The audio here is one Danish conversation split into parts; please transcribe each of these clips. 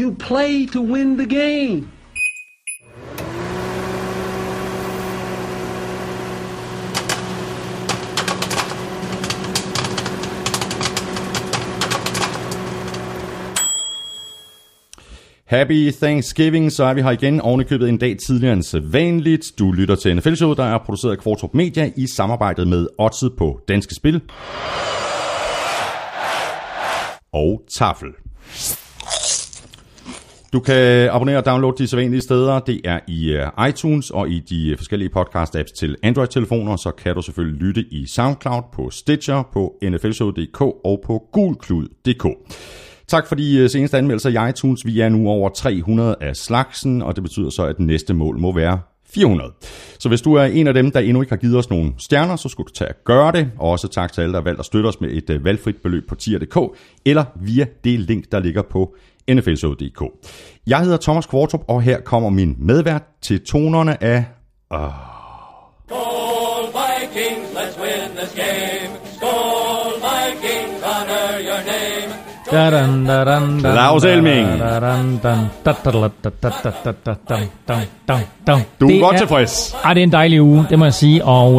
You play to win the game. Happy Thanksgiving, så er vi her igen ovenikøbet en dag tidligere end sædvanligt. Du lytter til NFL-showet, der er produceret af Kvartrup Media i samarbejdet med Odset på Danske Spil og Tafel. Du kan abonnere og downloade de sædvanlige steder. Det er i iTunes og i de forskellige podcast-apps til Android-telefoner. Så kan du selvfølgelig lytte i SoundCloud, på Stitcher, på nflshow.dk og på gulklud.dk. Tak for de seneste anmeldelser i iTunes. Vi er nu over 300 af slagsen, og det betyder så, at næste mål må være 400. Så hvis du er en af dem, der endnu ikke har givet os nogle stjerner, så skulle du tage at gøre det. Og også tak til alle, der har valgt at støtte os med et valgfrit beløb på tier.dk eller via det link, der ligger på nflshow.dk. Jeg hedder Thomas Kvartrup, og her kommer min medvært til tonerne af... Skål Vikings, let's win this game. Skål Vikings, honor your name. Claus Elming. Du er godt tilfreds. Det er en dejlig uge, det må jeg sige. Og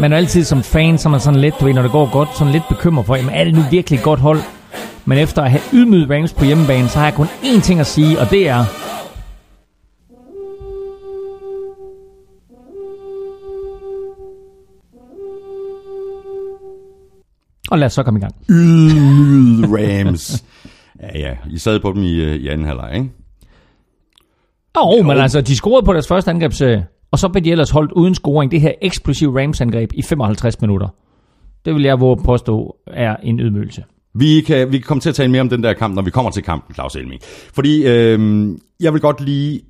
man er altid som fan, så man sådan lidt, når det går godt, sådan lidt bekymret for, er det nu virkelig et godt hold? Men efter at have ydmyget Rams på hjemmebane, så har jeg kun én ting at sige, og det er... Og lad os så komme i gang. Rams. Ja. I sad på dem i anden halvleg, ikke? Men altså, de scorede på deres første angrebsserie, og så blev de ellers holdt uden scoring. Det her eksplosive Rams-angreb i 55 minutter. Det vil jeg våge påstå er en ydmygelse. Vi kan komme til at tale mere om den der kamp, når vi kommer til kampen, Claus Elming. Fordi jeg vil godt lige...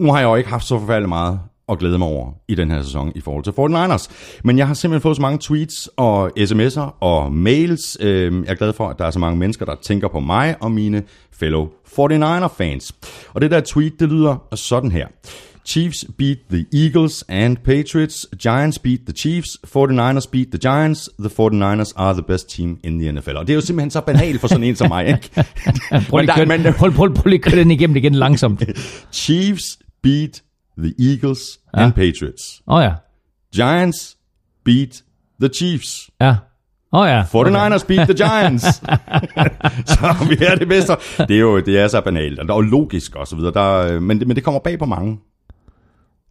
Nu har jeg jo ikke haft så forfærdeligt meget og glæde mig over i den her sæson i forhold til 49ers. Men jeg har simpelthen fået så mange tweets og sms'er og mails. Jeg er glad for, at der er så mange mennesker, der tænker på mig og mine fellow 49er-fans. Og det der tweet, det lyder sådan her. Chiefs beat the Eagles and Patriots. Giants beat the Chiefs. 49ers beat the Giants. The 49ers are the best team in the NFL. Og det er jo simpelthen så banalt for sådan en som mig, ikke? Prøv lige at køre den igennem igen langsomt. Chiefs beat the Eagles and Patriots. Giants beat the Chiefs. 49ers beat the Giants. Så vi er det bedste. Det er så banalt, og der er logisk og så videre. Men det kommer bag på mange.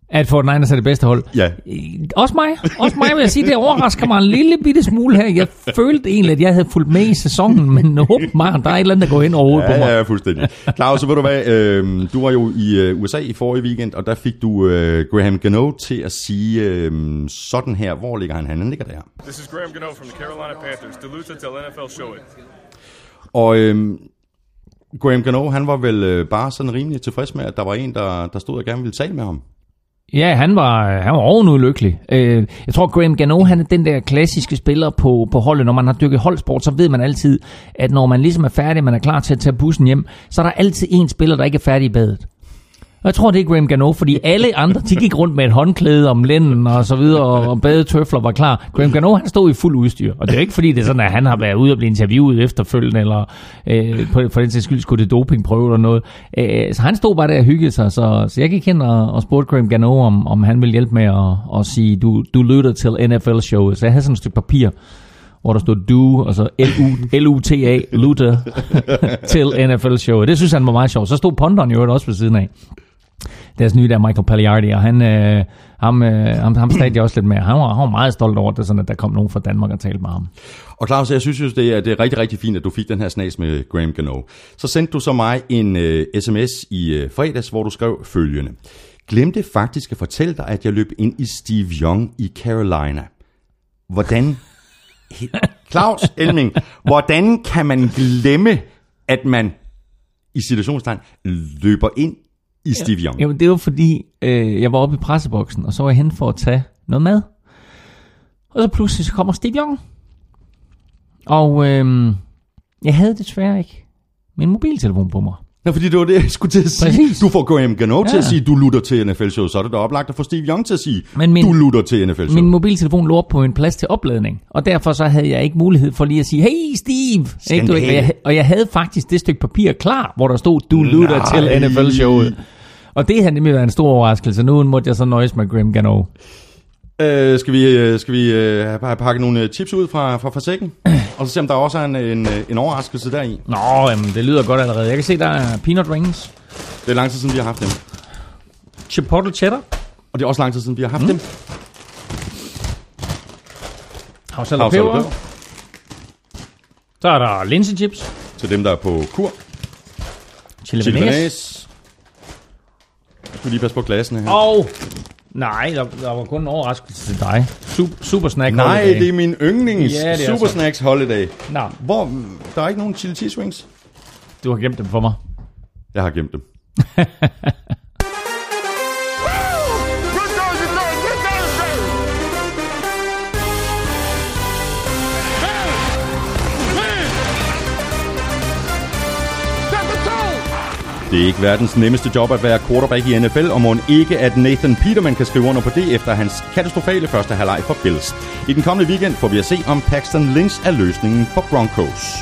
At 49ers er det bedste hold. Ja. Også mig vil jeg sige, det overrasker mig en lille bitte smule her. Jeg følte egentlig, at jeg havde fulgt med i sæsonen, men der er et eller andet, der går ind overhovedet på mig. Ja, fuldstændig. Claus, så ved du hvad, du var jo i USA i forrige weekend, og der fik du Graham Gano til at sige sådan her. Hvor ligger han? Han ligger der. This is Graham Gano from the Carolina Panthers. Duluth til NFL Show It. Og... Graham Gano, han var vel bare sådan rimelig tilfreds med, at der var en, der stod og gerne ville tale med ham. Ja, han var ovenud lykkelig. Jeg tror, Graham Gano, han er den der klassiske spiller på holdet. Når man har dykket holdsport, så ved man altid, at når man ligesom er færdig, man er klar til at tage bussen hjem, så er der altid en spiller, der ikke er færdig i badet. Og jeg tror, det er Graham Gano, fordi alle andre, de gik rundt med et håndklæde om lænden og så videre, og badetøfler var klar. Graham Gano, han stod i fuld udstyr. Og det er ikke, fordi det er sådan, at han har været ude og blive interviewet efterfølgende, eller for den sags skyld skulle det dopingprøve eller noget. Så han stod bare der og hyggede sig, så jeg gik hen og spurgte Graham Gano, om han ville hjælpe med at sige, du lytter til NFL-showet. Så jeg havde sådan et stykke papir, hvor der stod du, og så L-U-T-A, lytter til NFL-showet. Det synes han var meget sjovt. Så stod ponderen jo også ved siden af. Deres nye der, Michael Pagliardi, og ham stadig også lidt med. Han var meget stolt over det, sådan at der kom nogen fra Danmark og talte med ham. Og Claus, jeg synes jo, det er rigtig, rigtig fint, at du fik den her snas med Graham Gano. Så sendte du så mig en sms i fredags, hvor du skrev følgende. Glemte faktisk at fortælle dig, at jeg løb ind i Steve Young i Carolina. Hvordan... Claus Elming, hvordan kan man glemme, at man i situationstegn løber ind i Steve Young? Jamen, det var fordi, jeg var oppe i presseboksen, og så var jeg hen for at tage noget mad. Og så pludselig så kommer Steve Young. Og jeg havde desværre ikke min mobiltelefon på mig. Nå, fordi det var det, jeg skulle til at sige. Præcis. Du får Graham Gano til at sige, du lutter til NFL-showet. Så er det da oplagt at få Steve Young til at sige, du lutter til NFL-showet. Min mobiltelefon lå op på min plads til opladning, og derfor så havde jeg ikke mulighed for lige at sige, hey Steve! Og jeg havde faktisk det stykke papir klar, hvor der stod, du lutter til NFL-showet. Og det har nemlig været en stor overraskelse. Nu måtte jeg så nøjes med Graham Gano. Skal vi have pakket nogle chips ud fra sækken? Og så se, om der også er en overraskelse deri. Nå, jamen, det lyder godt allerede. Jeg kan se, der er peanut rings. Det er lang tid siden, vi har haft dem. Chipotle cheddar. Og det er også lang tid siden, vi har haft dem. Havsalt og peber. Så er der linsechips. Til dem, der er på kur. Chili vanaise. Jeg skulle lige passe på glassene her. Og... nej, der var kun en overraskelse til dig. Supersnack Holiday. Nej, det er min yndlings Supersnacks Holiday. Nå. Hvor, der er ikke nogen chili cheese wings. Du har gemt dem for mig. Jeg har gemt dem. Det er ikke verdens nemmeste job at være quarterback i NFL, og mon ikke, at Nathan Peterman kan skrive under på det efter hans katastrofale første halvleg for Bills. I den kommende weekend får vi at se, om Paxton Lynch er løsningen for Broncos.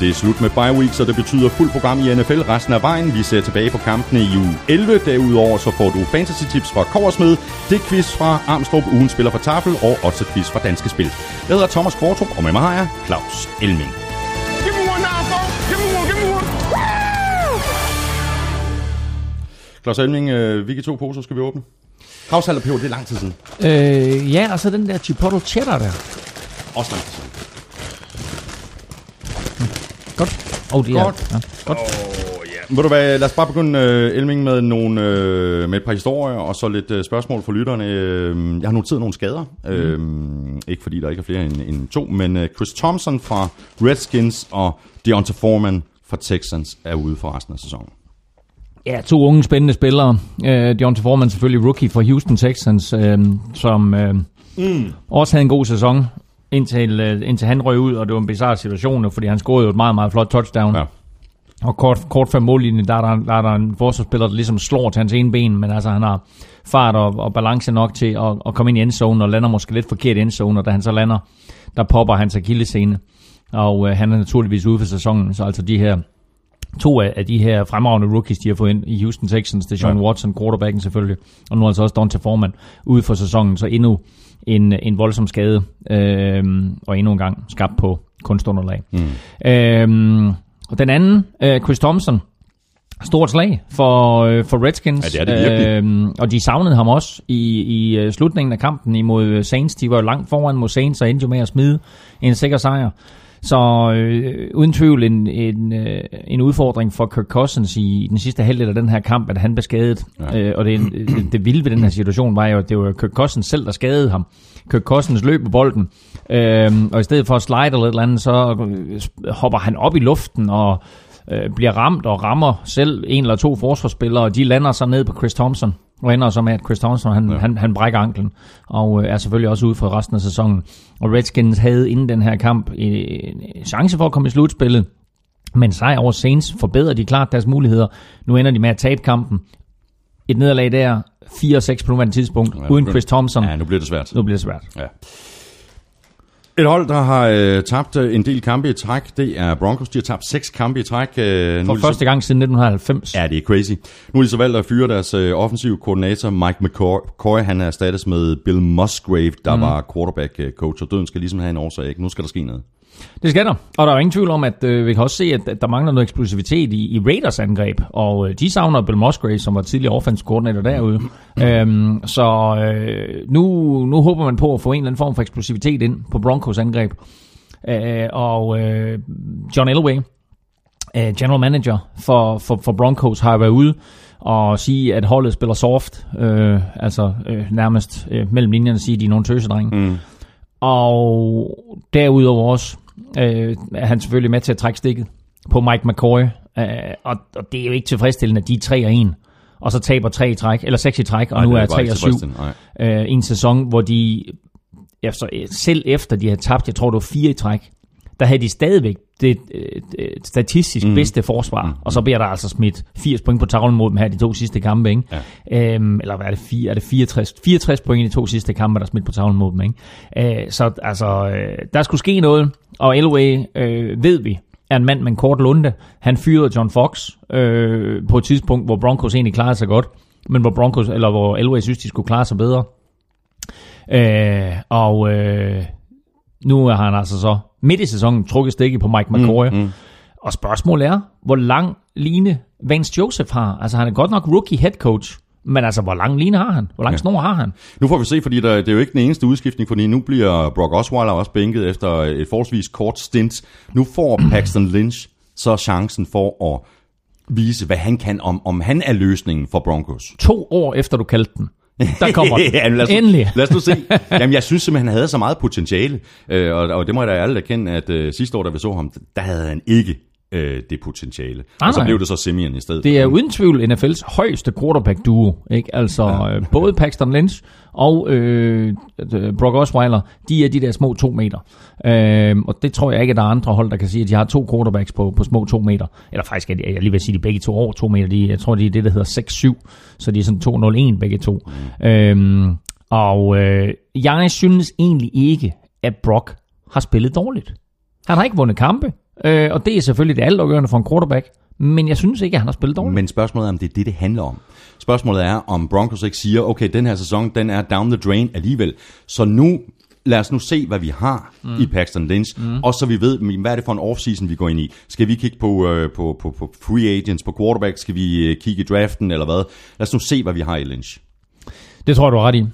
Det er slut med bye week, så det betyder fuldt program i NFL resten af vejen. Vi ser tilbage på kampene i uge 11. Derudover så får du fantasy tips fra Korsmed, det quiz fra Armstrong, ugen spiller fra Tafel og også quiz fra Danske Spil. Jeg hedder Thomas Kvartrup, og med mig har jeg Claus Elming. Claus Elming, hvilke to poser skal vi åbne? Havsalt og peber, det er lang tid siden. Ja, og så den der chipotle cheddar der. Også lang tid siden. Godt. Godt. Ved du hvad, lad os bare begynde, Elming, med med et par historier, og så lidt spørgsmål fra lytterne. Jeg har noteret nogle skader. Ikke fordi der ikke er flere end to, men Chris Thompson fra Redskins og Deonta Foreman fra Texans er ude for resten af sæsonen. Ja, to unge spændende spillere. Deonta Foreman selvfølgelig rookie fra Houston Texans, som også havde en god sæson. Indtil han røg ud, og det var en bizarre situation, fordi han scorede jo et meget, meget flot touchdown. Ja. Og kort før mållinjen, der er en forsvarsspiller, der ligesom slår til hans ene ben, men altså han har fart og balance nok til at komme ind i endzone, og lander måske lidt forkert i endzone, og da han så lander, der popper hans akillessene. Og han er naturligvis ude for sæsonen, så altså de her to af de her fremragende rookies, de har fået ind i Houston Texans, det er Sean Watson, quarterbacken selvfølgelig, og nu altså også Deonta Foreman ude for sæsonen, så endnu en voldsom skade, og endnu en gang skabt på kunstunderlag. Og den anden, Chris Thompson, stort slag for Redskins, ja, og de savnede ham også i slutningen af kampen imod Saints. De var jo langt foran mod Saints og endte jo med at smide en sikker sejr. Så uden tvivl en udfordring for Kirk Cousins i den sidste halvdel af den her kamp, at han blev skadet. Ja. Og det vilde ved den her situation var jo, at det var Kirk Cousins selv, der skadede ham. Kirk Cousins løb på bolden, og i stedet for at slide eller et eller andet, så hopper han op i luften og bliver ramt og rammer selv en eller to forsvarsspillere, og de lander så ned på Chris Thompson. Og ender så med, at Chris Thompson han brækker anklen, og er selvfølgelig også ude for resten af sæsonen. Og Redskins havde inden den her kamp en chance for at komme i slutspillet, men sejr over Saints forbedrer de klart deres muligheder. Nu ender de med at tabe kampen. Et nederlag der, 4-6 på nuværende tidspunkt, uden Chris Thompson. Ja, nu bliver det svært. Ja. Et hold, der har tabt en del kampe i træk, det er Broncos. De har tabt 6 kampe i træk. For første gang siden 1990. Ja, det er crazy. Nu er de så valgt at fyre deres offensive koordinator, Mike McCoy. Han er erstattet med Bill Musgrave, der var quarterback-coach, og døden skal ligesom have en årsag, ikke? Nu skal der ske noget. Det skal der, og der er ingen tvivl om, at vi kan også se, at der mangler noget eksplosivitet i Raiders angreb, og de savner Bill Musgrave, som var tidligere offenskoordinator derude. Nu håber man på at få en eller anden form for eksplosivitet ind på Broncos angreb. John Elway, general manager for Broncos, har været ude og sige, at holdet spiller soft, nærmest mellem linjerne sige, at de er nogle tøsedrenge. Og derudover også, er han selvfølgelig med til at trække stikket. på Mike McCoy, og det er jo ikke tilfredsstillende, at de er 3-1, og så taber 3 i træk, eller 6 i træk, og nu er 3-7 i en sæson, hvor de, selv efter de havde tabt, jeg tror det var 4 i træk, der havde de stadigvæk det statistisk bedste forsvar, og så bliver der altså smidt 80 point på tavlen mod dem her de to sidste kampe, ikke? Ja. Eller hvad er det, 64 point i de to sidste kampe, der er smidt på tavlen mod dem, ikke? Så altså, der skulle ske noget, og Elway ved vi, er en mand med en kort lunte. Han fyrede John Fox på et tidspunkt, hvor Broncos egentlig klarede sig godt, men hvor Elway synes, de skulle klare sig bedre. Nu har han altså så midt i sæsonen trukket stikket på Mike McCoy. Og spørgsmålet er, hvor lang line Vance Joseph har. Altså han er godt nok rookie head coach, men altså hvor lang line har han? Hvor lang snor har han? Nu får vi se, fordi det er jo ikke den eneste udskiftning, fordi nu bliver Brock Osweiler også bænket efter et forholdsvis kort stint. Nu får Paxton Lynch så chancen for at vise, hvad han kan, om han er løsningen for Broncos. 2 år efter du kaldte den. Der kommer den. Ja, endelig. Lad os nu se. Jamen, jeg synes simpelthen, han havde så meget potentiale, og det må jeg da ærligt erkende, at sidste år, da vi så ham, der havde han ikke det potentiale. Ah, og så blev det så Semien i stedet. Det er uden tvivl NFL's højeste quarterback-duo, ikke? Altså, både Paxton Lynch og Brock Osweiler, de er de der små 2 meter. Og det tror jeg ikke, at der er andre hold, der kan sige, at de har 2 quarterbacks på små 2 meter. Eller faktisk, jeg lige vil sige, at de begge 2 over 2 meter. Jeg tror, de er det, der hedder 6-7. Så de er sådan 2-0-1 begge to. Jeg synes egentlig ikke, at Brock har spillet dårligt. Han har ikke vundet kampe. Og det er selvfølgelig det altafgørende for en quarterback, men jeg synes ikke, at han har spillet dårligt. Men spørgsmålet er, om det er det handler om. Spørgsmålet er, om Broncos ikke siger, okay, den her sæson, den er down the drain alligevel, så nu, lad os nu se, hvad vi har i Paxton Lynch, og så vi ved, hvad er det for en offseason, vi går ind i. Skal vi kigge på free agents, på quarterback, skal vi kigge i draften, eller hvad? Lad os nu se, hvad vi har i Lynch. Det tror jeg, du er ret i.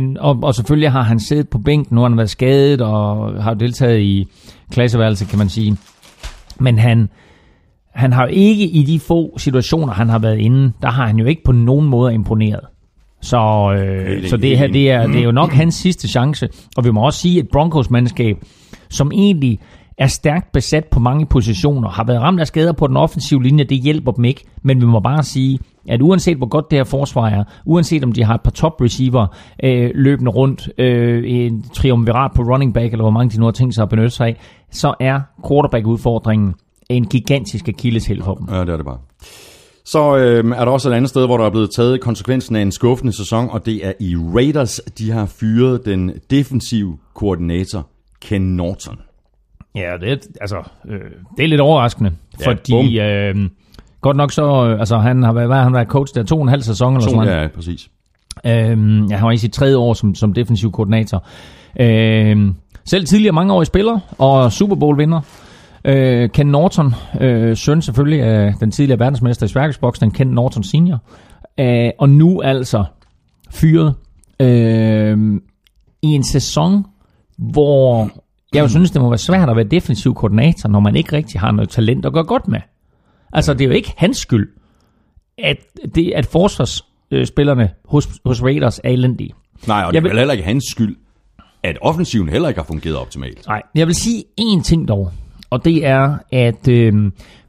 Men selvfølgelig har han siddet på bænken, nu har han været skadet og har deltaget i klasseværelse, kan man sige. Men han har jo ikke i de få situationer, han har været inde, der har han jo ikke på nogen måde imponeret. Så det her, det er jo nok hans sidste chance. Og vi må også sige, at Broncos-mandskab, som egentlig er stærkt besat på mange positioner, har været ramt af skader på den offensive linje, det hjælper dem ikke, men vi må bare sige, at uanset hvor godt det her forsvar er, uanset om de har et par top receiver løbende rundt, en triumvirat på running back, eller hvor mange de nu har tænkt sig at benytte sig af, så er quarterback-udfordringen en gigantisk akilleshæl for dem. Ja, det er det bare. Så er der også et andet sted, hvor der er blevet taget konsekvensen af en skuffende sæson, og det er i Raiders. De har fyret den defensive koordinator Ken Norton. Ja, det er lidt overraskende, fordi godt nok så, han har været coach der 2,5 sæsoner. Ja, præcis. Jeg har i sit 3. år som defensiv koordinator. Selv tidligere mange år i spiller og Super Bowl-vinder. Ken Norton, søn selvfølgelig af den tidligere verdensmester i sværvægtsboksning, Ken Norton Senior. Og nu altså fyret i en sæson, hvor jeg jo synes, det må være svært at være defensiv koordinator, når man ikke rigtig har noget talent at gøre godt med. Altså, det er jo ikke hans skyld, at forsvarsspillerne hos Raiders er elendige. Nej, og det er heller ikke hans skyld, at offensiven heller ikke har fungeret optimalt. Nej, jeg vil sige én ting dog, og det er, at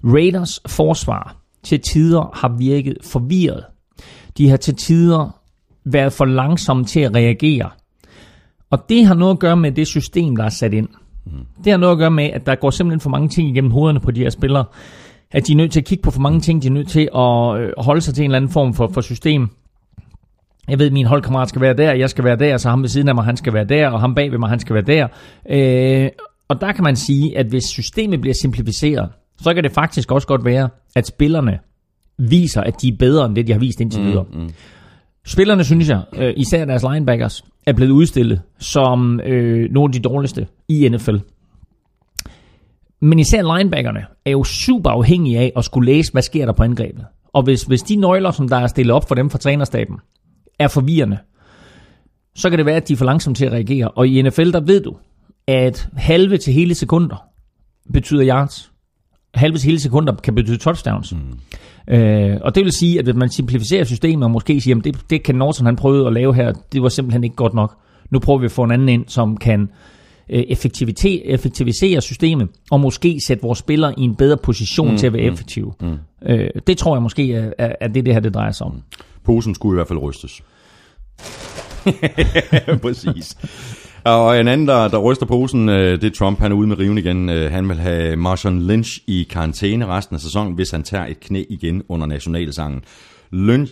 Raiders forsvar til tider har virket forvirret. De har til tider været for langsomme til at reagere. Og det har noget at gøre med det system, der er sat ind. Det har noget at gøre med, at der går simpelthen for mange ting igennem hovederne på de her spillere. At de er nødt til at kigge på for mange ting, de er nødt til at holde sig til en eller anden form for system. Jeg ved, at min holdkammerat skal være der, jeg skal være der, så ham ved siden af mig, han skal være der, og ham bag ved mig, han skal være der. Og der kan man sige, at hvis systemet bliver simplificeret, så kan det faktisk også godt være, at spillerne viser, at de er bedre end det, de har vist indtil videre. Spillerne, synes jeg, især deres linebackers, er blevet udstillet som nogle af de dårligste i NFL. Men især linebackerne er jo super afhængige af at skulle læse, hvad sker der på angrebet. Og hvis de nøgler, som der er stillet op for dem fra trænerstaben, er forvirrende, så kan det være, at de er for langsomme til at reagere. Og i NFL, der ved du, at halve til hele sekunder betyder yards. Halve til hele sekunder kan betyde touchdowns. Og det vil sige, at hvis man simplificerer systemet og måske siger, at det kan Norton han prøvede at lave her, det var simpelthen ikke godt nok. Nu prøver vi at få en anden ind, som kan effektivisere systemet, og måske sætte vores spillere i en bedre position til at være effektive. Det tror jeg måske, at det her, det drejer sig om. Posen skulle i hvert fald rystes. Præcis. Og en anden, der ryster posen, det er Trump. Han er ude med riven igen. Han vil have Marshawn Lynch i karantæne resten af sæsonen, hvis han tager et knæ igen under nationalsangen.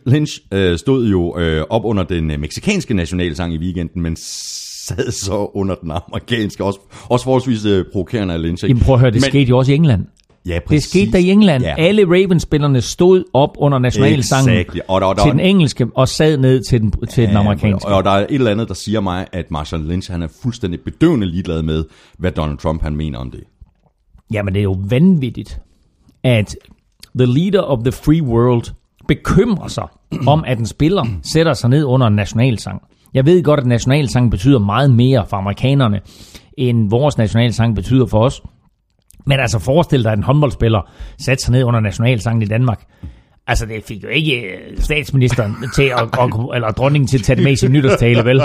Lynch stod jo op under den meksikanske nationalsang i weekenden, men sad så under den amerikanske, også forholdsvis provokerende af Lynch. Jamen prøv at høre, det skete jo også i England. Ja, præcis. Det skete der i England. Ja. Alle Ravens-spillerne stod op under nationalsangen til den engelske og sad ned til den amerikanske. Og der er et eller andet, der siger mig, at Marshawn Lynch, han er fuldstændig bedøvende ligeglad med, hvad Donald Trump han mener om det. Jamen det er jo vanvittigt, at the leader of the free world bekymrer sig om, at en spiller sætter sig ned under en nationalsang. Jeg ved godt, at nationalsangen betyder meget mere for amerikanerne, end vores nationalsang betyder for os. Men altså forestil dig, at en håndboldspiller satte sig ned under nationalsangen i Danmark. Altså det fik jo ikke statsministeren til eller dronningen til at tage det med i sin nytårstale, vel?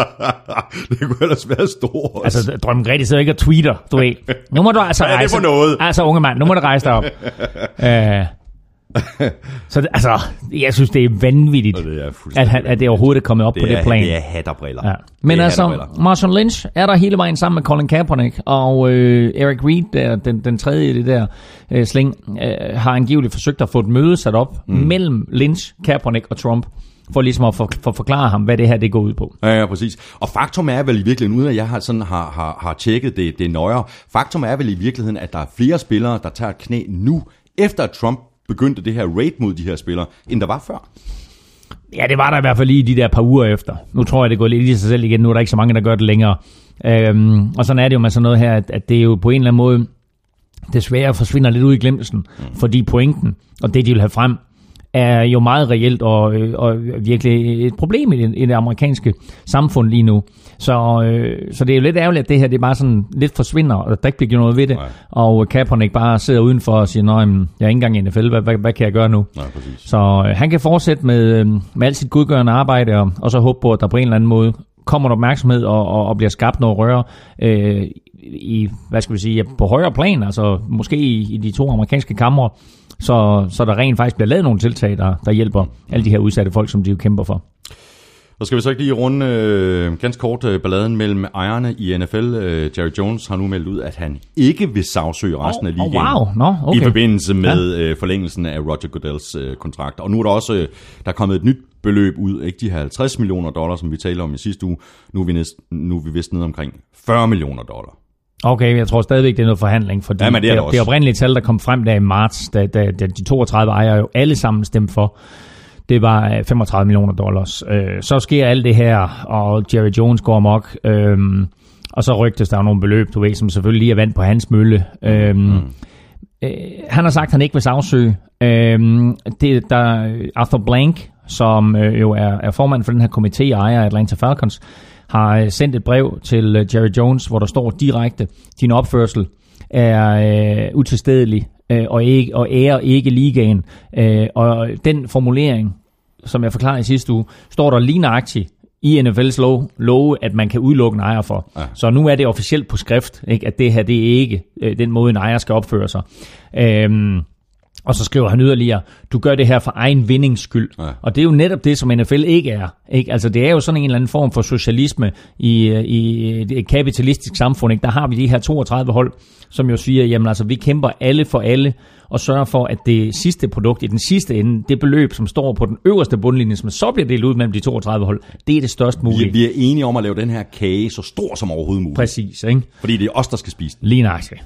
Det kunne ellers være stort. Altså dronningen Grete sidder ikke og tweeter, du ved. Nu må du altså rejse. Ja, det er på noget. Altså unge mand, nu må du rejse dig op. Så altså, jeg synes det er vanvittigt, det er at det overhovedet er kommet op på det plan. Det er hatterbriller. Ja. Men er altså, Marshawn Lynch er der hele vejen sammen med Colin Kaepernick og Eric Reid, der, den tredje i det der sling, har angiveligt forsøgt at få et møde sat op mellem Lynch, Kaepernick og Trump, for ligesom at forklare ham, hvad det her det går ud på. Ja, præcis. Og faktum er vel i virkeligheden, uden at jeg har tjekket det nøjere, faktum er vel i virkeligheden, at der er flere spillere, der tager et knæ nu, efter Trump begyndte det her raid mod de her spillere, end der var før. Ja, det var der i hvert fald lige de der par uger efter. Nu tror jeg, det går lidt i sig selv igen. Nu er der ikke så mange, der gør det længere. Og sådan er det jo med sådan noget her, at det er jo på en eller anden måde desværre forsvinder lidt ud i glemmelsen, fordi pointen og det, de vil have frem, er jo meget reelt og virkelig et problem i det amerikanske samfund lige nu. Så det er jo lidt ærgerligt, at det her det bare sådan lidt forsvinder, og der ikke bliver noget ved det. Nej. Og Kaepernick bare sidder udenfor og siger, nej, jeg er ikke engang i NFL, hvad kan jeg gøre nu? Nej, så han kan fortsætte med alt sit godgørende arbejde, og så håbe på, at der på en eller anden måde kommer en opmærksomhed og bliver skabt noget røre i, hvad skal vi sige, på højere plan, altså måske i de to amerikanske kamre, så der rent faktisk bliver lavet nogle tiltag, der hjælper alle de her udsatte folk, som de jo kæmper for. Og skal vi så ikke lige runde ganske kort balladen mellem ejerne i NFL. Jerry Jones har nu meldt ud, at han ikke vil sagsøge resten af ligaen i forbindelse med forlængelsen af Roger Goodells kontrakt. Og nu er der også der er kommet et nyt beløb ud, ikke de her $50 million, som vi talte om i sidste uge. Nu er vi vist nede omkring $40 million. Okay, jeg tror stadigvæk, det er noget forhandling, fordi ja, det oprindelige tal, der kom frem der i marts, da de 32 ejere jo alle sammen stemte for, det var $35 million. Så sker alt det her, og Jerry Jones går amok, og så rygtes der nogle beløb, du ved, som selvfølgelig lige er vand på hans mølle. Han har sagt, at han ikke vil sagsøge. Arthur Blank, som jo er formand for den her komité, ejer Atlanta Falcons, har sendt et brev til Jerry Jones, hvor der står direkte, din opførsel er utilstedelig og ærer ikke ligaen. Og den formulering, som jeg forklarede i sidste uge, står der lignagtigt i NFL's love, at man kan udelukke en ejer for. Ja. Så nu er det officielt på skrift, ikke, at det her det er ikke den måde, en ejer skal opføre sig. Og så skriver han yderligere, du gør det her for egen vindings skyld. Ja. Og det er jo netop det, som NFL ikke er. Ikke? Altså, det er jo sådan en eller anden form for socialisme i et kapitalistisk samfund. Ikke? Der har vi de her 32 hold, som jo siger, jamen altså, vi kæmper alle for alle, og sørger for, at det sidste produkt i den sidste ende, det beløb, som står på den øverste bundlinje, som så bliver delt ud mellem de 32 hold, det er det største mulige. Vi er enige om at lave den her kage så stor som overhovedet muligt. Præcis, ikke? Fordi det er os, der skal spise den. Lige nøjagtigt.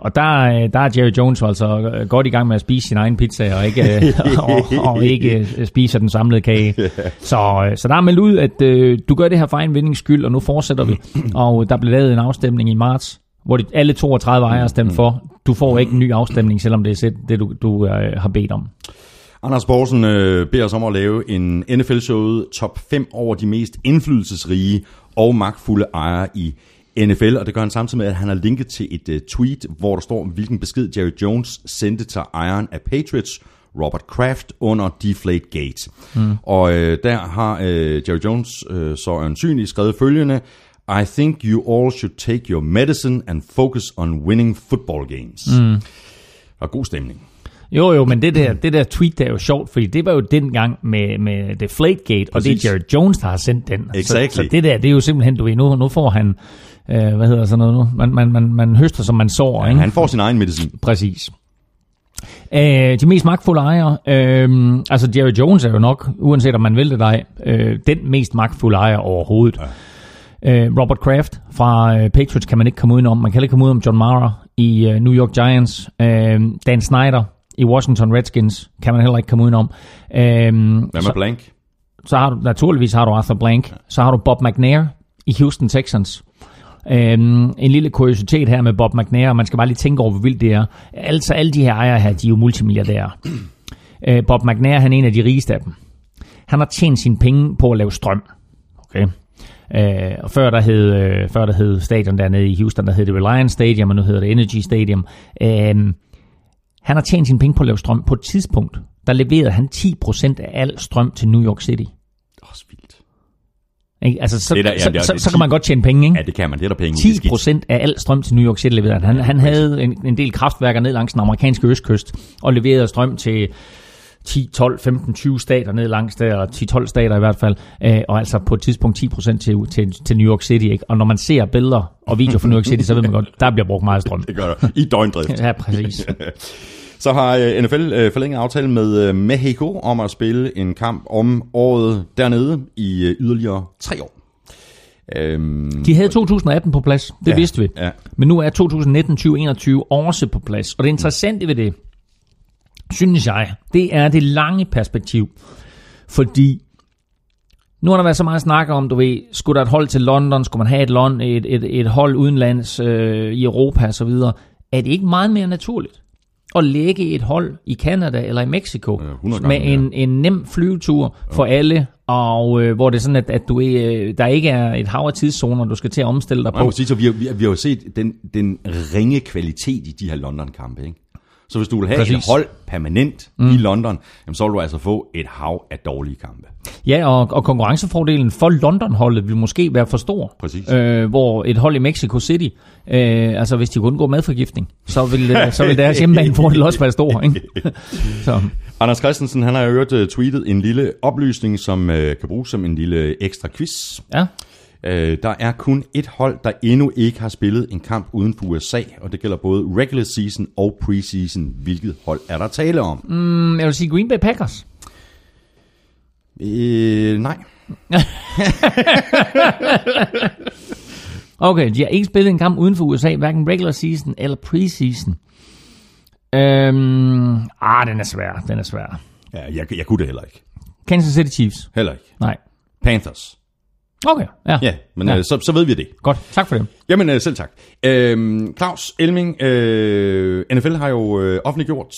Og der er Jerry Jones altså godt i gang med at spise sin egen pizza, og ikke, og ikke spiser den samlede kage. Så der er meldt ud, at du gør det her for egen vindings skyld, og nu fortsætter vi. Og der blev lavet en afstemning i marts, hvor alle 32 ejere stemte for. Du får ikke en ny afstemning, selvom det er det, du har bedt om. Anders Borgsen beder os om at lave en NFL-showet top 5 over de mest indflydelsesrige og magtfulde ejere i NFL, og det gør han samtidig med, at han har linket til et tweet, hvor der står, hvilken besked Jerry Jones sendte til ejeren af Patriots, Robert Kraft, under Deflategate. Og der har Jerry Jones så øjensynligt skrevet følgende, I think you all should take your medicine and focus on winning football games. Mm. Og god stemning. Jo, jo, men det der tweet, der er jo sjovt, fordi det var jo dengang med The Flategate, og det er Jerry Jones, der har sendt den. Exactly. Så det der, det er jo simpelthen, du ved, nu får han, hvad hedder sådan noget nu? Man høster, som man sår, ja, ikke? Han får sin egen medicin. Præcis. De mest magtfulde ejere, altså Jerry Jones er jo nok, uanset om man vil det dig, den mest magtfulde ejer overhovedet. Ja. Robert Kraft fra Patriots kan man ikke komme udenom. Man kan ikke komme udenom John Mara i New York Giants. Dan Snyder i Washington Redskins kan man heller ikke komme udenom. Hvad med Blank? Så har du, naturligvis har du Arthur Blank. Ja. Så har du Bob McNair i Houston Texans. En lille kuriositet her med Bob McNair. Man skal bare lige tænke over, hvor vildt det er. Altså alle de her ejere her, de er jo multimilliardærer. Bob McNair, han er en af de rigeste af dem. Han har tjent sine penge på at lave strøm. Okay. Og før der hed stadion dernede i Houston, der hed det Reliance Stadium, og nu hedder det Energy Stadium. Han har tjent sine penge på at lave strøm. På et tidspunkt, der leverede han 10% af al strøm til New York City. Åh, vildt. Altså, så kan man godt tjene penge, ikke? Ja, det kan man. Det er der penge. 10% af al strøm til New York City leverede han. Han havde en del kraftværker ned langs den amerikanske østkyst, og leverede strøm til 10, 12, 15, 20 stater ned langs der, eller 10-12 stater i hvert fald, og altså på et tidspunkt 10% til New York City, ikke? Og når man ser billeder og videoer fra New York City, så ved man godt, der bliver brugt meget strøm. Det gør der. I døgndrift. Ja, præcis. Så har NFL forlænget aftalen med Mexico om at spille en kamp om året dernede i yderligere 3 år. De havde 2018 på plads, det ja, vidste vi. Ja. Men nu er 2019, 2021 også på plads, og det interessante ved det, synes jeg, det er det lange perspektiv, fordi nu har der været så meget snak om, du ved, skulle der et hold til London, skulle man have et hold udenlands i Europa og så videre. Er det ikke meget mere naturligt at lægge et hold i Canada eller i Mexico med en nem flyvetur for alle, og hvor det er sådan, at du der ikke er et hav af tidszoner, du skal til at omstille dig på. Man må sige, så vi har jo set den ringe kvalitet i de her London-kampe, ikke? Så hvis du vil have et hold permanent i London, jamen, så vil du altså få et hav af dårlige kampe. Ja, og konkurrencefordelen for London-holdet vil måske være for stor. Præcis. Hvor et hold i Mexico City, altså hvis de kunne undgå madforgiftning, så vil deres hjemmebanefordel også være stor. Ikke? Så. Anders Christensen, han har jo tweetet en lille oplysning, som kan bruges som en lille ekstra quiz. Ja. Der er kun et hold, der endnu ikke har spillet en kamp uden for USA, og det gælder både regular season og preseason. Hvilket hold er der tale om? Jeg vil sige Green Bay Packers. Nej. Okay, de har ikke spillet en kamp uden for USA, hverken regular season eller preseason. Den er svær. Ja, jeg kunne det heller ikke. Kansas City Chiefs? Heller ikke. Nej. Panthers? Okay, ja. Ja, men ja. Så ved vi det. Godt, tak for det. Jamen, selv tak. Claus Elming, NFL har jo offentliggjort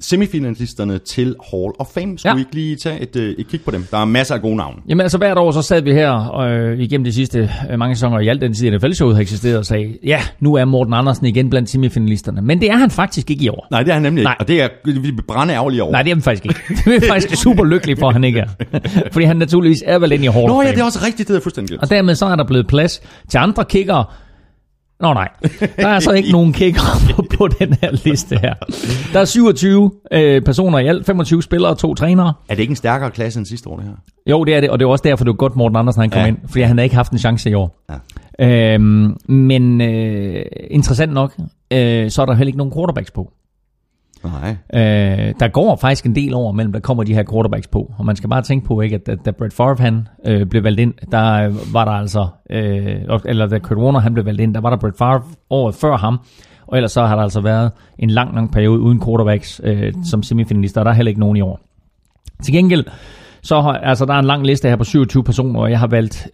semifinalisterne til Hall of Fame. Skulle vi ikke lige tage et kig på dem? Der er masser af gode navne. Jamen, altså hvert år, så sad vi her igennem de sidste mange sæsoner, og i alt den tid NFL-showet har eksisteret, og sagde, ja, nu er Morten Andersen igen blandt semifinalisterne. Men det er han faktisk ikke i år. Nej, det er han nemlig ikke. Og det er vi brænder ærgerlige over. Nej, det er han faktisk ikke. Vi er faktisk super lykkelige for, at han ikke er. Fordi han naturligvis er vel inde i Hall of Fame. Ja, det er også rigtigt, det er fuldstændig. Og dermed så er der blevet plads til andre kickere. Nå nej, der er så ikke nogen kickere på den her liste her. Der er 27 personer i alt, 25 spillere og 2 trænere. Er det ikke en stærkere klasse end sidste år, det her? Jo, det er det, og det er også derfor, det var godt Morten Andersen, han kom ind, fordi han havde ikke haft en chance i år. Ja. Men interessant nok, så er der heller ikke nogen quarterbacks på. Nej. Der går faktisk en del over mellem, der kommer de her quarterbacks på, og man skal bare tænke på, ikke, at da Brett Favre han blev valgt ind, der var der altså, eller da Kurt Warner han blev valgt ind, der var der Brett Favre året før ham, og ellers så har der altså været en lang, lang periode uden quarterbacks som semifinalister, og der er heller ikke nogen i år. Til gengæld, så altså, der er en lang liste her på 27 personer, og jeg har valgt,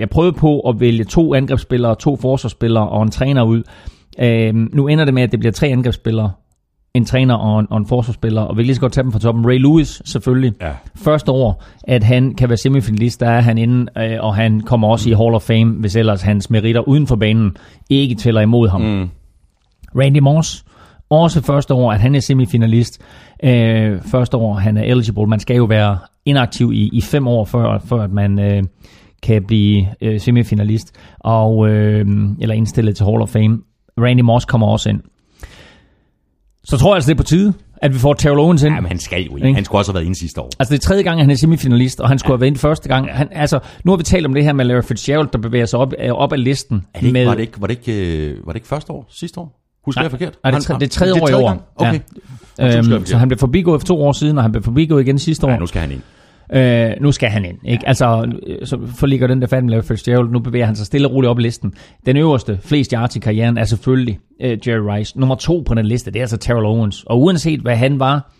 jeg prøvede på at vælge 2 angrebsspillere, 2 forsvarsspillere og en træner ud. Nu ender det med, at det bliver 3 angrebsspillere, en træner og en forsvarsspiller, og vi kan lige så godt tage dem fra toppen. Ray Lewis, selvfølgelig. Ja. Første år, at han kan være semifinalist, der er han inde, og han kommer også i Hall of Fame, hvis ellers hans meritter uden for banen ikke tæller imod ham. Mm. Randy Moss, også første år, at han er semifinalist. Første år, han er eligible. Man skal jo være inaktiv i 5 år, før at man kan blive semifinalist, og, eller indstillet til Hall of Fame. Randy Moss kommer også ind. Så tror jeg altså, det er på tide, at vi får Terrell Owens ind. Jamen, han skal jo ikke. Han skulle også have været ind sidste år. Altså, det er tredje gang, han er semifinalist, og han skulle have været ind første gang. Han, altså, nu har vi talt om det her med Larry Fitzgerald, der bevæger sig op af listen. Det ikke, med... var det ikke første år? Sidste år? Husker jeg forkert? Nej, det er tredje år i år. Okay. Ja. Så han blev forbigået for 2 år siden, og han blev forbigået igen sidste år. Nej, nu skal han ind. Ikke? Ja. Altså, så forligger den der fanden med Fitzgerald. Nu bevæger han sig stille og roligt op i listen. Den øverste, flest yards i karrieren, er selvfølgelig Jerry Rice. Nummer 2 på den liste, det er altså Terrell Owens. Og uanset hvad han var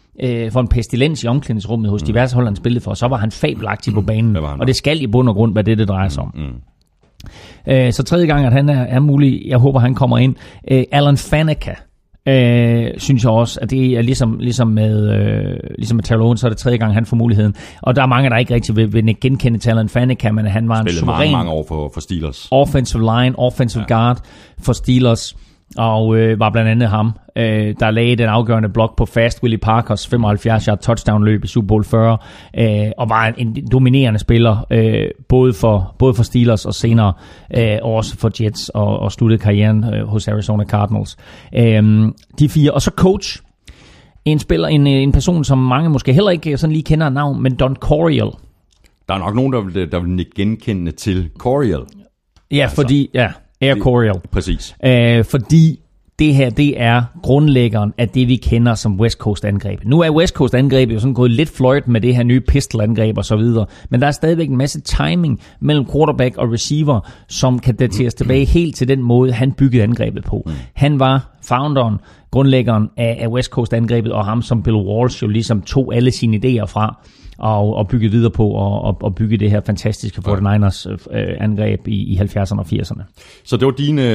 for en pestilens i omklædningsrummet hos diverse hold, han spillede for, så var han fabelagtig på banen. Det og det skal i bund og grund, hvad det drejer sig om. Så tredje gang, at han er mulig. Jeg håber, han kommer ind. Alan Faneca. Synes jeg også, at det er ligesom med Terrell Owens, så er det tredje gang, han får muligheden. Og der er mange, der ikke rigtig vil genkende Alan Faneca, men han var en suveræn... Spillede mange år for Steelers. Offensive line, offensive guard for Steelers, og var blandt andet ham, der lagde den afgørende blok på fast Willie Parkers 75-yard touchdown-løb i Super Bowl 40, og var en dominerende spiller, både for Steelers og senere også for Jets, og sluttede karrieren hos Arizona Cardinals. De fire, og så coach, en person, som mange måske heller ikke sådan lige kender navn, men Don Coryell. Der er nok nogen, der vil genkende til Coryell. Ja, altså. Air Coryell. Præcis. Fordi det her, det er grundlæggeren af det, vi kender som West Coast-angrebet. Nu er West Coast-angrebet jo sådan gået lidt fløjt med det her nye pistol-angreb og så videre, men der er stadigvæk en masse timing mellem quarterback og receiver, som kan dateres tilbage helt til den måde, han byggede angrebet på. Han var founderen, grundlæggeren af West Coast-angrebet, og ham som Bill Walsh jo ligesom tog alle sine idéer fra og bygge videre på og bygge det her fantastiske 49ers angreb i 70'erne og 80'erne. Så det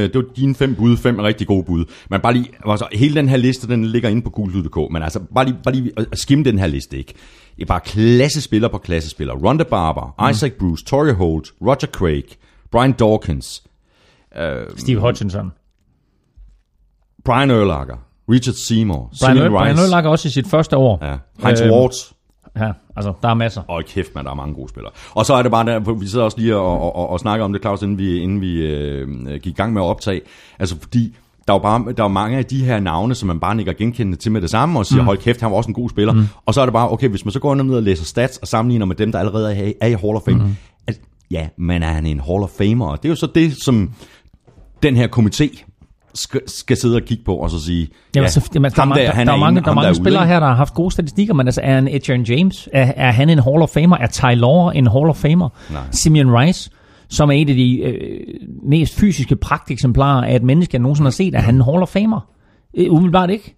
var dine 5 bud, 5 rigtig gode bud. Men bare lige, altså, hele den her liste, den ligger inde på gulslyd.dk, men altså bare lige at skimme den her liste, ikke? Det er bare klassespiller på klassespiller. Ronda Barber, Isaac Bruce, Torrey Holt, Roger Craig, Brian Dawkins, Steve Hutchinson, Brian Urlacher, Richard Seymour, Brian Urlacher også i sit første år. Ja. Heinz Ward. Ja, altså, der er masser. Og kæft, man, der er mange gode spillere. Og så er det bare, vi sidder også lige og snakker om det, Claus, inden vi gik i gang med at optage. Altså, fordi der er mange af de her navne, som man bare nikker genkendende til med det samme, og siger, hold kæft, han var også en god spiller. Og så er det bare, okay, hvis man så går ned og læser stats, og sammenligner med dem, der allerede er i Hall of Fame. Altså, ja, men er han en Hall of Famer? Og det er jo så det, som den her komité skal sidde og kigge på og så sige, ja, altså, der er mange spillere her, der har haft gode statistikker, men altså, er en Edgerrin James, er han en Hall of Famer? Er Ty Law en Hall of Famer? Nej. Simeon Rice, som er et af de mest fysiske pragteksemplarer af et menneske, jeg nogensinde har set, er han en Hall of Famer? Umiddelbart ikke.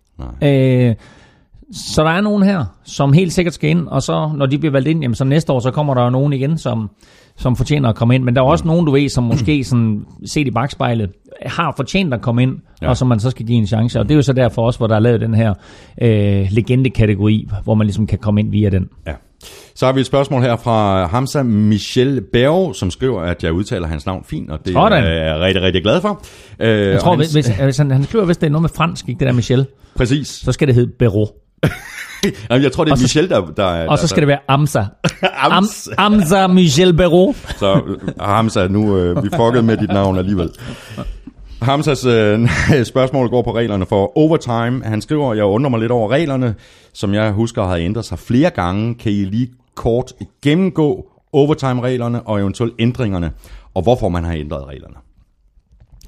Så der er nogen her, som helt sikkert skal ind, og så når de bliver valgt ind, jamen, så næste år, så kommer der jo nogen igen, som fortjener at komme ind. Men der er også nogen, du ved, som måske sådan, set i bagspejlet, har fortjent at komme ind, og som man så skal give en chance. Og det er jo så derfor også, hvor der er lavet den her legende-kategori, hvor man ligesom kan komme ind via den. Ja. Så har vi et spørgsmål her fra Hamza Michel Berg, som skriver, at jeg udtaler hans navn fint, og det er jeg rigtig, rigtig glad for. Jeg tror, hvis han skriver, hvis det er noget med fransk, ikke det der Michel? Præcis. Så skal det hedde Berro. Jeg tror, det er Michel, der... Og så skal det være Hamza. Hamza Michel Berro. Så Hamza, nu vi fuckede med dit navn alligevel. Hamzas spørgsmål går på reglerne for overtime. Han skriver, jeg undrer mig lidt over reglerne, som jeg husker har ændret sig flere gange. Kan I lige kort gennemgå overtime-reglerne og eventuelt ændringerne, og hvorfor man har ændret reglerne?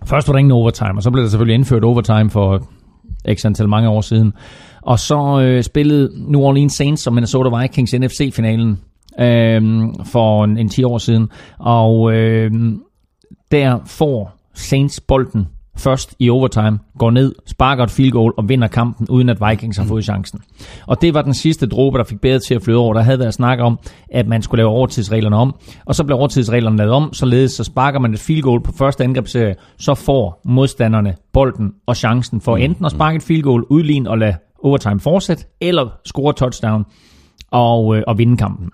Først var der ingen overtime, og så blev der selvfølgelig indført overtime for x antal mange år siden. Og så spillede New Orleans Saints og Minnesota Vikings NFC-finalen for en 10 år siden. Og der får Saints bolden først i overtime, går ned, sparker et field goal og vinder kampen, uden at Vikings har fået chancen. Og det var den sidste dråbe, der fik bedre til at flyde over. Der havde været snak om, at man skulle lave overtidsreglerne om, og så blev overtidsreglerne lavet om, således så sparker man et field goal på første angrebsserie, så får modstanderne bolden og chancen for enten at sparke et field goal, udligne og lade overtime fortsætte, eller score touchdown og vinde kampen.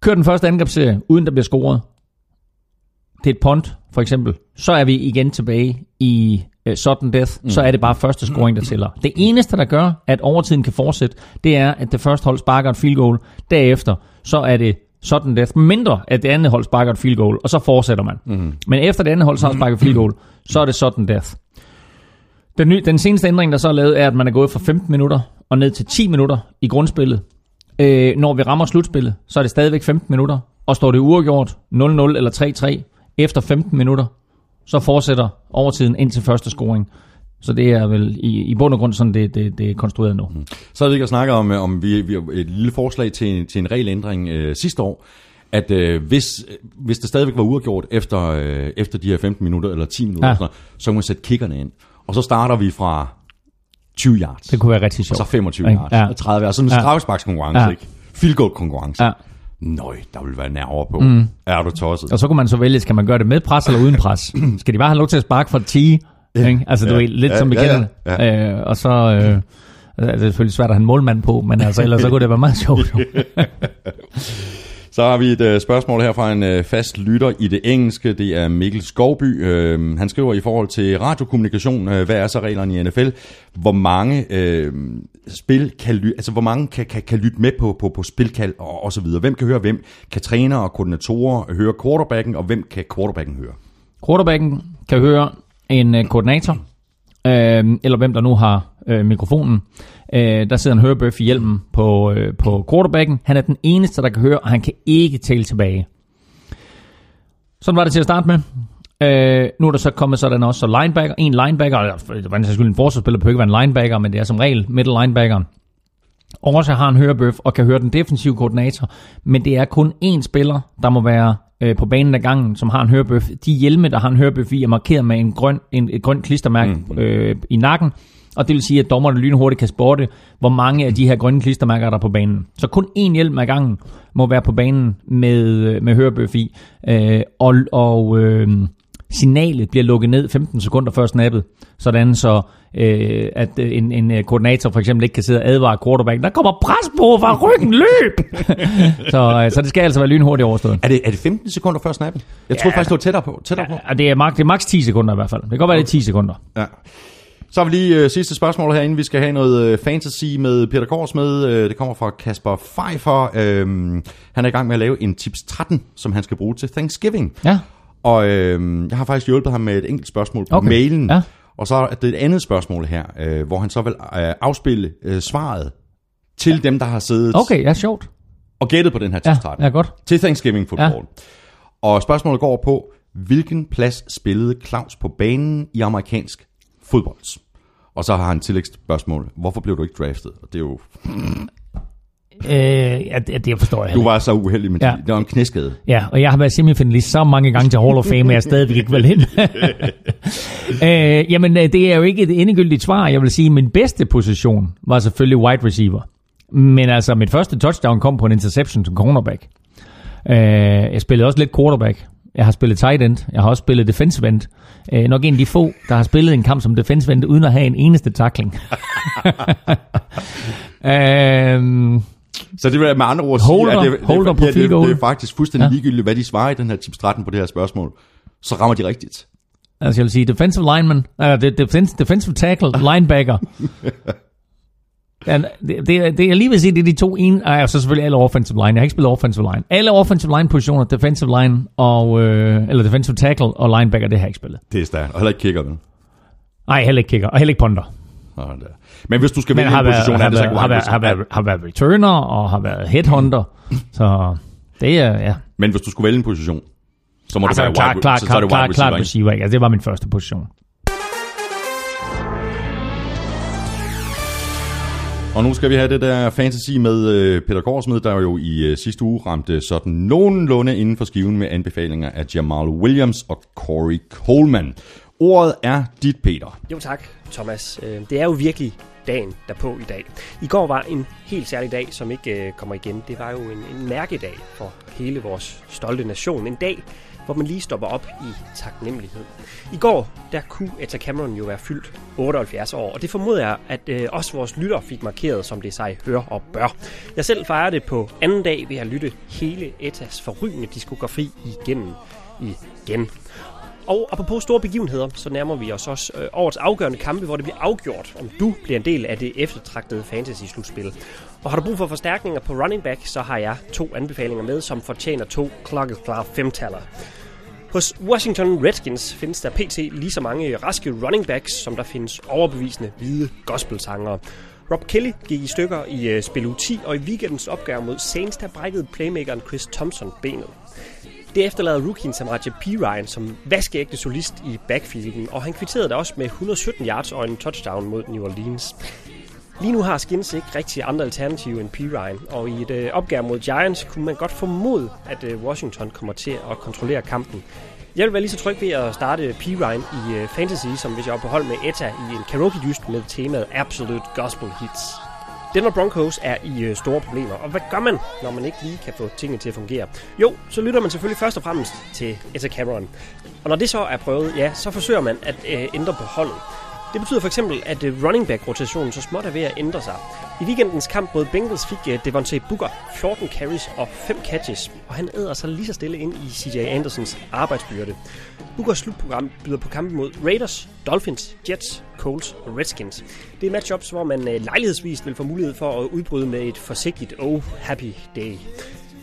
Kører den første angrebsserie, uden der bliver scoret, det er et punt, for eksempel, så er vi igen tilbage i sudden death, så er det bare første scoring, der tæller. Det eneste, der gør, at overtiden kan fortsætte, det er, at det første hold sparker et field goal, derefter, så er det sådan death, mindre at det andet hold sparker et field goal, og så fortsætter man. Mm. Men efter det andet hold så har sparket field goal, så er det sådan death. Den seneste ændring, der så er lavet, er, at man er gået fra 15 minutter og ned til 10 minutter i grundspillet. Når vi rammer slutspillet, så er det stadigvæk 15 minutter, og står det uafgjort 0-0 eller 3-3 efter 15 minutter, så fortsætter overtiden ind til første scoring. Så det er vel i bund og grund sådan, det er konstrueret nu. Så er det ikke at snakke om vi har et lille forslag til en regelændring sidste år, at hvis det stadigvæk var uafgjort efter de her 15 minutter eller 10 minutter, ja. Sådan, så kan man sætte kickerne ind. Og så starter vi fra 20 yards. Det kunne være rigtig sjovt. Og så 25 yards. Ja. Og 30 yards. Så en straffesparkskonkurrence, ja. Ikke? Field goal konkurrence. Ja. Nøj, der vil være nerver på. Mm. Er du tosset? Og så kunne man så vælge, skal man gøre det med pres eller uden pres? Skal de bare have lov til at sparke for 10? Ikke? Altså, ja. Du er lidt som vi kender det. Ja. Og så... det er selvfølgelig svært at have en målmand på, men altså, ellers så kunne det være meget sjovt. Så har vi et spørgsmål her fra en fast lytter i det engelske. Det er Mikkel Skovby. Han skriver i forhold til radiokommunikation. Hvad er så reglerne i NFL? Hvor mange spil kan kan lytte med på spilkald og så videre? Hvem kan høre hvem? Kan trænere og koordinatorer høre quarterbacken, og hvem kan quarterbacken høre? Quarterbacken kan høre en koordinator, eller hvem der nu har mikrofonen. Der sidder en hørebøf i hjelmen på quarterbacken. Han er den eneste, der kan høre, og han kan ikke tale tilbage. Sådan var det til at starte med. Nu er der så kommet sådan også linebacker. En linebacker, eller en forsvarsspiller behøver ikke være en linebacker, men det er som regel middle linebackeren. Også har en hørebøf og kan høre den defensive koordinator, men det er kun én spiller, der må være på banen ad gangen, som har en hørebøf. De hjelme, der har en hørebøf i, er markeret med et grønt klistermærke i nakken. Og det vil sige, at dommerne lynhurtigt kan spotte, hvor mange af de her grønne klistermærker, der er på banen. Så kun én hjelm ad gangen må være på banen med hørebøf i. Signalet bliver lukket ned 15 sekunder før snappet. Sådan så, at en koordinator for eksempel ikke kan sidde og advare quarterbacken. Der kommer pres på fra ryggen, løb! så det skal altså være lynhurtigt overstået. Er det 15 sekunder før snappet? Jeg tror faktisk, det var tættere på. Ja, det er maks 10 sekunder i hvert fald. Det kan godt være, det er 10 sekunder. Ja. Så har vi lige sidste spørgsmål herinde. Vi skal have noget fantasy med Peter Kors med. Det kommer fra Kasper Pfeiffer. Han er i gang med at lave en tips 13, som han skal bruge til Thanksgiving. Ja. Og jeg har faktisk hjulpet ham med et enkelt spørgsmål på mailen. Ja. Og så er det et andet spørgsmål her, hvor han så vil afspille svaret til dem, der har siddet sjovt. Og gættet på den her tips 13. Ja, godt. Til Thanksgiving football. Ja. Og spørgsmålet går på, hvilken plads spillede Claus på banen i amerikansk fodbold. Og så har han et tillægsspørgsmål. Hvorfor blev du ikke draftet? Og det er jo... det forstår jeg. Du var så uheldig, men det var en knæskade. Ja, og jeg har været semifinalist så mange gange til Hall of Fame, at jeg stadigvæk ikke valgt ind. Jamen, det er jo ikke et endegyldigt svar. Jeg vil sige, min bedste position var selvfølgelig wide receiver. Men altså, mit første touchdown kom på en interception som cornerback. Jeg spillede også lidt quarterback. Jeg har spillet tight end. Jeg har også spillet defensive end. Nok en af de få, der har spillet en kamp som defensive end, uden at have en eneste tackling. Så det vil med andre ord sige, at det er faktisk fuldstændig ligegyldigt, hvad de svarer i den her tips 13 på det her spørgsmål. Så rammer de rigtigt. Altså jeg vil sige, defensive lineman, defensive tackle, linebacker. Det, jeg lige vil sige, det er de to ene, og så selvfølgelig alle offensive line. Jeg har ikke spillet offensive line. Alle offensive line positioner, defensive line og eller defensive tackle og linebacker, det har jeg ikke spillet. Det er stærkt. Og heller ikke kicker, vel? Nej, heller ikke kicker. Og heller ikke punter. Men hvis du skal vælge en position, er det så godt. Har været returner og har været headhunter. Så det er, ja. Men hvis du skulle vælge en position, så må det være wide receiver. Altså, det var min første position. Og nu skal vi have det der fantasy med Peter Korsmed, der jo i sidste uge ramte sådan nogenlunde inden for skiven med anbefalinger af Jamal Williams og Corey Coleman. Ordet er dit, Peter. Jo tak, Thomas. Det er jo virkelig dagen derpå i dag. I går var en helt særlig dag, som ikke kommer igen. Det var jo en mærkedag for hele vores stolte nation. En dag, hvor man lige stopper op i taknemmelighed. I går, der kunne Etta Cameron jo være fyldt 78 år, og det formoder jeg, at også vores lytter fik markeret, som det sig hører og bør. Jeg selv fejrer det på anden dag ved at lytte hele Ettas forrygende diskografi igen. Og apropos store begivenheder, så nærmer vi os også årets afgørende kampe, hvor det bliver afgjort, om du bliver en del af det eftertragtede fantasy-slutspil. Og har du brug for forstærkninger på running back, så har jeg 2 anbefalinger med, som fortjener 2 klokkeklare 5-taller. Hos Washington Redskins findes der pt. Lige så mange raske running backs, som der findes overbevisende hvide gospelsangere. Rob Kelly gik i stykker i spil uge 10, og i weekendens opgør mod Saints, der brækkede playmakeren Chris Thompson benet. Det efterlader rookien Samaje Perine som vaskeægte solist i backfielden, og han kvitterede der også med 117 yards og en touchdown mod New Orleans. Lige nu har Skins ikke rigtig andre alternativer end Perine, og i et opgør mod Giants kunne man godt formode, at Washington kommer til at kontrollere kampen. Jeg vil være lige så tryg ved at starte Perine i fantasy, som hvis jeg var på hold med Etta i en karaoke-dyst med temaet Absolute Gospel Hits. Denver Broncos er i store problemer, og hvad gør man, når man ikke lige kan få tingene til at fungere? Jo, så lytter man selvfølgelig først og fremmest til Etta Cameron. Og når det så er prøvet, ja, så forsøger man at ændre på holdet. Det betyder for eksempel, at running back-rotationen så småt er ved at ændre sig. I weekendens kamp mod Bengals fik Devontae Booker 14 carries og 5 catches, og han æder sig lige så stille ind i CJ Andersons arbejdsbyrde. Bookers slutprogram byder på kampen mod Raiders, Dolphins, Jets, Colts og Redskins. Det er matchups, hvor man lejlighedsvis vil få mulighed for at udbryde med et forsigtigt "Oh, happy day".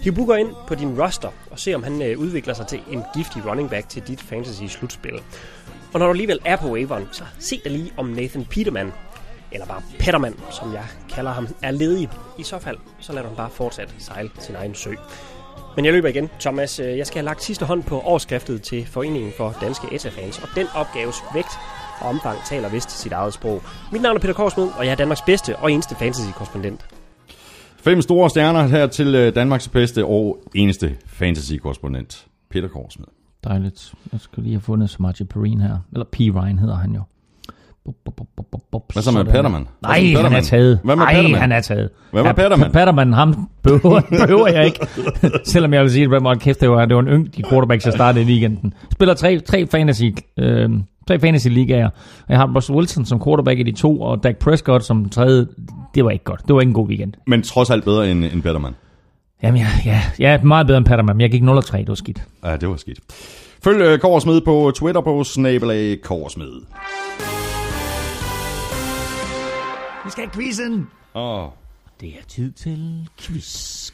Hiv Booker ind på din roster og se, om han udvikler sig til en giftig running back til dit fantasy-slutspil. Og når du alligevel er på waveren, så se dig lige om Nathan Peterman, eller bare Petterman, som jeg kalder ham, er ledig. I så fald, så lader han bare fortsat sejle sin egen sø. Men jeg løber igen, Thomas. Jeg skal have lagt sidste hånd på overskriftet til Foreningen for Danske Etafans, og den opgaves vægt og omfang taler vist sit eget sprog. Mit navn er Peter Korsmed, og jeg er Danmarks bedste og eneste fantasy-korrespondent. 5 store stjerner her til Danmarks bedste og eneste fantasy-korrespondent, Peter Korsmed. Dejligt. Jeg skal lige have fundet Samaje Perine her. Eller Perine hedder han jo. Hvad så med Petterman? Nej, han er taget. Hvad med Petterman? Petterman, ham behøver jeg ikke. Selvom jeg vil sige, at kæft, det var en yngdig quarterback, jeg startede i weekenden. Spiller 3 fantasy-ligaer. Jeg har Russell Wilson som quarterback i de 2, og Dak Prescott som 3. Det var ikke godt. Det var ikke en god weekend. Men trods alt bedre end Petterman. Jamen, jeg er meget bedre end Patterman, men jeg gik 0-3, det var skidt. Ja, det var skidt. Følg Korsmed på Twitter på @Korsmed. Vi skal have quizzen. Det er tid til quiz.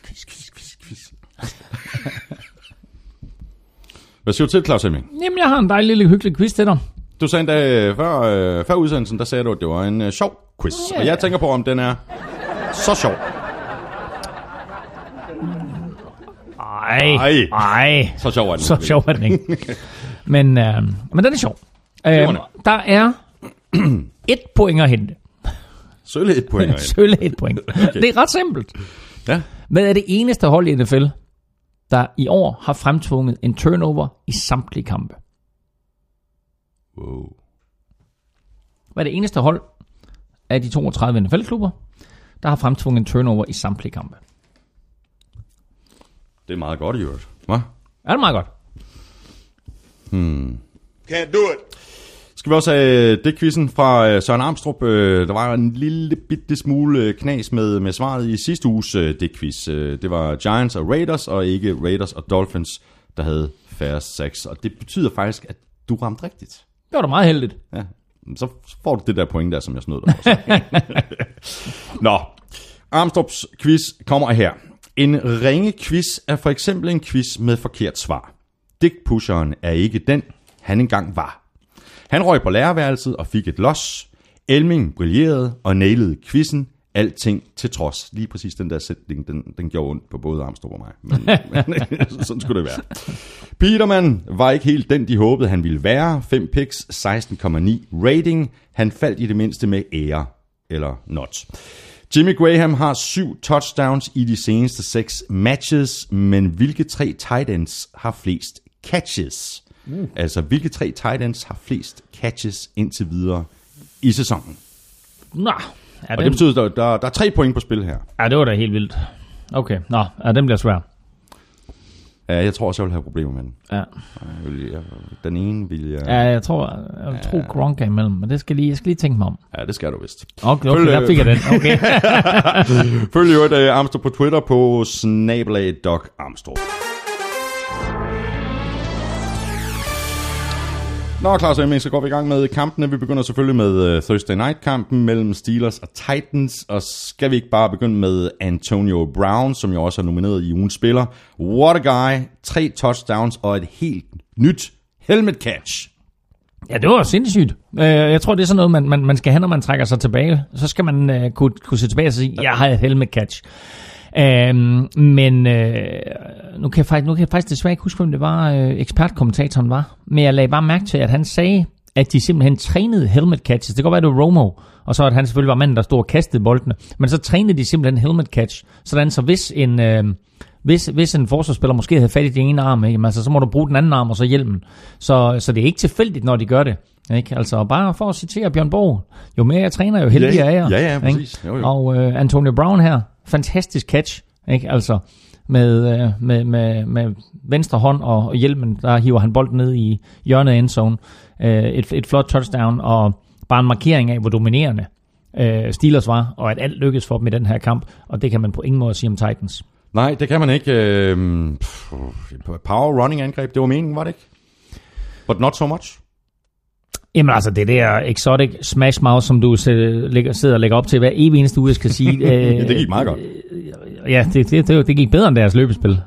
Hvad siger du til, Claus Hemming? Jamen, jeg har en dejlig lille hyggelig quiz til dig. Du sagde en dag før udsendelsen, der sagde du, at det var en sjov quiz. Ja. Og jeg tænker på, om den er så sjov. Nej, så sjov er den, ikke. Men den er sjov. Der er 1 point at hente. Sølle 1 point. Okay. Det er ret simpelt. Ja. Hvad er det eneste hold i NFL, der i år har fremtvunget en turnover i samtlige kampe? Wow. Hvad er det eneste hold af de 32 NFL-klubber, der har fremtvunget en turnover i samtlige kampe? Det er meget godt, i øvrigt. Hvad? Er det meget godt? Can't do it. Skal vi også have det quizzen fra Søren Armstrong. Der var en lille bitte smule knas med svaret i sidste uges det quiz. Det var Giants og Raiders, og ikke Raiders og Dolphins, der havde færre 6. Og det betyder faktisk, at du ramte rigtigt. Det var da meget heldigt. Ja, så får du det der point der, som jeg snød dig også. Nå, Armstrongs quiz kommer her. En ringe quiz er for eksempel en quiz med forkert svar. Dick-pusheren er ikke den, han engang var. Han røg på lærerværelset og fik et los. Elming brillerede og nailede quizzen. Alting til trods. Lige præcis den der sætning, den gjorde ondt på både Armstrong og mig. Men sådan skulle det være. Peterman var ikke helt den, de håbede, han ville være. 5 picks, 16,9 rating. Han faldt i det mindste med ære. Eller not. Jimmy Graham har 7 touchdowns i de seneste 6 matches, men hvilke 3 tight ends har flest catches? Altså, hvilke 3 tight ends har flest catches indtil videre i sæsonen? Nå. Og det betyder, at der er 3 point på spil her. Ja, det var da helt vildt. Okay, nå, ja, den bliver svær. Ja, jeg tror også, jeg vil have problemer med den. Ja. Den ene vil jeg... Ja, jeg tror Gronk er imellem, men jeg skal lige tænke mig om. Ja, det skal du vist. Okay, der fik jeg den. Okay. Følg jo et Armstrong på Twitter på @DocArmstrong. Nå, klar, så går vi i gang med kampene. Vi begynder selvfølgelig med Thursday Night-kampen mellem Steelers og Titans. Og skal vi ikke bare begynde med Antonio Brown, som jo også er nomineret i ugens spiller. What a guy. 3 touchdowns og et helt nyt helmet catch. Ja, det var sindssygt. Jeg tror, det er sådan noget, man skal have, når man trækker sig tilbage. Så skal man kunne se tilbage og sige, jeg har et helmet catch. Nu kan jeg faktisk desværre ikke huske, hvem det var, ekspertkommentatoren var. Men jeg lagde bare mærke til, at han sagde, at de simpelthen trænede helmet catches. Det kan godt være, det var Romo, og så at han selvfølgelig var manden, der stod og kastede boldene. Men så trænede de simpelthen helmet catch. Sådan så hvis en forsvarsspiller måske havde fat i den ene arm, ikke? Altså, så må du bruge den anden arm og så hjelmen. Så det er ikke tilfældigt, når de gør det. Ikke? Altså, bare for at citere Bjørn Borg, jo mere jeg træner, jo heldigere er jeg. Ja, præcis. Jo. Og Antonio Brown her, fantastisk catch, ikke? Altså, med venstre hånd og hjelmen, der hiver han bolden ned i hjørnet af endzone. Et flot touchdown, og bare en markering af, hvor dominerende Steelers var, og at alt lykkedes for dem i den her kamp, og det kan man på ingen måde sige om Titans. Nej, det kan man ikke. Power running angreb, det var meningen, var det ikke? But not so much. Jamen altså, det der exotic smash mouth, som du sidder og lægger op til hver evig eneste uge, skal sige. Ja, det gik meget godt. Ja, det gik bedre end deres løbespil.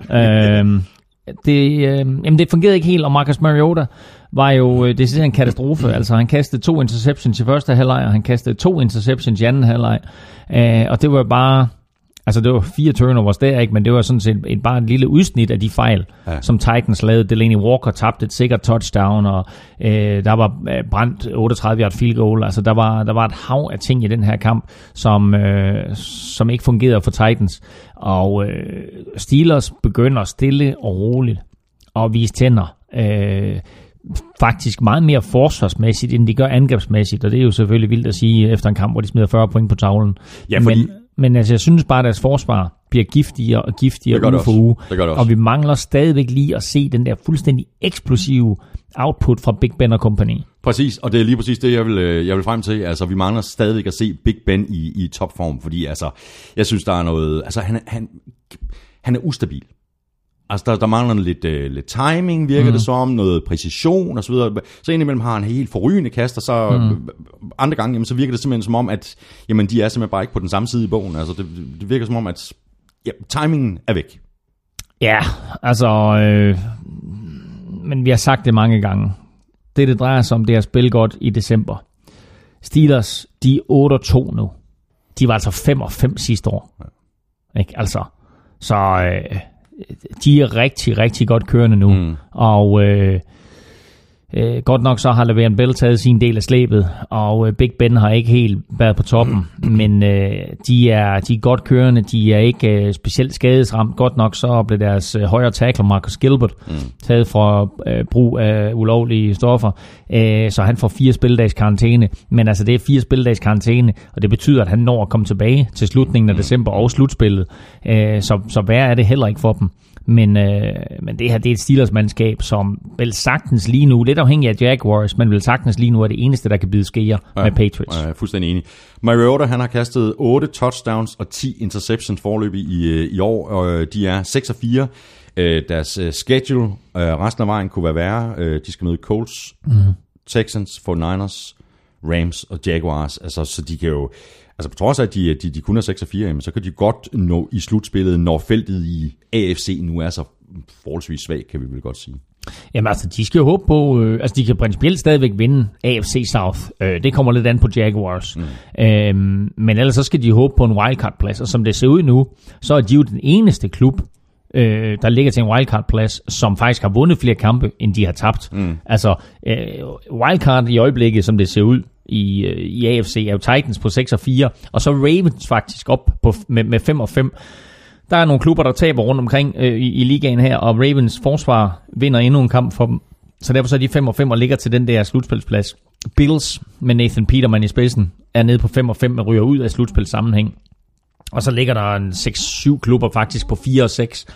Jamen det fungerede ikke helt, og Marcus Mariota var jo, det er en katastrofe. Altså, han kastede 2 interceptions i første halvleg, og han kastede 2 interceptions i anden halvleg. Og det var bare... Altså, det var 4 turnovers der, ikke? Men det var sådan set bare et lille udsnit af de fejl, som Titans lavede. Delaney Walker tabte et sikkert touchdown, og der var brændt 38-yard field goal. Altså, der var et hav af ting i den her kamp, som ikke fungerede for Titans. Og Steelers begynder stille og roligt at vise tænder. Faktisk meget mere forsvarsmæssigt, end de gør angrebsmæssigt. Og det er jo selvfølgelig vildt at sige efter en kamp, hvor de smider 40 point på tavlen. Ja, fordi... Men altså, jeg synes bare, at deres forsvar bliver giftigere og giftigere uge for uge. Og vi mangler stadigvæk lige at se den der fuldstændig eksplosive output fra Big Ben og company. Præcis, og det er lige præcis det, jeg vil frem til. Altså, vi mangler stadigvæk at se Big Ben i topform, fordi altså, jeg synes, der er noget... Altså, han er ustabil. Altså, der mangler lidt timing, virker det som, noget præcision osv. Så indimellem har han helt forrygende kast, og så andre gange, jamen, så virker det simpelthen som om, at jamen, de er simpelthen bare ikke på den samme side i bogen. Altså, det virker som om, at ja, timingen er væk. Ja, altså, men vi har sagt det mange gange. Det drejer sig om, det er at spille godt i december. Steelers, de er 8-2 nu. De var altså 5-5 sidste år. Ja. Ikke? Altså, så... de er rigtig, rigtig godt kørende nu, og godt nok så har Le'Veon Bell taget sin del af slæbet, og Big Ben har ikke helt været på toppen, men de er godt kørende, de er ikke specielt skadesramt, godt nok så blev deres højre tackler, Marcus Gilbert, taget fra brug af ulovlige stoffer, så han får 4 spilledags karantæne, men altså det er 4 spilledags karantæne, og det betyder, at han når at komme tilbage til slutningen af december og slutspillet, så værre er det heller ikke for dem. Men det her, det er et Steelers-mandskab, som vel sagtens lige nu, lidt afhængig af Jaguars, men vel sagtens lige nu er det eneste, der kan bide skære med Patriots. Jeg er fuldstændig enig. Mariota, han har kastet 8 touchdowns og 10 interceptions forløb i år, og de er 6-4. Deres schedule resten af vejen kunne være værre. De skal møde Colts, Texans, 49ers, Rams og Jaguars, altså, så de kan jo... Altså på trods af, at de kun er 6-4, så kan de godt nå i slutspillet, når feltet i AFC nu er så forholdsvis svagt, kan vi vel godt sige. Jamen altså, de skal jo håbe på, altså de kan principielt stadigvæk vinde AFC South. Det kommer lidt an på Jaguars. Men ellers så skal de håbe på en wildcard-plads, og som det ser ud nu, så er de jo den eneste klub, der ligger til en wildcard-plads, som faktisk har vundet flere kampe, end de har tabt. Altså, wildcard i øjeblikket, som det ser ud, i AFC er jo Titans på 6-4, og så Ravens faktisk op på, med 5-5. Der er nogle klubber, der taber rundt omkring i ligaen her, og Ravens forsvar vinder endnu en kamp for dem. Så derfor så er de 5-5 og ligger til den der slutspilsplads. Bills med Nathan Peterman i spidsen er nede på 5-5 og ryger ud af slutspilssammenhæng. Og så ligger der en 6-7 klubber faktisk på 4-6,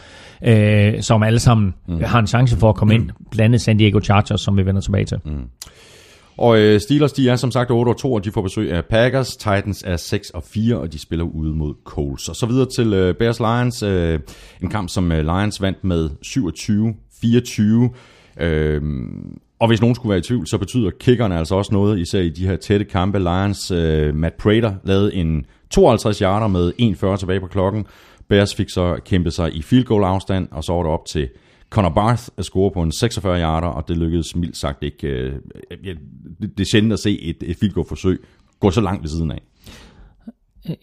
som alle sammen har en chance for at komme ind, blandt andet San Diego Chargers, som vi vender tilbage til. Og Steelers, de er som sagt 8-2, og de får besøg af Packers. Titans er 6-4, og de spiller ude mod Colts. Og så videre til Bears Lions. En kamp, som Lions vandt med 27-24. Og hvis nogen skulle være i tvivl, så betyder kickerne altså også noget, især i de her tætte kampe. Lions, Matt Prater, lavede en 52-yarder med 1:40 tilbage på klokken. Bears fik så kæmpet sig i field goal afstand, og så var det op til Connor Barth at score på en 46-yarder, og det lykkedes mildt sagt ikke. Det er sjældent at se et field goal forsøg gå så langt ved siden af.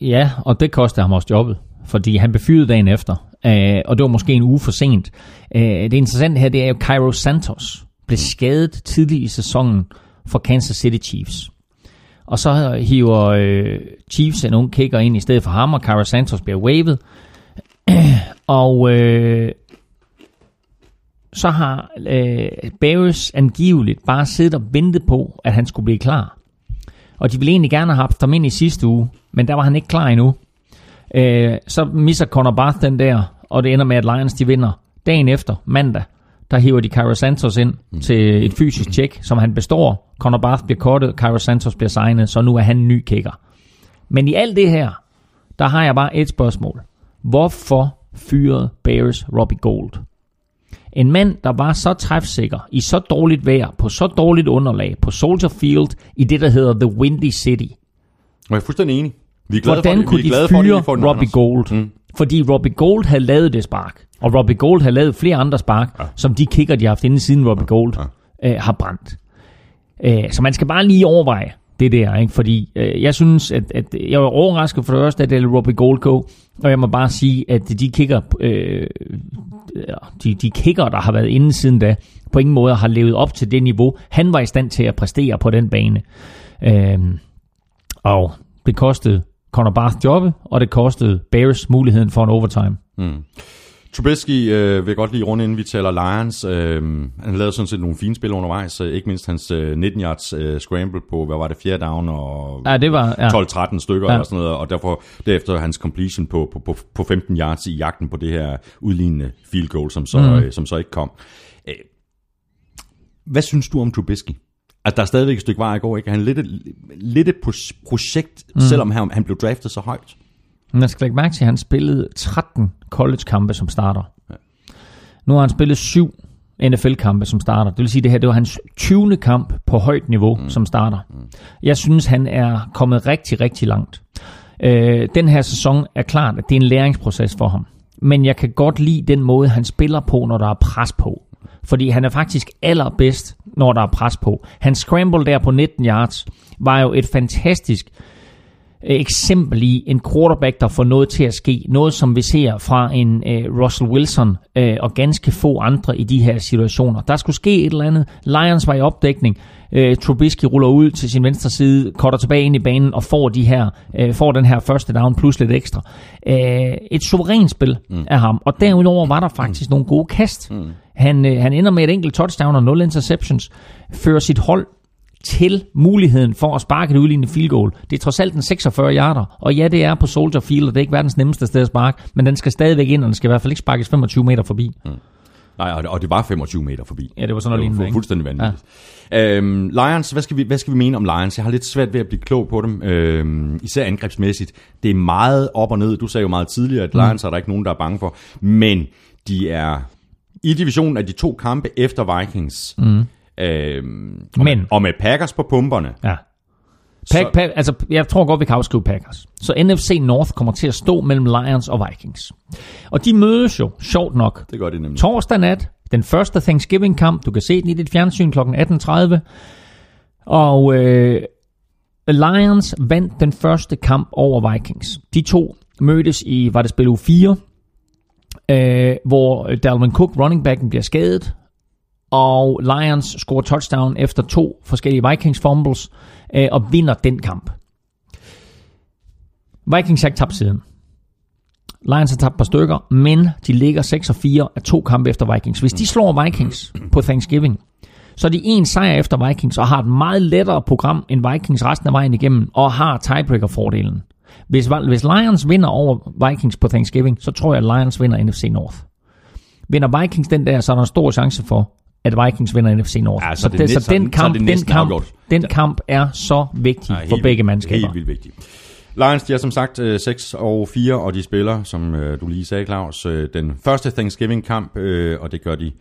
Ja, og det kostede ham også jobbet, fordi han befyrede dagen efter, og det var måske en uge for sent. Det interessante her, det er jo Cairo Santos blev skadet tidlig i sæsonen for Kansas City Chiefs. Og så hiver Chiefs en ung kicker ind i stedet for ham, og Cairo Santos bliver waived. Og så har Bears angiveligt bare siddet og ventet på, at han skulle blive klar. Og de ville egentlig gerne have haft ham ind i sidste uge, men der var han ikke klar endnu. Så misser Connor Barth den der, og det ender med, at Lions de vinder dagen efter, mandag. Der hiver de Cairo Santos ind til et fysisk tjek, som han består. Connor Barth bliver kortet, Cairo Santos bliver signet, så nu er han ny kicker. Men i alt det her, der har jeg bare et spørgsmål. Hvorfor fyrede Bears Robbie Gould? En mand, der var så træfsikker, i så dårligt vejr, på så dårligt underlag, på Soldier Field, i det, der hedder The Windy City. Jeg er fuldstændig enig. Vi er glade hvordan for, kunne vi er de fyre Robbie Gould? Mm. Fordi Robbie Gould havde lavet det spark, og Robbie Gould havde lavet flere andre spark, ja, som de kicker, de har haft inden siden Robbie Gould har brændt. Så man skal bare lige overveje det der, ikke? Fordi jeg synes, at jeg var overrasket for det første, at det er Robbie Gould go, og jeg må bare sige, at de kicker, de kicker, der har været inde siden da, på ingen måde har levet op til det niveau, han var i stand til at præstere på den bane. Og det kostede Connor Barth jobbet, og det kostede Bears muligheden for en overtime. Mm. Trubisky vil godt lige runde, inden vi taler Lions. Han lavede sådan set nogle fine spil undervejs. Ikke mindst hans 19-yards scramble på, hvad var det, 4. down og ja, det var, ja, 12-13 stykker, ja, og sådan noget. Og derfor, derefter hans completion på 15 yards i jagten på det her udlignende field goal, som så ikke kom. Hvad synes du om Trubisky? Altså, der er stadigvæk et stykke vej i går, ikke? Han er lidt et projekt, selvom han blev draftet så højt. Man skal lægge mærke til, at han spillede 13 college-kampe som starter. Ja. Nu har han spillet 7 NFL-kampe som starter. Det vil sige, at det her det var hans 20. kamp på højt niveau som starter. Jeg synes, han er kommet rigtig, rigtig langt. Den her sæson er klart, at det er en læringsproces for ham. Men jeg kan godt lide den måde, han spiller på, når der er pres på. Fordi han er faktisk allerbedst, når der er pres på. Hans scramble der på 19 yards var jo et fantastisk eksempel i en quarterback, der får noget til at ske. Noget, som vi ser fra en Russell Wilson og ganske få andre i de her situationer. Der skulle ske et eller andet. Lions var i opdækning. Trubisky ruller ud til sin venstre side, cutter tilbage ind i banen og får den her første down plus lidt ekstra. Et suverænt spil af ham. Og derudover var der faktisk nogle gode kast. Han ender med et enkelt touchdown og 0 interceptions. Fører sit hold til muligheden for at sparke et udlignende field goal. Det er trods alt en 46-yarder, og ja, det er på Soldier Field, og det er ikke verdens nemmeste sted at sparke, men den skal stadigvæk ind, og den skal i hvert fald ikke sparkes 25 meter forbi. Nej, og det var 25 meter forbi. Ja, det var sådan noget lignende. Det var fuldstændig vanvittigt. Ja. Lions, hvad skal vi mene om Lions? Jeg har lidt svært ved at blive klog på dem, især angrebsmæssigt. Det er meget op og ned. Du sagde jo meget tidligere, at Lions er der ikke nogen, der er bange for, men de er i divisionen af de 2 kampe efter Vikings. Og med Packers på pumperne. Ja. Altså, jeg tror godt, vi kan afskrive Packers. Så NFC North kommer til at stå mellem Lions og Vikings. Og de mødes jo, sjovt nok. Det gør de nemlig. Torsdag nat, den første Thanksgiving-kamp. Du kan se den i dit fjernsyn kl. 18:30. Og Lions vandt den første kamp over Vikings. De to mødtes i, var det spil uge 4, hvor Dalvin Cook, running backen, bliver skadet. Og Lions scorer touchdown efter 2 forskellige Vikings fumbles og vinder den kamp. Vikings har ikke tabt siden. Lions har tabt par stykker, men de ligger 6-4 af 2 kampe efter Vikings. Hvis de slår Vikings på Thanksgiving, så er de 1 sejr efter Vikings og har et meget lettere program end Vikings resten af vejen igennem og har tiebreaker-fordelen. Hvis Lions vinder over Vikings på Thanksgiving, så tror jeg, at Lions vinder NFC North. Vinder Vikings den der, så er der en stor chance for, at Vikings vinder NFC North. Ja, den kamp er så vigtig for begge mandskaber. Helt vildt vigtig. Lions, de er som sagt 6-4, og de spiller, som du lige sagde, Claus, den første Thanksgiving-kamp, og det gør de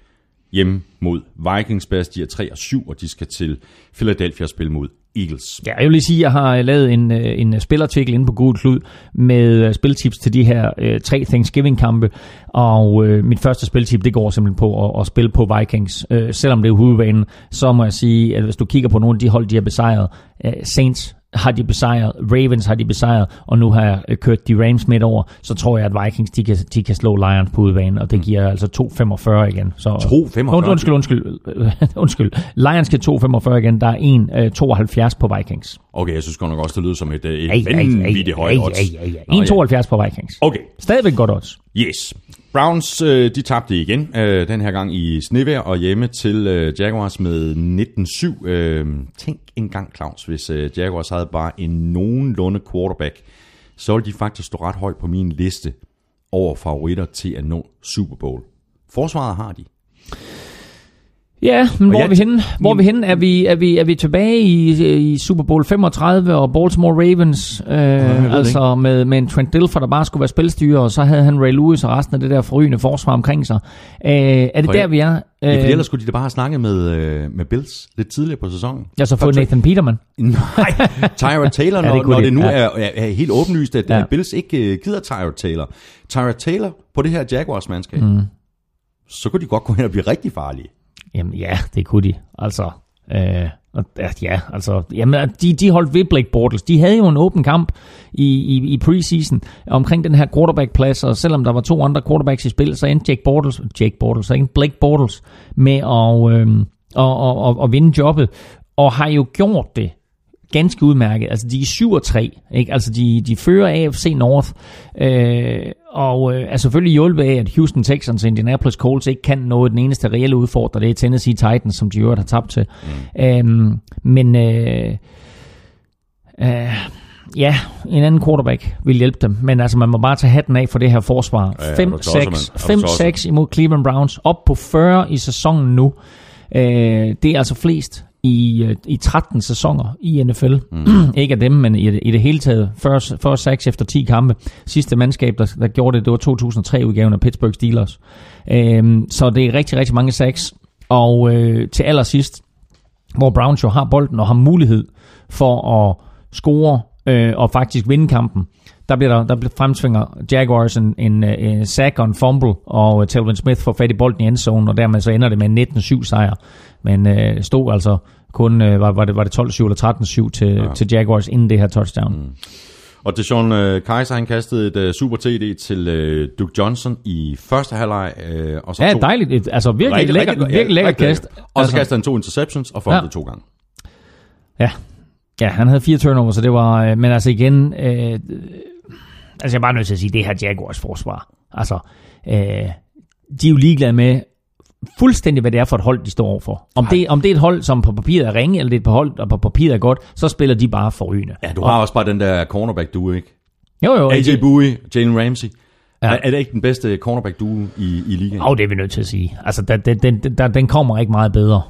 hjemme mod Vikings. Bears, de er 3-7, og de skal til Philadelphia spille mod Eagles. Ja, jeg vil lige sige, at jeg har lavet en spilartikel inde på Google Klud med spiltips til de her tre Thanksgiving-kampe, og mit første spiltip, det går simpelthen på at spille på Vikings. Selvom det er hovedbanen, så må jeg sige, at hvis du kigger på nogle af de hold, de har besejret, Saints har de besejret, Ravens har de besejret, og nu har jeg kørt de Rams midt over, så tror jeg, at Vikings, de kan slå Lions på udebane, og det giver altså 2,45 igen. 2,45? Undskyld. Lions kan 2,45 igen, der er 1,72 på Vikings. Okay, jeg synes godt nok også, det lyder som et vanvittigt højt odds. 1,72 på Vikings. Okay. Stadigvæk godt odds. Yes. Browns, de tabte igen, den her gang i snevejr og hjemme til Jaguars med 19-7. Tænk engang, Claus, hvis Jaguars havde bare en nogenlunde quarterback, så ville de faktisk stå ret højt på min liste over favoritter til at nå Super Bowl. Forsvaret har de. Ja, men hvor er vi henne? Er vi tilbage i Super Bowl 35 og Baltimore Ravens, altså med en Trent Dilfer, der bare skulle være spilstyrer, og så havde han Ray Lewis og resten af det der forrygende forsvar omkring sig. Er det der, vi er? Ja, for ellers skulle de da bare have snakket med Bills lidt tidligere på sæsonen. Ja, så få Nathan Peterman. Nej, Tyrod Taylor, når det nu er helt åbenlyst, at Bills ikke gider Tyrod Taylor. Tyrod Taylor på det her Jaguars-mandskab, så kunne de godt gå hen og blive rigtig farlige. Jamen ja, det kunne de. De holdt ved Blake Bortles. De havde jo en åben kamp i preseason omkring den her quarterback-plads, og selvom der var to andre quarterbacks i spil, så endte Blake Bortles med at vinde jobbet, og har jo gjort det ganske udmærket. Altså, de er 7-3, ikke? Altså, de fører AFC North, og er selvfølgelig hjulpet af, at Houston Texans og Indianapolis Colts ikke kan noget. Den eneste reelle udfordrer, det er Tennessee Titans, som de i øvrigt har tabt til. En anden quarterback vil hjælpe dem, men altså, man må bare tage hatten af for det her forsvar. 5-6 imod Cleveland Browns, op på 40 i sæsonen nu. Det er altså flest i 13 sæsoner i NFL. Ikke af dem, men i det hele taget. 40-6 efter 10 kampe. Sidste mandskab, der gjorde det, det var 2003-udgaven af Pittsburgh Steelers. Så det er rigtig, rigtig mange sacks. Og til allersidst, hvor Browns jo har bolden og har mulighed for at score og faktisk vinde kampen, der fremsvinger Jaguars en sack og en fumble, og Telvin Smith får fat i bolden i endzone, og dermed så ender det med en 19-7 sejr. Men stod altså kun, var det 12-7 eller 13-7 til Jaguars inden det her touchdown. Og Deshaun Kaiser, han kastede et super TD til Duke Johnson i første halvleg. Og så dejligt. Altså virkelig lækkert kast. Og så kastede han 2 interceptions og fumblede 2 gange. Ja. Ja, han havde 4 turnover, så det var... Men altså igen... jeg er bare nødt til at sige, det her Jaguars forsvar. Altså, de er jo ligeglade med fuldstændig, hvad det er for et hold, de står overfor. Om det er et hold, som på papiret er ringe, eller det er et hold, der på papiret er godt, så spiller de bare forrygende. Ja, du har også bare den der cornerback-duo, ikke? Jo. AJ Bowie, Jalen Ramsey. Ja. Er det ikke den bedste cornerback-duo i ligaen? Jo, det er vi nødt til at sige. Altså, den kommer ikke meget bedre.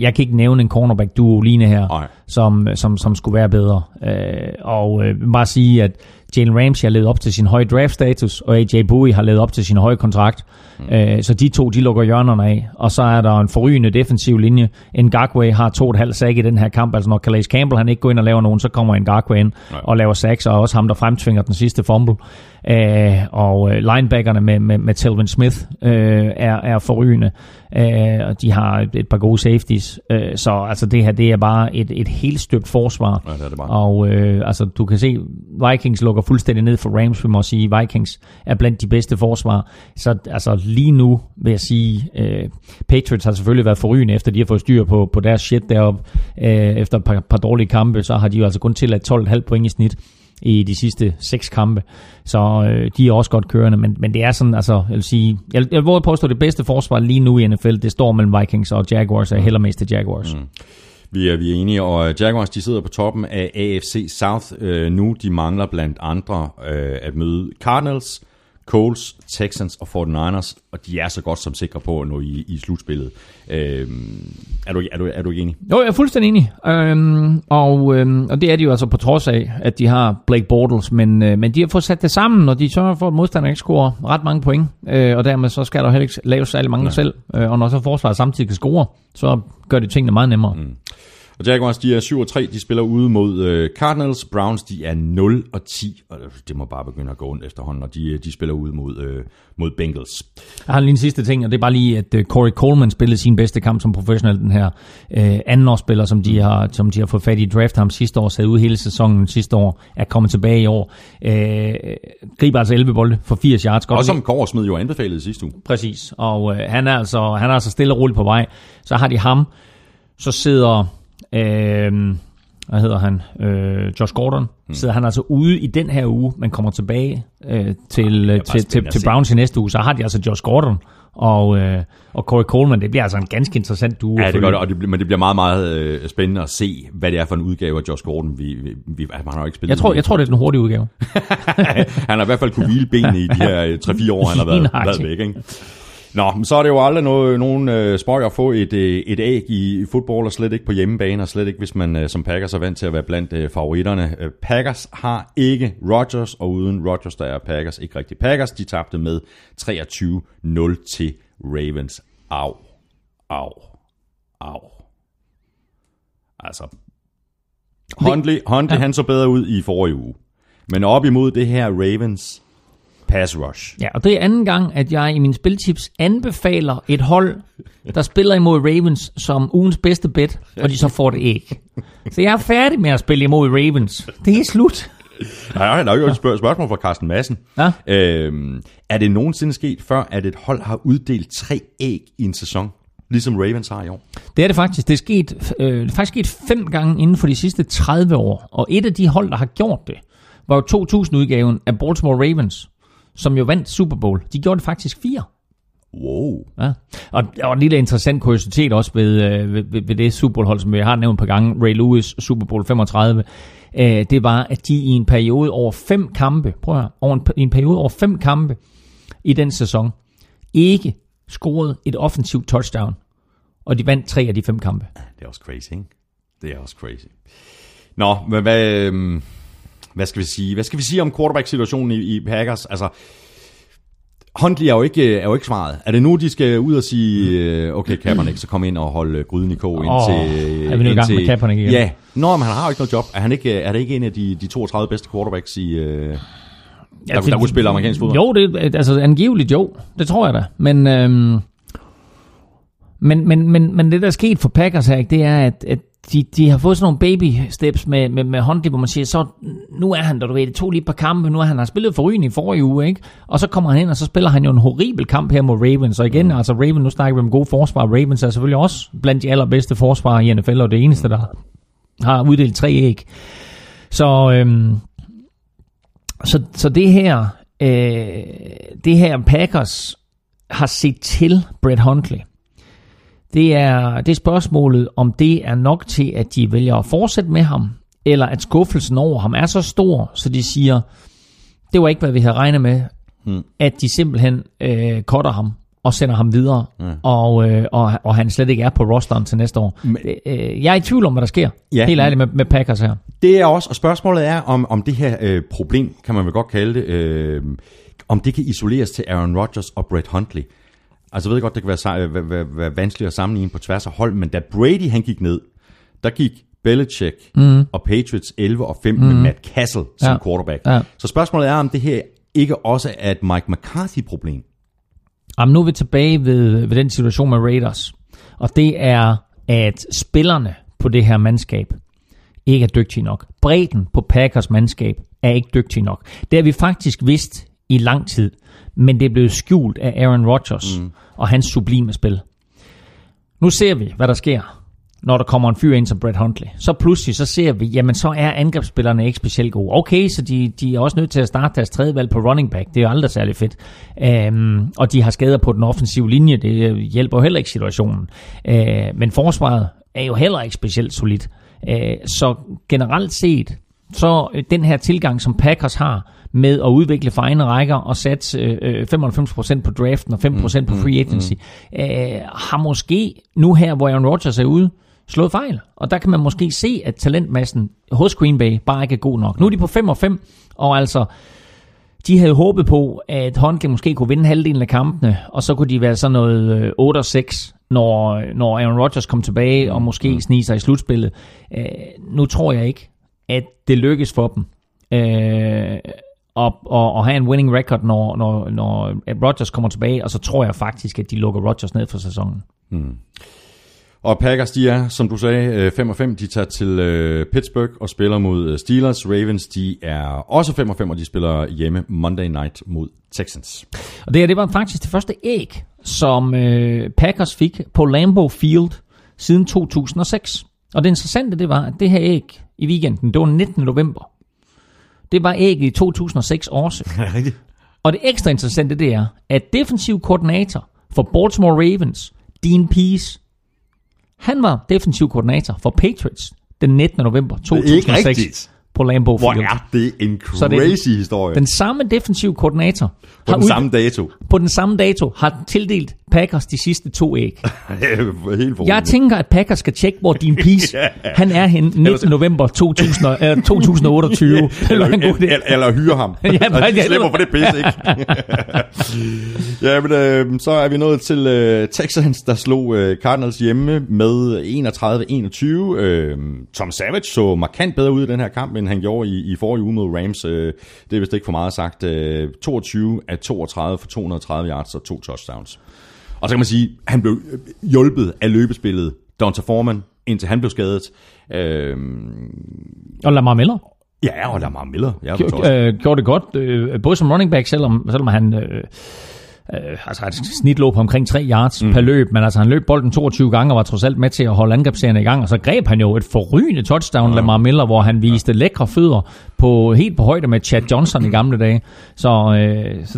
Jeg kan ikke nævne en cornerback-duo lige her, som skulle være bedre. Bare sige, at Jalen Ramsey har levet op til sin høje draft-status, og AJ Bowie har levet op til sin høje kontrakt. Så de to, de lukker hjørnerne af. Og så er der en forrygende defensiv linje. Ngakoue har 2,5 sack i den her kamp. Altså, når Calais Campbell han ikke går ind og laver nogen, så kommer Ngakoue ind og laver sacks, og også ham, der fremtvinger den sidste fumble. Og linebackerne med Telvin Smith er forrygende. Og de har et par gode safeties. Så altså, det her, det er bare et helt støbt forsvar. Ja, det er det bare. Og du kan se, Vikings lukker fuldstændig ned for Rams, vi må sige. Vikings er blandt de bedste forsvar. Så altså, lige nu vil jeg sige, Patriots har selvfølgelig været forrygende, efter de har fået styr på deres shit deroppe. Efter et par dårlige kampe, så har de jo altså kun tilladt 12,5 point i snit i de sidste 6 kampe. Så de er også godt kørende, men det er sådan, altså, jeg vil sige, jeg vil påstå, det bedste forsvar lige nu i NFL, det står mellem Vikings og Jaguars, og heller mest til Jaguars. Vi er enige, og Jaguars, de sidder på toppen af AFC South nu. De mangler blandt andre at møde Cardinals, Colts, Texans og 49ers, og de er så godt som sikre på nu i slutspillet. Er du ikke enig? Jo, jeg er fuldstændig enig. Og det er de jo altså på trods af, at de har Blake Bortles, men de har fået sat det sammen, og de sørger for, at modstanderne ikke scorer ret mange point, og dermed så skal der heller ikke laves særlig mange selv, og når så forsvaret samtidig kan score, så gør det tingene meget nemmere. Mm. Og Jaguars, de er 7-3, de spiller ude mod Cardinals. Browns, de er 0-10, og det må bare begynde at gå ondt efterhånden, og de spiller ude mod Bengals. Jeg har lige en sidste ting, og det er bare lige, at Corey Coleman spillede sin bedste kamp som professionel, den her andenårsspiller, som de har fået fat i draft ham sidste år, sad ude hele sæsonen sidste år, er kommet tilbage i år. Griber altså 11 bolde for 80 yards. Godt og som Kåre smed jo anbefalet sidste uge. Præcis, og han er altså stille og roligt på vej. Så har de ham, så sidder... hvad hedder han? Josh Gordon. Sidder han altså ude i den her uge, men kommer tilbage til Browns i næste uge, så har de altså Josh Gordon og Corey Coleman. Det bliver altså en ganske interessant duo. Ja, det gør det, men det bliver meget, meget spændende at se, hvad det er for en udgave af Josh Gordon. Han har jo ikke spillet. Jeg tror, det er den hurtige udgave. Han har i hvert fald kunne hvile benene i de her 3-4 år, han har været væk, ikke? Nå, men så er det jo aldrig nogen spøg at få et æg i fodbold, og slet ikke på hjemmebane, og slet ikke, hvis man som Packers er vant til at være blandt favoritterne. Packers har ikke Rodgers, og uden Rodgers, der er Packers ikke rigtig Packers. De tabte med 23-0 til Ravens. Au. Altså, Huntley, han så bedre ud i forrige uge. Men op imod det her Ravens... pass rush. Ja, og det er anden gang, at jeg i mine spiltips anbefaler et hold, der spiller imod Ravens som ugens bedste bet, og de så får det æg. Så jeg er færdig med at spille imod Ravens. Det er slut. Nej, der er jo et spørgsmål fra Carsten Madsen. Ja? Er det nogensinde sket før, at et hold har uddelt 3 æg i en sæson, ligesom Ravens har i år? Det er det faktisk. Det er faktisk sket 5 gange inden for de sidste 30 år, og et af de hold, der har gjort det, var jo 2000-udgaven af Baltimore Ravens, som jo vandt Super Bowl. De gjorde det faktisk 4. Wow. Ja. Og en lille interessant kuriositet også ved det Super Bowl-hold, som vi har nævnt på gange, Ray Lewis, Super Bowl 35, det var, at de i en periode over 5 kampe, i den sæson, ikke scorede et offensivt touchdown, og de vandt 3 af de 5 kampe. Det er også crazy, ikke? Nå, men Hvad skal vi sige om quarterback-situationen i Packers? Altså, Huntley er jo ikke svaret. Er det nu, de skal ud og sige, okay, Kaepernick, så kom ind og hold gryden i kog indtil... Er vi nu i gang med Kaepernick igen? Ja. Nå, men han har jo ikke noget job. Er det ikke en af de 32 bedste quarterbacks i... der kunne spille amerikansk fodbold? Jo, det, altså angiveligt jo. Det tror jeg da. Men det, der er sket for Packers her, det er, at de har fået sådan nogle baby-steps med Huntley, hvor man siger, så nu er han, da du ved, det tog lige et par kampe, nu er han spillet forrygende i forrige uge, ikke? Og så kommer han ind, og så spiller han jo en horribel kamp her mod Ravens, og igen, altså Ravens, nu snakker vi om gode forsvar, Ravens er selvfølgelig også blandt de allerbedste forsvarere i NFL, og det eneste, der har uddelt 3 æg. Så det her Packers har set til Brett Hundley. Det er spørgsmålet, om det er nok til, at de vælger at fortsætte med ham, eller at skuffelsen over ham er så stor, så de siger, det var ikke, hvad vi havde regnet med, at de simpelthen cutter ham og sender ham videre, og han slet ikke er på rosteren til næste år. Men, jeg er i tvivl om, hvad der sker, helt ærligt, med Packers her. Det er også, og spørgsmålet er, om det her problem, kan man vel godt kalde det, om det kan isoleres til Aaron Rodgers og Brett Hundley. Altså jeg ved godt, det kan være vanskeligt at sammenligne på tværs af hold, men da Brady han gik ned, der gik Belichick og Patriots 11-5 med Matt Cassel som quarterback. Ja. Så spørgsmålet er, om det her ikke også er et Mike McCarthy-problem? Jamen nu er vi tilbage ved den situation med Raiders, og det er, at spillerne på det her mandskab ikke er dygtige nok. Bredden på Packers mandskab er ikke dygtig nok. Det har vi faktisk vidst i lang tid, men det er blevet skjult af Aaron Rodgers og hans sublime spil. Nu ser vi, hvad der sker, når der kommer en fyr ind som Brett Hundley. Så pludselig så ser vi, jamen så er angrebsspillerne ikke specielt gode. Okay, så de er også nødt til at starte deres tredje valg på running back. Det er jo aldrig særlig fedt. Og de har skader på den offensive linje. Det hjælper jo heller ikke situationen. Men forsvaret er jo heller ikke specielt solidt. Så generelt set, så den her tilgang, som Packers har med at udvikle fra egne rækker og satse 95% på draften og 5% på free agency, har måske nu her, hvor Aaron Rodgers er ude, slået fejl. Og der kan man måske se, at talentmassen hos Green Bay bare ikke er god nok. Nu er de på 5-5, og altså, de havde håbet på, at Honke måske kunne vinde halvdelen af kampene, og så kunne de være sådan noget 8-6, når Aaron Rodgers kom tilbage og måske snige sig i slutspillet. Nu tror jeg ikke, at det lykkes for dem at have en winning record, når Rodgers kommer tilbage, og så tror jeg faktisk, at de lukker Rodgers ned for sæsonen. Mm. Og Packers, de er, som du sagde, 5-5. De tager til Pittsburgh og spiller mod Steelers. Ravens, de er også 5-5, og de spiller hjemme Monday Night mod Texans. Og det her, det var faktisk det første æg, som Packers fik på Lambeau Field siden 2006. Og det interessante, det var, at det her æg i weekenden, det var 19. november. Det var ægget i 2006 også. Ja, rigtigt. Og det ekstra interessante, det er, at defensiv koordinator for Baltimore Ravens, Dean Pease, han var defensiv koordinator for Patriots den 19. november 2006 på Lambeau Field. Hvor er det en crazy historie. Den samme defensiv koordinator på den samme dato. På den samme dato har tildelt Packers de sidste to æg. Jeg tænker, at Packers skal tjekke, hvor Dean Pease han er henne 19. november 2028. Eller hyre ham. De slipper for det pisse, ikke? Ja, men så er vi nået til Texans, der slog Cardinals hjemme med 31-21. Tom Savage så markant bedre ud i den her kamp, end han gjorde i forrige uge mod Rams. Det er vist ikke for meget sagt. 22 af 32 for 230 yards og 2 touchdowns. Og så kan man sige, at han blev hjulpet af løbespillet Donta Foreman, indtil han blev skadet. Og Lamar Miller. Ja, og Lamar Miller. Gjorde det godt, både som running back, selvom han... altså et snit lå på omkring 3 yards per løb, men altså han løb bolden 22 gange og var trods alt med til at holde angrebsserien i gang, og så greb han jo et forrygende touchdown Lamar Miller, hvor han viste lækre fødder helt på højde med Chad Johnson i gamle dage, så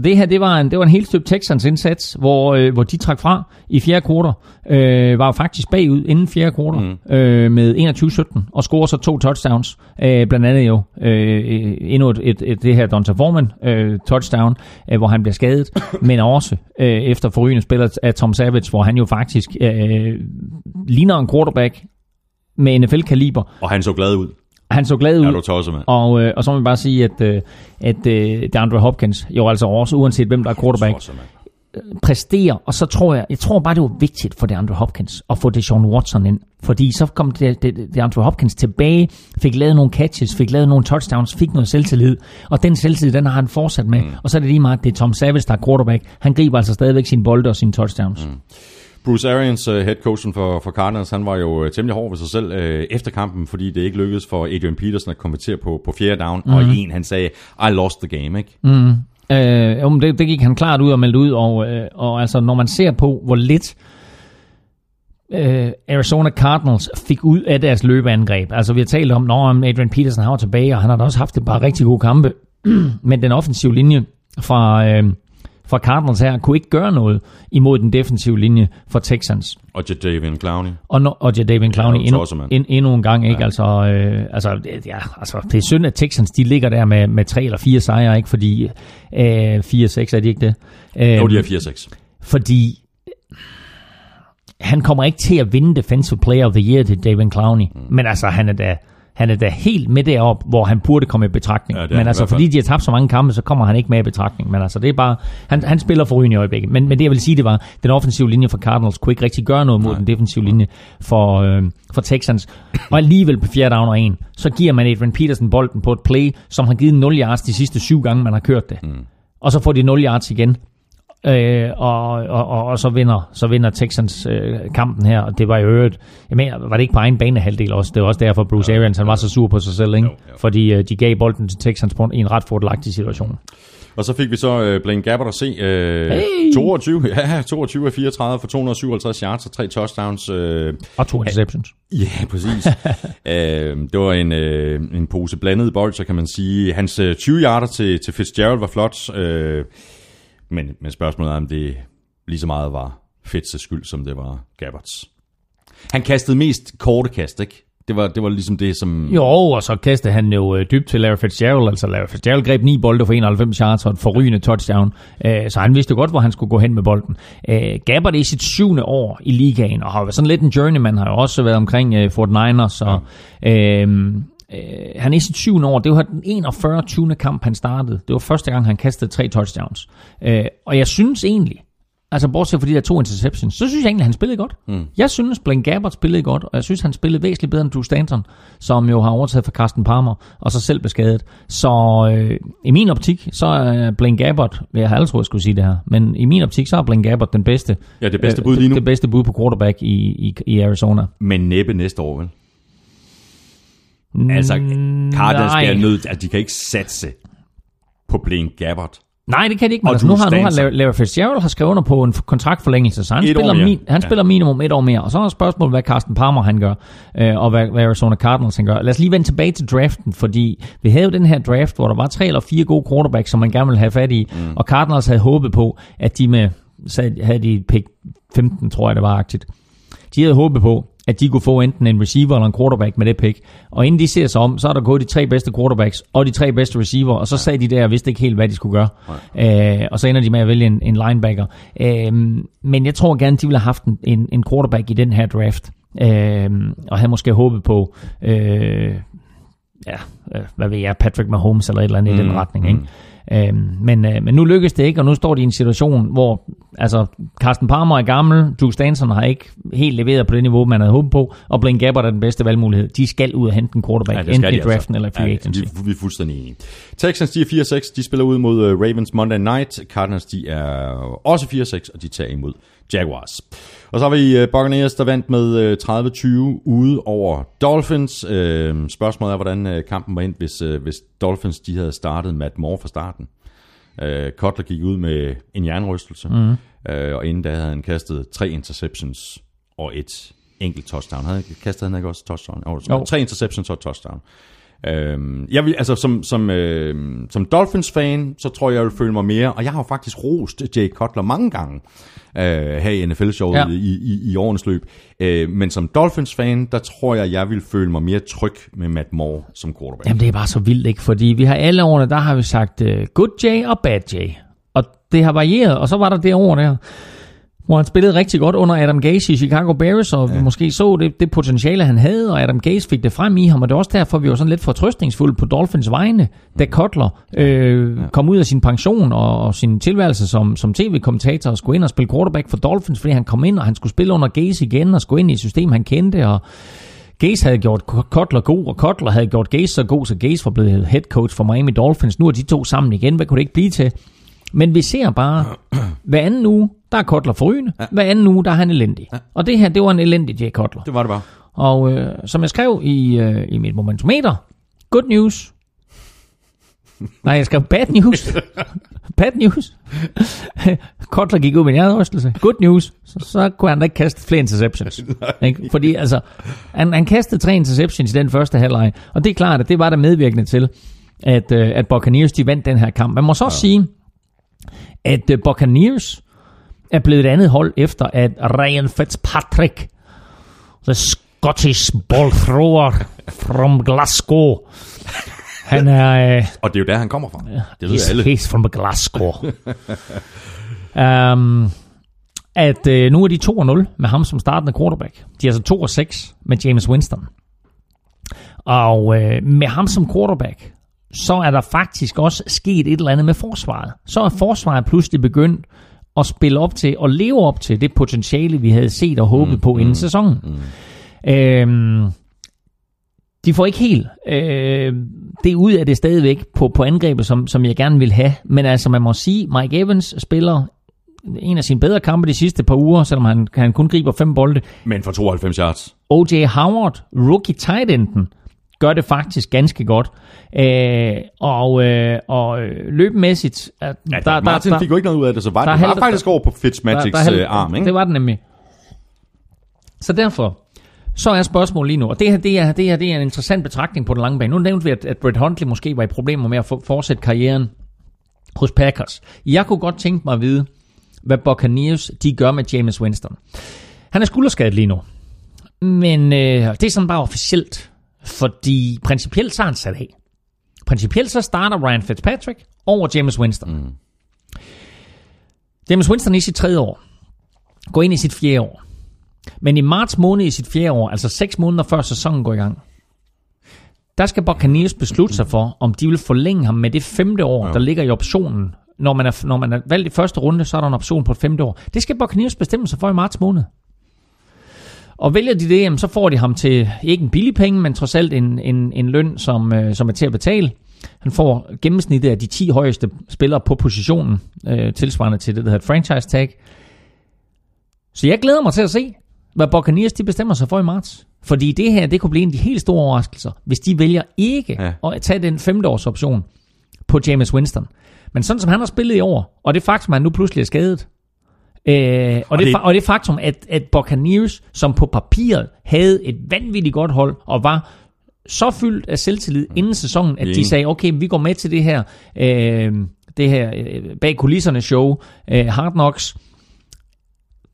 det her det var en helt støbt Texans indsats, hvor de trak fra i fjerde kvartal, var faktisk bagud inden fjerde kvartal med 21-17 og scorer så 2 touchdowns, blandt andet jo endnu et det her Donta Foreman touchdown, hvor han bliver skadet, men også efter forrygende spiller af Tom Savage, hvor han jo faktisk ligner en quarterback med NFL-kaliber. Og han så glad ud. Og så må man bare sige, at DeAndre Hopkins jo altså også, uanset hvem der er quarterback, præsterer. Og så tror jeg bare, det var vigtigt for DeAndre Hopkins at få Deshaun Watson ind. Fordi så kom DeAndre Hopkins tilbage, fik lavet nogle catches, fik lavet nogle touchdowns, fik noget selvtillid. Og den selvtillid, den har han fortsat med. Og så er det lige meget, det er Tom Savage, der er quarterback. Han griber altså stadigvæk sine bolde og sine touchdowns. Mm. Bruce Arians, headcoachen for Cardinals, han var jo temmelig hård ved sig selv efter kampen, fordi det ikke lykkedes for Adrian Peterson at konvertere på fjerde down. Og han sagde, I lost the game, ikke? Mm. Det gik han klart ud og meldte ud, og altså når man ser på, hvor lidt Arizona Cardinals fik ud af deres løbeangreb, altså vi har talt om, når Adrian Peterson har tilbage, og han har da også haft et par rigtig gode kampe, men den offensive linje fra Cardinals her kunne ikke gøre noget imod den defensive linje for Texans. Og Jadeveon Clowney. Og Jadeveon Clowney endnu en gang, ikke? Ja. Altså, det er synd, at Texans, de ligger der med 3 eller 4 sejre, ikke? Fordi 4-6, er de ikke det? Jo, de er 4-6. Fordi han kommer ikke til at vinde Defensive Player of the Year til Jadeveon Clowney, men altså, han er da helt med derop, hvor han burde komme i betragtning. Ja, men altså, fordi de har tabt så mange kampe, så kommer han ikke med i betragtning. Men altså, det er bare... Han spiller forrygende i øjeblikket. Men det, jeg vil sige, det var, den offensive linje for Cardinals kunne ikke rigtig gøre noget mod den defensive linje for Texans. Og alligevel på 4. down og 1, så giver man Adrian Peterson bolden på et play, som har givet 0 yards de sidste 7 gange, man har kørt det. Mm. Og så får de 0 yards igen. Og så vinder Texans kampen her, og det var jo øvrigt, jeg mener, var det ikke på egen banehalvdel også? Det var også derfor Bruce Arians, han var så sur på sig selv, ikke? Jo. Fordi de gav bolden til Texans på en ret fordelagtig situation. Og så fik vi så Blaine Gabbert at se 22 af 34 for 257 yards og 3 touchdowns. Og 2 interceptions. Ja, præcis. Det var en pose blandet bold, så kan man sige. Hans 20 yarder til Fitzgerald var flot. Men spørgsmålet er, om det lige så meget var Fitz' skyld, som det var Gabberts. Han kastede mest korte kast, ikke? Det var ligesom det, som... Jo, og så kastede han jo dybt til Larry Fitzgerald. Altså, Larry Fitzgerald greb 9 bolde for 91 yards og et forrygende touchdown. Så han vidste jo godt, hvor han skulle gå hen med bolden. Gabbert er i sit 7. år i ligaen, og har været sådan lidt en journeyman. Har jo også været omkring 49ers. Og, ja. Han er i sit 7. år. Det var den 41. 20. kamp, han startede. Det var første gang, han kastede 3 touchdowns. Og jeg synes egentlig, altså bortset fra de der 2 interceptions, så synes jeg egentlig, han spillede godt. Mm. Jeg synes, Blaine Gabbert spillede godt, og jeg synes, han spillede væsentligt bedre end Drew Stanton, som jo har overtaget fra Carsten Palmer, og så selv blev skadet. Så i min optik, så er Blaine Gabbert, jeg har aldrig troet, jeg skulle sige det her, men i min optik, så er Blaine Gabbert den bedste, ja, det bedste bud lige nu. Det bedste bud på quarterback i Arizona. Men næppe næste år, vel? Altså, Cardinals skal nødt, altså de kan ikke satse på Blaine Gabbert. Nej, det kan de ikke. Altså, nu har Larry Fitzgerald har skrevet under på en kontraktforlængelse, så han spiller minimum 1 år mere. Og så er spørgsmålet, hvad Carsten Palmer han gør, og hvad Arizona Cardinals han gør. Lad os lige vende tilbage til draften, fordi vi havde jo den her draft, hvor der var 3 eller 4 gode quarterbacks, som man gerne ville have fat i, og Cardinals havde håbet på, at de havde de pick 15, tror jeg det var agtigt. De havde håbet på, at de kunne få enten en receiver eller en quarterback med det pick. Og inden de ser sig om, så er der gået de 3 bedste quarterbacks og de 3 bedste receiver, og så sad de der og vidste ikke helt, hvad de skulle gøre. Og så ender de med at vælge en linebacker. Men jeg tror gerne, de ville have haft en quarterback i den her draft. Og havde måske håbet på... hvad ved jeg, Patrick Mahomes eller et eller andet i den retning, ikke? Men nu lykkes det ikke, og nu står de i en situation, hvor altså Carsten Palmer er gammel, Drew Stanton har ikke helt leveret på det niveau, man havde håbet på, og Blaine Gabbert er den bedste valgmulighed. De skal ud og hente en quarterback, enten i draften eller free agency. Vi er fuldstændig enige. Texans, de er 4-6, de spiller ud mod Ravens Monday Night. Cardinals, de er også 4-6, og de tager imod Jaguars. Og så har vi Buccaneers, der vandt med 30-20 ude over Dolphins. Spørgsmålet er, hvordan kampen var endt, hvis Dolphins de havde startet Matt Moore fra starten. Cutler gik ud med en hjernerystelse, og inden da havde han kastet 3 interceptions og et enkelt touchdown. Kastede han ikke også touchdown? Oh. 3 interceptions og et touchdown. Jeg vil, altså som Dolphins-fan, så tror jeg, jeg vil føle mig mere, og jeg har jo faktisk rost Jay Cutler mange gange her i NFL-showet i årens løb, men som Dolphins-fan, der tror jeg, jeg vil føle mig mere tryg med Matt Moore som quarterback. Jamen det er bare så vildt, ikke? Fordi vi har alle årene, der har vi sagt good Jay og bad Jay, og det har varieret, og så var der det år der, hvor han spillede rigtig godt under Adam Gase i Chicago Bears, og vi måske så det potentiale, han havde, og Adam Gase fik det frem i ham, og det er også derfor, vi var sådan lidt fortrøstningsfulde på Dolphins vegne, da Cutler kom ud af sin pension og sin tilværelse som tv-kommentator og skulle ind og spille quarterback for Dolphins, fordi han kom ind, og han skulle spille under Gase igen og skulle ind i et system, han kendte, og Gase havde gjort Cutler god, og Cutler havde gjort Gase så god, så Gase var blevet head coach for Miami Dolphins. Nu er de to sammen igen. Hvad kunne det ikke blive til? Men vi ser bare, hver anden uge, der er Cutler forrygende. Ja. Hver anden uge, der er han elendig. Ja. Og det her, det var en elendig Jay Cutler. Det var det bare. Og som jeg skrev i mit momentometer, good news. Nej, jeg skrev bad news. Bad news. Cutler gik ud med en hjernerystelse. Good news. Så kunne han da ikke kaste flere interceptions. Ikke? Fordi altså, han kastede 3 interceptions i den første halvleg. Og det er klart, at det var der medvirkende til, at Buccaneers, de vandt den her kamp. Man må så sige, at Buccaneers er blevet et andet hold, efter at Ryan Fitzpatrick, the Scottish ball thrower from Glasgow, han er... og det er jo der, han kommer fra. Det ved alle. He's from Glasgow. Nu er de 2-0 med ham som startende quarterback. De er så 2-6 med James Winston. Og med ham som quarterback, så er der faktisk også sket et eller andet med forsvaret. Så er forsvaret pludselig begyndt at spille op til, og leve op til det potentiale, vi havde set og håbet på inden sæsonen. De får ikke helt det ud af det stadigvæk på angrebet, som jeg gerne vil have. Men altså, man må sige, Mike Evans spiller en af sine bedre kampe de sidste par uger, selvom han kun griber 5 bolde. Men for 92 yards. O.J. Howard, rookie tight enden, gør det faktisk ganske godt. Og løbemæssigt... Martin fik jo ikke noget ud af det, så var det var faktisk over på Fitzmagics arm, ikke? Det var den nemlig. Så derfor, så er spørgsmålet lige nu, og det her er en interessant betragtning på den lange bane. Nu nævnte vi, at Brett Hundley måske var i problemer med at fortsætte karrieren hos Packers. Jeg kunne godt tænke mig at vide, hvad Buccaneers de gør med James Winston. Han er skulderskadet lige nu. Men det er sådan bare officielt, fordi principielt så er han sat af. Principielt så starter Ryan Fitzpatrick over Jameis Winston. Mm. Jameis Winston i sit 3. år. Går ind i sit 4. år. Men i marts måned i sit 4. år, altså 6 måneder før sæsonen går i gang, der skal Buccaneers beslutte sig for, om de vil forlænge ham med det 5. år, der ligger i optionen. Når man er valgt i 1. runde, så er der en option på et 5. år. Det skal Buccaneers bestemme sig for i marts måned. Og vælger de det, så får de ham til ikke en billig penge, men trods alt en løn, som er til at betale. Han får gennemsnittet af de 10 højeste spillere på positionen, tilsvarende til det, der hedder franchise tag. Så jeg glæder mig til at se, hvad Buccaneers de bestemmer sig for i marts. Fordi det her, det kunne blive en af de helt store overraskelser, hvis de vælger ikke at tage den 5-års option på Jameis Winston. Men sådan som han har spillet i år, og det faktum, at han nu pludselig er skadet, og det faktum, at Buccaneers, som på papiret havde et vanvittigt godt hold, og var så fyldt af selvtillid inden sæsonen, at de sagde, okay, vi går med til det her bag kulisserne show, Hard Knocks,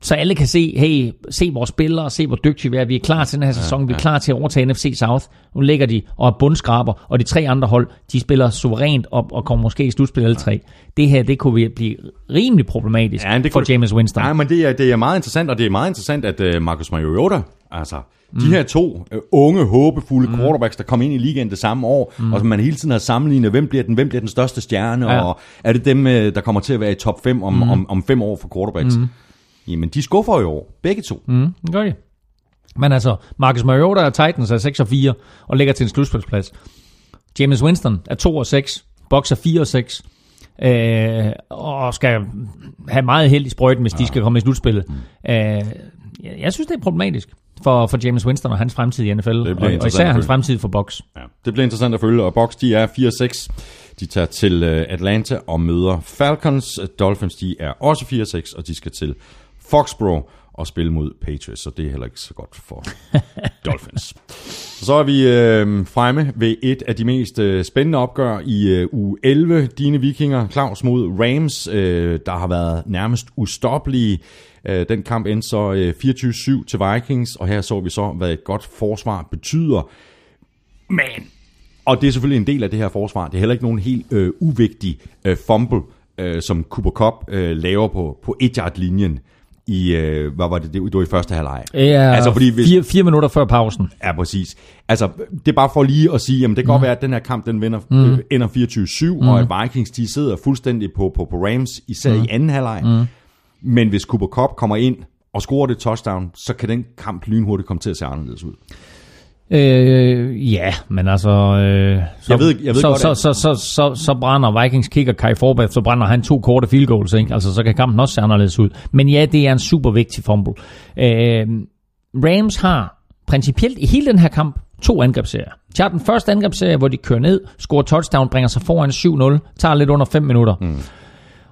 så alle kan se, hey, se vores spillere, se hvor dygtige vi er, vi er klar til den her sæson, vi er klar til at overtage NFC South. Nu ligger de og er bundskraber, og de 3 andre hold, de spiller suverænt op og kommer måske i slutspil alle 3. Det her, det kunne blive rimelig problematisk for Jameis Winston. Nej, men det er meget interessant, og det er meget interessant, at Marcus Mariota, altså de her 2 unge, håbefulde quarterbacks, der kom ind i ligaen det samme år, og som man hele tiden har sammenlignet, hvem bliver den største stjerne, og er det dem, der kommer til at være i top 5 om 5 år for quarterbacks? Jamen, de skuffer jo over. Begge 2. Det gør de. Men altså, Marcus Mariota og Titans er 6-4 og ligger til en slutspilsplads. Jameis Winston er 2-6, Bucks er 4-6, og skal have meget held i sprøjten, hvis de skal komme i slutspillet. Jeg synes, det er problematisk for Jameis Winston og hans fremtid i NFL, og især hans fremtid for Bucks. Ja, det bliver interessant at følge, og Bucks, de er 4-6. De tager til Atlanta og møder Falcons. Dolphins, de er også 4-6, og de skal til Foxborough og spille mod Patriots, så det er heller ikke så godt for Dolphins. Så er vi fremme ved et af de mest spændende opgør i uge 11. Dine Vikinger, Claus mod Rams, der har været nærmest ustoppelige. Den kamp endte så 24-7 til Vikings, og her så vi så, hvad et godt forsvar betyder. Men, og det er selvfølgelig en del af det her forsvar, det er heller ikke nogen helt uvigtig fumble, som Cooper Cup laver på 1-yard-linjen i, hvad var det, det var i første halvleg. Ja, altså, fordi hvis, 4 minutter før pausen. Ja, præcis. Altså, det er bare for lige at sige, jamen det kan godt være, at den her kamp, den ender 24-7, og at Vikings, de sidder fuldstændig på Rams, især i anden halvleg. Men hvis Cooper Cup kommer ind og scorer det touchdown, så kan den kamp lynhurtigt komme til at se anderledes ud. Ja, men altså så brænder Vikings kicker Kai Forbath, så brænder han 2 korte field goals, ikke? Altså så kan kampen også se anderledes ud. Men ja, det er en super vigtig fumble. Rams har principielt i hele den her kamp 2 angrebsserier. Tager den første angrebsserie, hvor de kører ned, scorer touchdown, bringer sig foran 7-0, tager lidt under 5 minutter.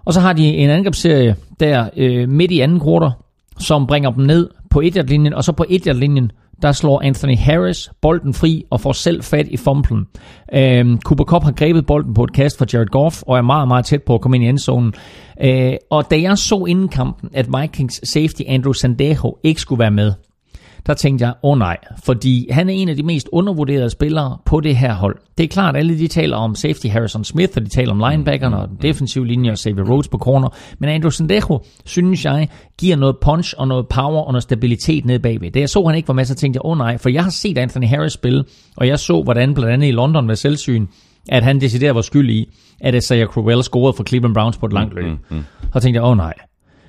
Og så har de en angrebsserie der midt i anden kvartal, som bringer dem ned på 1-yard-linjen, og så på 1-yard-linjen der slår Anthony Harris bolden fri og får selv fat i fumblen. Cooper Kupp har grebet bolden på et kast fra Jared Goff, og er meget, meget tæt på at komme ind i endzonen. Og da jeg så inden kampen, at Vikings safety Andrew Sandejo ikke skulle være med, der tænkte jeg, nej, fordi han er en af de mest undervurderede spillere på det her hold. Det er klart, at alle de taler om safety Harrison Smith, og de taler om linebackerne og den defensive linje og Xavier Rhodes på corner, men Andrew Sandejo, synes jeg, giver noget punch og noget power og noget stabilitet ned bagved. Da jeg så, han ikke var med, så tænkte jeg, nej, for jeg har set Anthony Harris spille, og jeg så, hvordan blandt andet i London med selvsyn, at han decideret var skyld i, at Isaiah Crowell scorede for Cleveland Browns på et langt løb. Så tænkte jeg, nej.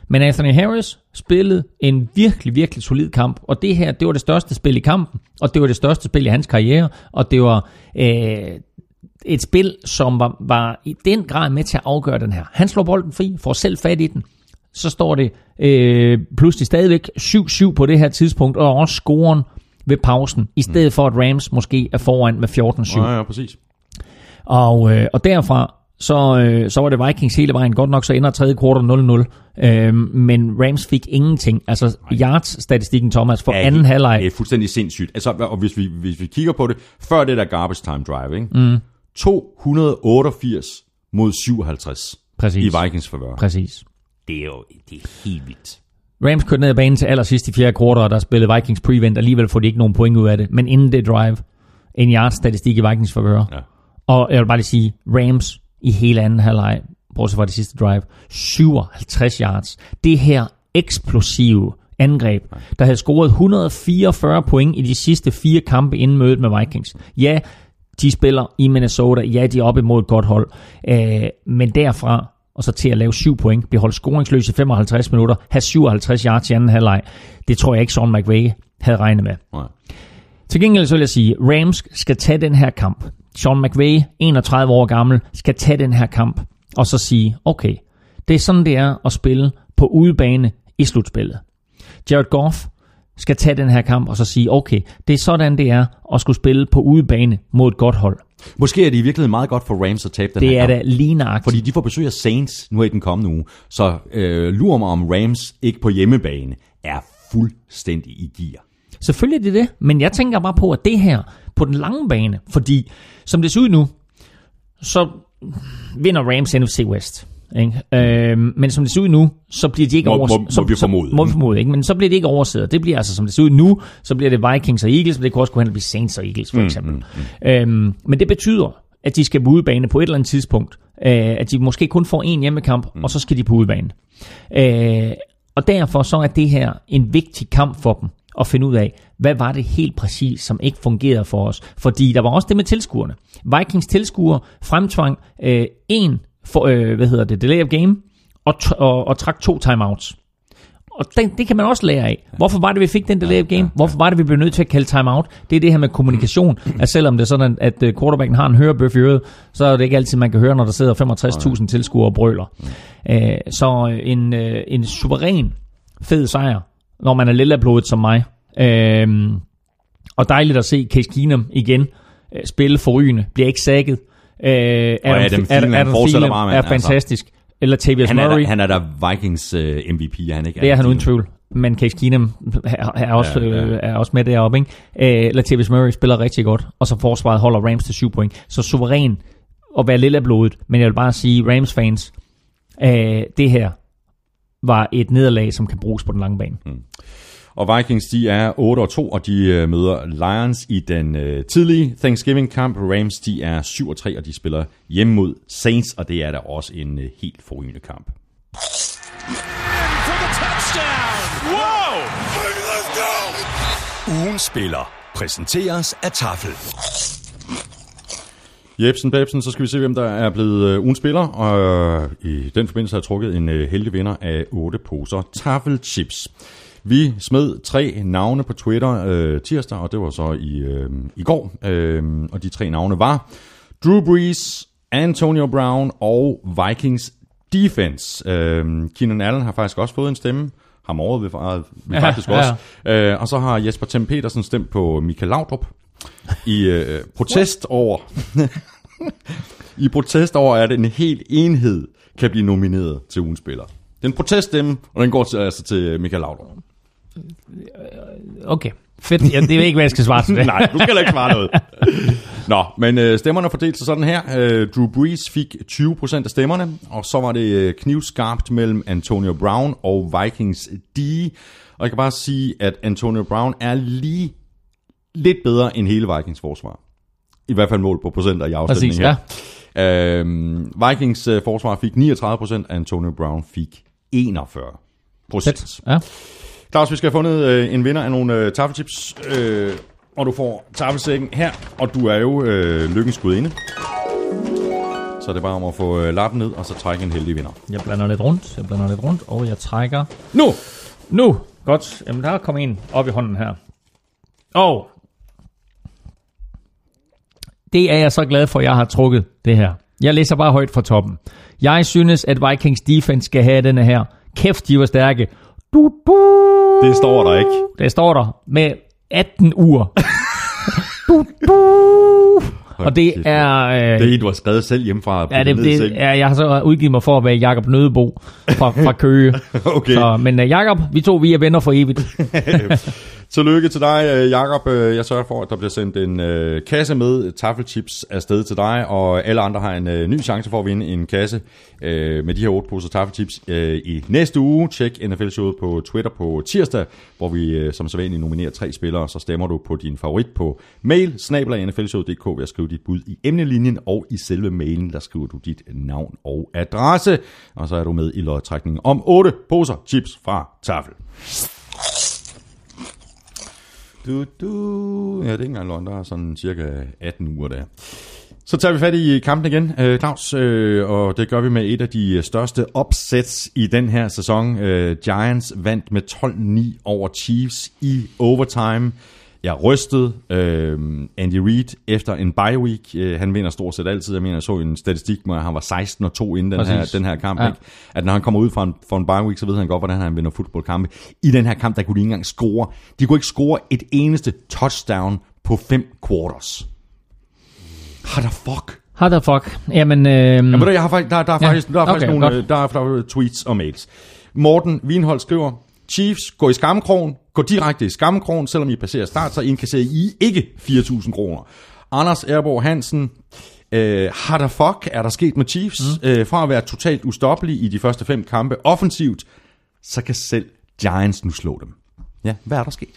Men Anthony Harris spillede en virkelig, virkelig solid kamp, og det her, det var det største spil i kampen, og det var det største spil i hans karriere, og det var et spil, som var i den grad med til at afgøre den her. Han slår bolden fri, får selv fat i den, så står det pludselig stadigvæk 7-7 på det her tidspunkt, og også scoren ved pausen, i stedet for at Rams måske er foran med 14-7. Ja, præcis. Og derfra, så var det Vikings hele vejen. Godt nok så ender 3. kvartal 0-0. Men Rams fik ingenting. Altså yards-statistikken, Thomas, for anden halvleg. Det er fuldstændig sindssygt. Altså, og hvis vi kigger på det, før det der garbage time drive, ikke? 288 mod 57. Præcis. I Vikings favør. Præcis. Det er jo helt vildt. Rams kørte ned ad banen til allersidst i fjerde kvartal, og der spillede Vikings prevent, alligevel får de ikke nogen point ud af det. Men inden det drive, en yardstatistik i Vikings forgører. Ja. Og jeg vil bare lige sige, Rams i hele anden halvleg, bortset fra det sidste drive, 57 yards. Det her eksplosive angreb, der havde scoret 144 point i de sidste 4 kampe inden mødet med Vikings. Ja, de spiller i Minnesota. Ja, de er op imod et godt hold. Men derfra, og så til at lave 7 point, blive holdt scoringsløs i 55 minutter, have 57 yards i anden halvleg. Det tror jeg ikke, Sean McVay havde regnet med. Nej. Til gengæld så vil jeg sige, Rams skal tage den her kamp. Sean McVay, 31 år gammel, skal tage den her kamp, og så sige, okay, det er sådan, det er at spille på udebane i slutspillet. Jared Goff skal tage den her kamp og så sige, okay, det er sådan, det er at skulle spille på udebane mod et godt hold. Måske er det i virkeligheden meget godt for Rams at tabe den her kamp. Det er da lignagtigt. Fordi de får besøg af Saints nu i den kommende uge, så lurer mig om Rams ikke på hjemmebane er fuldstændig i gear. Selvfølgelig er det det, men jeg tænker bare på, at det her på den lange bane, fordi som det ser ud nu, så vinder Rams NFC West. Ikke? Men som det ser ud nu, så bliver de ikke oversiddet. Men så bliver de ikke oversiddet. Det bliver altså, som det ser ud nu, så bliver det Vikings og Eagles, men det kunne også gå hen og blive Saints og Eagles, for eksempel. Men det betyder, at de skal på udebane på et eller andet tidspunkt. At de måske kun får en hjemmekamp, og så skal de på udebane. Og derfor så er det her en vigtig kamp for dem, at finde ud af, hvad var det helt præcis, som ikke fungerede for os. Fordi der var også det med tilskuerne. Vikings tilskuere fremtvang delay of game, og trak 2 timeouts. Og det kan man også lære af. Hvorfor var det, vi fik den delay of game? Hvorfor var det, vi blev nødt til at kalde timeout? Det er det her med kommunikation. At selvom det er sådan, at quarterbacken har en hørebøf i øret, så er det ikke altid, man kan høre, når der sidder 65.000 tilskuere og brøler. Så en suveræn fed sejr, når man er lillablodet som mig. Og dejligt at se Case Keenum igen spille forrygende. Bliver ikke sækket. Adam Thielen fortsætter bare, man. Er fantastisk. Altså. Eller Tavius Murray. Han er der Vikings MVP, han ikke? Det er han uden tvivl. Men Case Keenum er også med deroppe, ikke? Eller Tavius Murray spiller rigtig godt. Og så forsvaret holder Rams til 7 point. Så suveræn at være lillablodet. Men jeg vil bare sige, Rams fans, det her var et nederlag, som kan bruges på den lange bane. Og Vikings, de er 8-2, og de møder Lions i den tidlige Thanksgiving-kamp. Rams, de er 7-3, og de spiller hjemme mod Saints, og det er da også en helt forrygende kamp. Wow! Ugen spiller præsenteres af Tafel. Jebsen Babsen, så skal vi se, hvem der er blevet ugens spiller, og i den forbindelse har jeg trukket en heldig vinder af 8 poser taffelchips. Vi smed 3 navne på Twitter tirsdag, og det var så i går, og de 3 navne var Drew Brees, Antonio Brown og Vikings Defense. Keenan Allen har faktisk også fået en stemme, ham overvejede vi faktisk også, og så har Jesper Thiem Petersen stemt på Michael Laudrup, I protest over, at en hel enhed kan blive nomineret til ugens spiller. Det er en proteststemme, og den går til Michael Laudrup. Okay, fedt. Ja, det er ikke, hvad jeg skal svare til det. Nej, du skal ikke svare noget. Nå, men stemmerne fordelte sig sådan her. Drew Brees fik 20% af stemmerne, og så var det knivskarpt mellem Antonio Brown og Vikings D. Og jeg kan bare sige, at Antonio Brown er lige lidt bedre end hele Vikings forsvar. I hvert fald mål på procenter i afstemningen her. Ja. Vikings forsvar fik 39%, Antonio Brown fik 41%. Ja. Klaus, vi skal have fundet en vinder af nogle taffelchips, og du får taffelsækken her, og du er jo lykkens gudinde. Så det er bare om at få lappen ned, og så trække en heldig vinder. Jeg blander lidt rundt, og jeg trækker... Nu! Godt. Jamen, der kommer en op i hånden her. Og... det er jeg så glad for, at jeg har trukket det her. Jeg læser bare højt fra toppen. Jeg synes, at Vikings defense skal have denne her. Kæft, de var stærke. Det står der ikke. Det står der med 18 uger. Og det er... det er du har skrevet selv hjemmefra. Ja, jeg har så udgivet mig for at være Jakob Nødebo fra Køge. Okay. Så, men Jakob, vi to er venner for evigt. Tillykke til dig, Jakob. Jeg sørger for, at der bliver sendt en kasse med taffelchips afsted til dig, og alle andre har en ny chance for at vinde en kasse med de her 8 poser taffelchips i næste uge. Tjek NFL-showet på Twitter på tirsdag, hvor vi som sædvanligt nominerer 3 spillere, så stemmer du på din favorit på mail, @nflshowet.dk, ved at skrive dit bud i emnelinjen, og i selve mailen, der skriver du dit navn og adresse, og så er du med i lodtrækningen om 8 poser chips fra Taffel. Ja, det er ikke engang løgn, der er sådan cirka 18 uger der. Så tager vi fat i kampen igen, Claus, og det gør vi med et af de største upsets i den her sæson. Giants vandt med 12-9 over Chiefs i overtime. Jeg rystede Andy Reid efter en bye week. Han vinder stort set altid. Jeg mener, jeg så en statistik, hvor han var 16-2 inden den her kamp. Ja. Ikke? At når han kommer ud fra en bye week, så ved han godt, hvordan han vinder fodboldkampe. I den her kamp, der kunne de ikke engang score. De kunne ikke score et eneste touchdown på 5 quarters. How the fuck? Jamen... jeg har faktisk, der er nogle tweets og mails. Morten Wienhold skriver... Chiefs, gå i skammekrogen, gå direkte i skammekrogen, selvom I passerer start, så indkasserer I ikke 4.000 kroner. Anders Erborg Hansen, how the fuck er der sket med Chiefs? Fra at være totalt ustoppelig i de første 5 kampe offensivt, så kan selv Giants nu slå dem. Ja, hvad er der sket?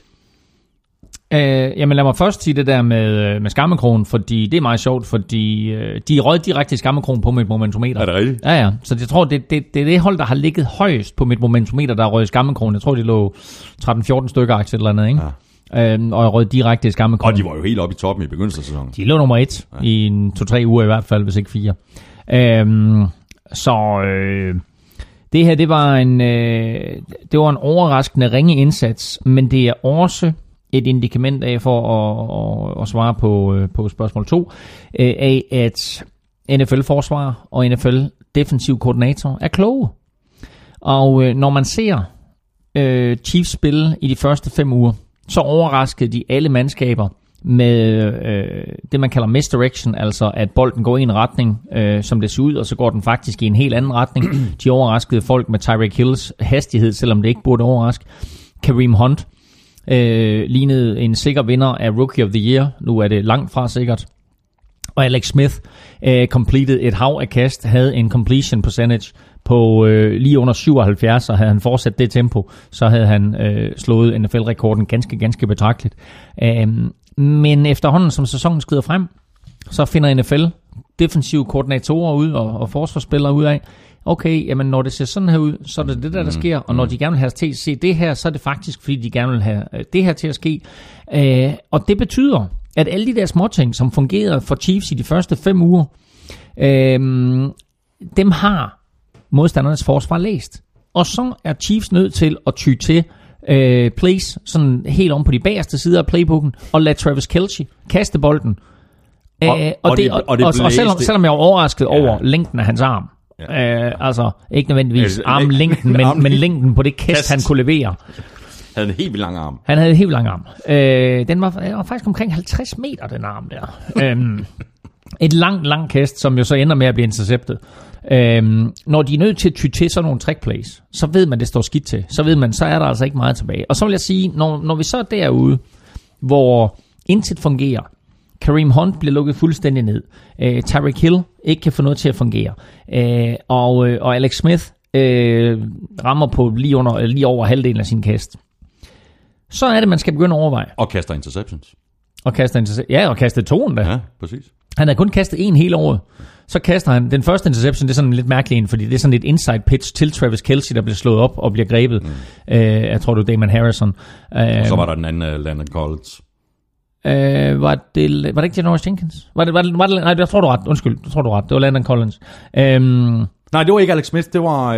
Jamen lad mig først sige det der med skammekrogen, fordi det er meget sjovt, fordi de rød direkte i skammekrogen på mit momentometer. Er det rigtigt? Ja. Så jeg tror, det er det hold, der har ligget højst på mit momentometer, der rød i skammekrogen. Jeg tror, det lå 13-14 stykker aktier eller andet, ikke? Ja. Og rød direkte i skammekrogen. Og de var jo helt oppe i toppen i begyndelsen af sæsonen. De lå nummer 1 i 2-3 uger i hvert fald, hvis ikke 4. Det her, det var en overraskende ringe indsats, men det er også... et indikament af, for at svare på spørgsmål 2, af at NFL-forsvarer og NFL-defensiv koordinator er kloge. Og når man ser Chiefs spille i de første 5 uger, så overraskede de alle mandskaber med det, man kalder misdirection, altså at bolden går i en retning, som det ser ud, og så går den faktisk i en helt anden retning. De overraskede folk med Tyreek Hills hastighed, selvom det ikke burde overraske. Kareem Hunt lignede en sikker vinder af Rookie of the Year. Nu er det langt fra sikkert. Og Alex Smith completed et hav af kast, havde en completion percentage på lige under 77, og havde han fortsat det tempo, så havde han slået NFL-rekorden ganske, ganske betragteligt. Men efterhånden, som sæsonen skrider frem, så finder NFL defensive koordinatorer ud og forsvarsspillere ud af, okay, jamen når det ser sådan her ud, så er det det der sker, og når de gerne vil have til at se det her, så er det faktisk, fordi de gerne vil have det her til at ske. Og det betyder, at alle de der småting, som fungerede for Chiefs i de første 5 uger, dem har modstandernes forsvar læst. Og så er Chiefs nødt til at ty til plays, sådan helt om på de bagerste sider af playbooken, og lade Travis Kelce kaste bolden. Og selvom jeg var overrasket over længden af hans arm, altså ikke nødvendigvis armlængden, men længden på det kast, han kunne levere. Han havde en helt vildt lang arm. Den var faktisk omkring 50 meter, den arm der. Et langt kast, som jo så ender med at blive interceptet. Når de er nødt til at ty til sådan nogle trickplays, så ved man, det står skidt til. Så ved man, så er der altså ikke meget tilbage. Og så vil jeg sige, når vi så er derude, hvor intet fungerer, Kareem Hunt bliver lukket fuldstændig ned. Tyreek Hill ikke kan få noget til at fungere. Og Alex Smith rammer på lige over halvdelen af sin kast. Så er det, man skal begynde at overveje. Og kaster interceptions. Og kaster 2'en da. Ja, præcis. Han har kun kastet 1 hele året. Så kaster han den første interception, det er sådan lidt mærkeligt en, fordi det er sådan et inside pitch til Travis Kelce, der bliver slået op og bliver grebet. Jeg tror, det var Damon Harrison. Og så var der den anden, Landon Collins. Var det ikke Janoris Jenkins? Nej, jeg tror du ret. Undskyld, jeg tror du ret. Det var Landon Collins. Nej, det var ikke Alex Smith. Det var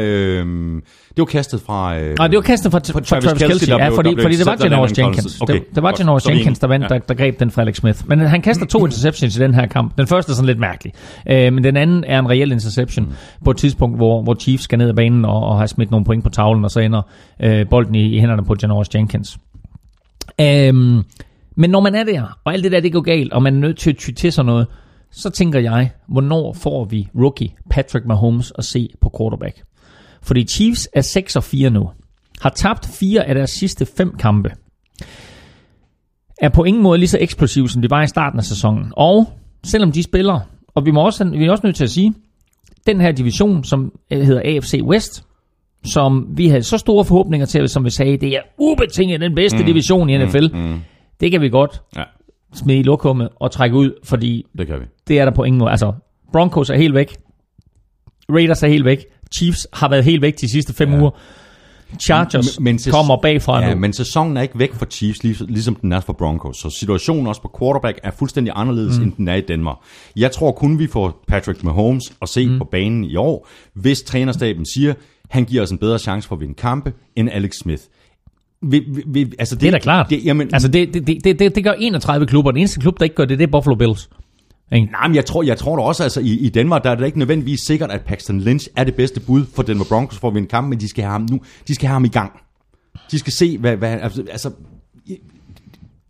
kastet fra... nej, det var kastet fra Travis Kelce. Ja, fordi det var Janoris Jenkins. Okay. Det var Janoris Jenkins, der vandt, der greb den fra Alex Smith. Men han kaster 2 interceptions i den her kamp. Den første er sådan lidt mærkelig. Men den anden er en reel interception på et tidspunkt, hvor Chiefs skal ned ad banen og har smidt nogle point på tavlen, og så ender bolden i hænderne på Janoris Jenkins. Men når man er der, og alt det der, det går galt, og man er nødt til at ty til sådan noget, så tænker jeg, hvornår får vi rookie Patrick Mahomes at se på quarterback? Fordi Chiefs er 6-4 nu, har tabt 4 af deres sidste 5 kampe. er på ingen måde lige så eksplosiv, som de var i starten af sæsonen. Og selvom de spiller, og vi er også nødt til at sige, den her division, som hedder AFC West, som vi havde så store forhåbninger til, som vi sagde, det er ubetinget den bedste division i NFL. Det kan vi godt smide i lokummet og trække ud, fordi det kan vi. Det er der på ingen måde. Altså, Broncos er helt væk. Raiders er helt væk. Chiefs har været helt væk de sidste 5 uger. Chargers kommer bagfra nu. Ja, men sæsonen er ikke væk for Chiefs, ligesom den er for Broncos. Så situationen også på quarterback er fuldstændig anderledes, end den er i Danmark. Jeg tror kun, vi får Patrick Mahomes at se på banen i år, hvis trænerstaben siger, han giver os en bedre chance for at vinde kampe, end Alex Smith. Altså det er da klart. Det gør 31 klubber. Den eneste klub, der ikke gør det, det er Buffalo Bills. Ingen. Nej, men jeg tror da også, altså i Danmark, der er det ikke nødvendigvis sikkert, at Paxton Lynch er det bedste bud for Denver Broncos for at vinde kampen, men de skal have ham nu. De skal have ham i gang. De skal se, hvad altså,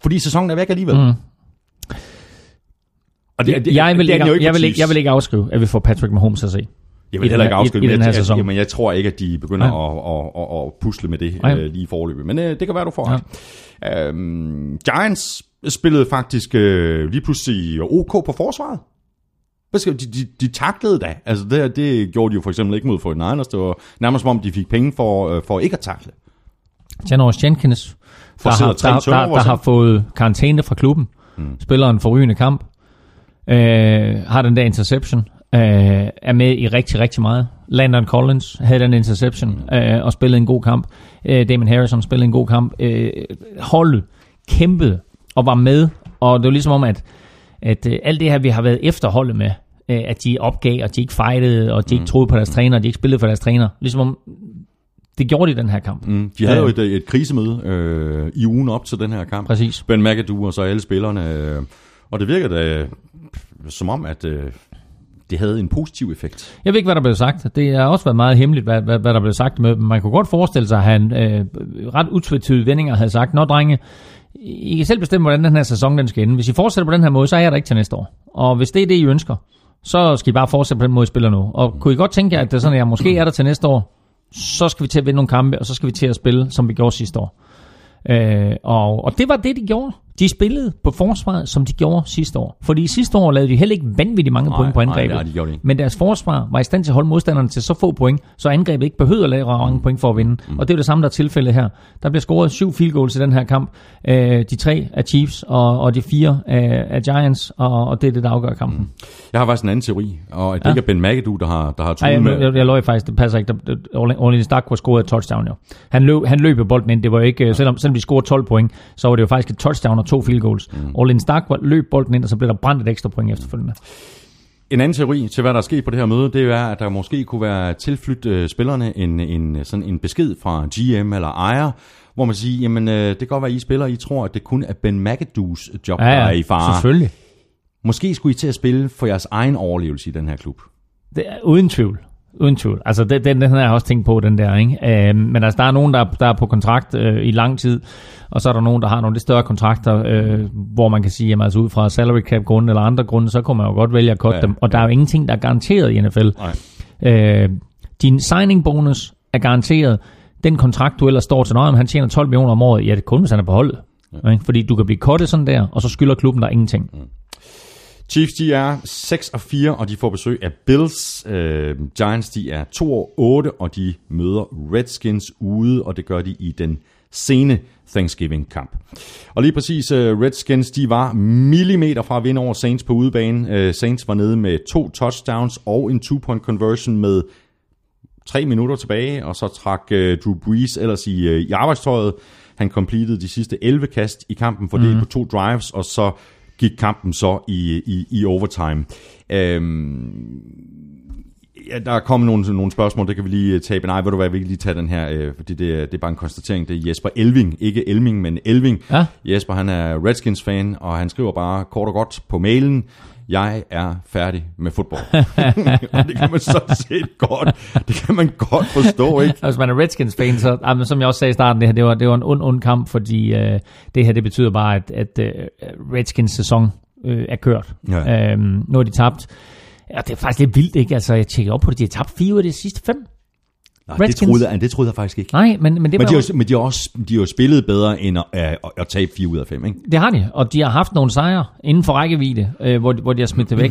fordi sæsonen er væk alligevel. Og jeg vil ikke afskrive, at vi får Patrick Mahomes at se. Jeg vil heller ikke afskrive i den her sæson. Jamen, jeg tror ikke, at de begynder at pusle med det lige i forløbet. Men det kan være, du får ret. Giants spillede faktisk lige pludselig OK på forsvaret. De taklede da. Altså det gjorde de jo for eksempel ikke mod 49ers. Det var nærmest som om, de fik penge for ikke at takle. Janoris Jenkins, der har fået karantæne fra klubben, spiller en forrygende kamp, har den der interception, er med i rigtig, rigtig meget. Landon Collins havde den interception og spillede en god kamp. Damon Harrison spillede en god kamp. Holdet kæmpede og var med, og det var ligesom om, at alt det her, vi har været efterholdet med, at de opgav, og de ikke fejlede, og de ikke troede på deres træner, og de ikke spillede for deres træner, ligesom om, det gjorde de i den her kamp. De havde jo et krisemøde i ugen op til den her kamp. Præcis. Ben McAdoo og så alle spillerne, og det virkede som om, at det havde en positiv effekt. Jeg ved ikke, hvad der blev sagt. Det har også været meget hemmeligt, hvad der blev sagt. Man kunne godt forestille sig, at han ret utvetydige vendinger havde sagt, nå drenge, I kan selv bestemme, hvordan den her sæson den skal ende. Hvis I fortsætter på den her måde, så er jeg der ikke til næste år. Og hvis det er det, I ønsker, så skal I bare fortsætte på den måde, I spiller nu. Og kunne I godt tænke jer, at det er sådan, at jeg måske er der til næste år, så skal vi til at vinde nogle kampe, og så skal vi til at spille, som vi gjorde sidste år. Og det var det, de gjorde. De spillede på forsvaret, som de gjorde sidste år. Fordi sidste år lavede de heller ikke vanvittigt mange point på angrebet. Nej, men deres forsvar var i stand til at holde modstanderne til så få point, så angrebet ikke behøvede at lave mange point for at vinde. Og det er det samme, der er tilfældet her. Der bliver scoret 7 field goals i den her kamp. De 3 af Chiefs, og de 4 af Giants, og det er det, der afgør kampen. Jeg har faktisk en anden teori, og det ikke er Ben McAdoo, der har tunet med. Jeg løg faktisk, det passer ikke. Orlin Stark var scoret et touchdown, jo. Han løb bolden ind, det var ikke, selvom de scorede 12 point, så var det jo faktisk et touchdown 2 field goals. Orlin Stark løb bolden ind, og så blev der brændt et ekstra point efterfølgende. En anden teori til, hvad der er sket på det her møde, det er, at der måske kunne være tilflyttet spillerne sådan en besked fra GM eller ejer, hvor man siger, jamen det kan godt være, I spiller, I tror, at det kun er Ben McAdoo's job, der er i fare. Selvfølgelig. Måske skulle I til at spille for jeres egen overlevelse i den her klub. Det er uden tvivl. Uden tvivl. Altså, den har jeg også tænkt på, den der, ikke? Men altså, der er nogen, der er på kontrakt i lang tid, og så er der nogen, der har nogle lidt større kontrakter, hvor man kan sige, jamen altså ud fra salary cap-grunden eller andre grunde, så kunne man jo godt vælge at cutte dem. Og der er jo ingenting, der er garanteret i NFL. Din signing bonus er garanteret. Den kontrakt, du ellers står til, om han tjener 12 millioner om året, ja, det er kun, hvis han er på holdet. Ikke? Fordi du kan blive cuttet sådan der, og så skylder klubben der ingenting. Chiefs, de er 6-4, og de får besøg af Bills. Giants, de er 2-8, og de møder Redskins ude, og det gør de i den sene Thanksgiving-kamp. Og lige præcis, Redskins, de var millimeter fra at vinde over Saints på udebane. Saints var nede med 2 touchdowns og en 2-point conversion med 3 minutter tilbage, og så trak Drew Brees ellers i arbejdstøjet. Han completed de sidste 11 kast i kampen, fordelt på 2 drives, og så gik kampen så i overtime. Der er kommet nogle spørgsmål, det kan vi lige tage. Nej, ved du hvad, vi kan lige tage den her, fordi det er bare en konstatering. Det er Jesper Elving, ikke Elming, men Elving. Ja? Jesper, han er Redskins-fan, og han skriver bare kort og godt på mailen, jeg er færdig med fodbold. Og det kan man sådan set godt. Det kan man godt forstå, ikke? Hvis man er Redskins-fan, så som jeg også sagde i starten, det var en ond kamp, fordi det her, det betyder bare, at Redskins sæson er kørt. Ja. Nu er de tabt. Og det er faktisk lidt vildt, ikke? Altså, jeg tjekker op på det. De har tabt 4 af de sidste 5. Nej, det troede jeg faktisk ikke. Nej, men det de har jo spillet bedre end at tabe 4 ud af 5, ikke? Det har de, og de har haft nogle sejre inden for rækkevidde, hvor de har smidt det væk.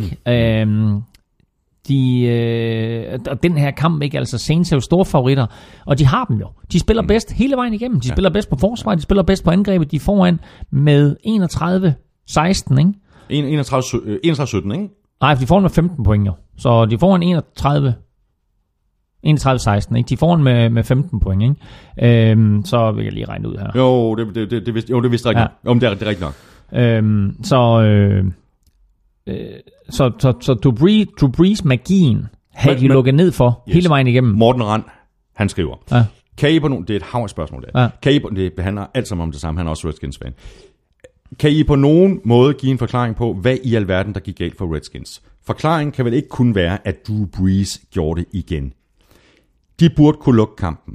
Og den her kamp, ikke, altså Saints er jo store favoritter, og de har dem jo. De spiller bedst hele vejen igennem. De spiller bedst på forsvaret, de spiller bedst på angrebet. De er foran med 31-16, ikke? 31-17, ikke? Nej, for de får med 15 point jo. Så de får en 31-16, ikke? De får en med 15 point, ikke? Så vil jeg lige regne ud her. Jo, det vidste jeg ikke. Ja. Om det er rigtigt nok. Så Drew Brees magien havde de lukket ned for hele vejen igennem. Morten Rand, han skriver. Ja. Kan I på nogen, det er et hav af spørgsmål der. Ja. Kan I på, det behandler alt sammen om det samme. Han er også Redskins fan. Kan I på nogen måde give en forklaring på, hvad i alverden der gik galt for Redskins? Forklaringen kan vel ikke kun være, at Drew Brees gjorde det igen. De burde kunne lukke kampen.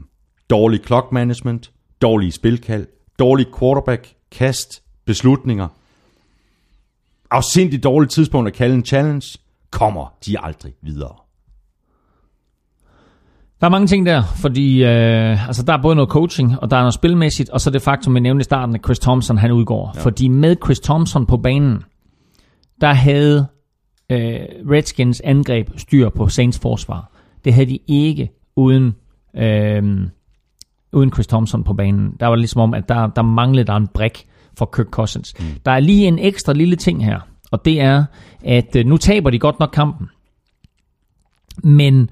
Dårlig clock management, dårlige spilkald, dårlig quarterback, kast, beslutninger. Afsindigt dårligt tidspunkt at kalde en challenge. Kommer de aldrig videre? Der er mange ting der, fordi der er både noget coaching, og der er noget spilmæssigt, og så det faktum, jeg nævnte i starten, at Chris Thompson han udgår. Ja. Fordi med Chris Thompson på banen, der havde Redskins angreb styr på Saints forsvar. Det havde de ikke uden Chris Thompson på banen. Der var ligesom om, at der manglede der en brik for Kirk Cousins. Mm. Der er lige en ekstra lille ting her, og det er, at nu taber de godt nok kampen. Men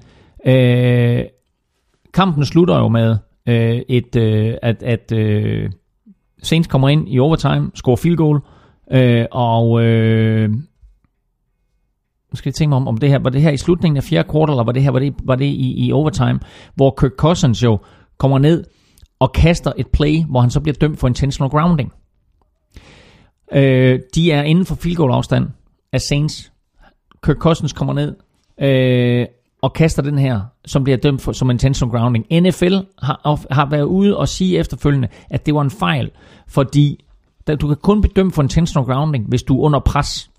kampen slutter jo med, at Saints kommer ind i overtime, scorer field goal, nu skal jeg tænke mig om det her. Var det her i slutningen af fjerde kvartal, eller var det i overtime, hvor Kirk Cousins jo kommer ned og kaster et play, hvor han så bliver dømt for intentional grounding. De er inden for field goal afstand af Saints. Kirk Cousins kommer ned og kaster den her, som bliver dømt for, som intentional grounding. NFL har været ude og sige efterfølgende, at det var en fejl, fordi du kan kun blive dømt for intentional grounding, hvis du er under pres.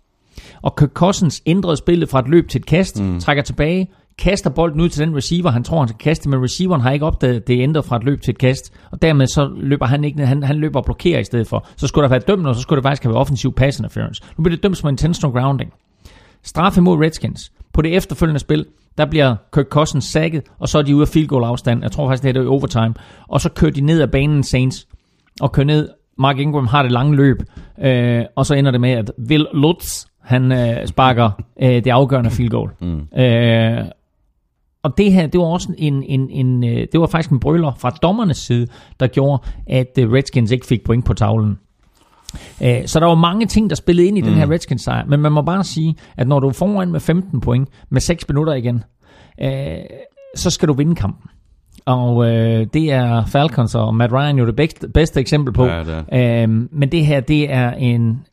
Og Kirk Cousins ændrede spillet fra et løb til et kast, trækker tilbage, kaster bolden ud til den receiver, han tror han skal kaste, men receiveren har ikke opdaget, det ændret fra et løb til et kast, og dermed så løber han ikke ned, han løber og blokerer i stedet for. Så skulle der være dømt, og så skulle det faktisk have været offensiv pass interference. Nu bliver det dømt som intentional grounding. Straf imod Redskins. På det efterfølgende spil, der bliver Kirk Cousins sacket, og så er de ude af field goal afstand. Jeg tror faktisk, det er i overtime. Og så kører de ned ad banen Saints, og kører ned. Mark Ingram har det lange løb, og så ender det med, at Will Lutz, han sparker det afgørende field goal. Og det her, det var også det var faktisk en brøler fra dommernes side, der gjorde, at Redskins ikke fik point på tavlen. Så der var mange ting, der spillede ind i den her Redskins sejr, men man må bare sige, at når du er foran med 15 point, med 6 minutter igen, så skal du vinde kampen. Og det er Falcons og Matt Ryan jo det bedste eksempel på. Ja, det er. Men det her, det er en...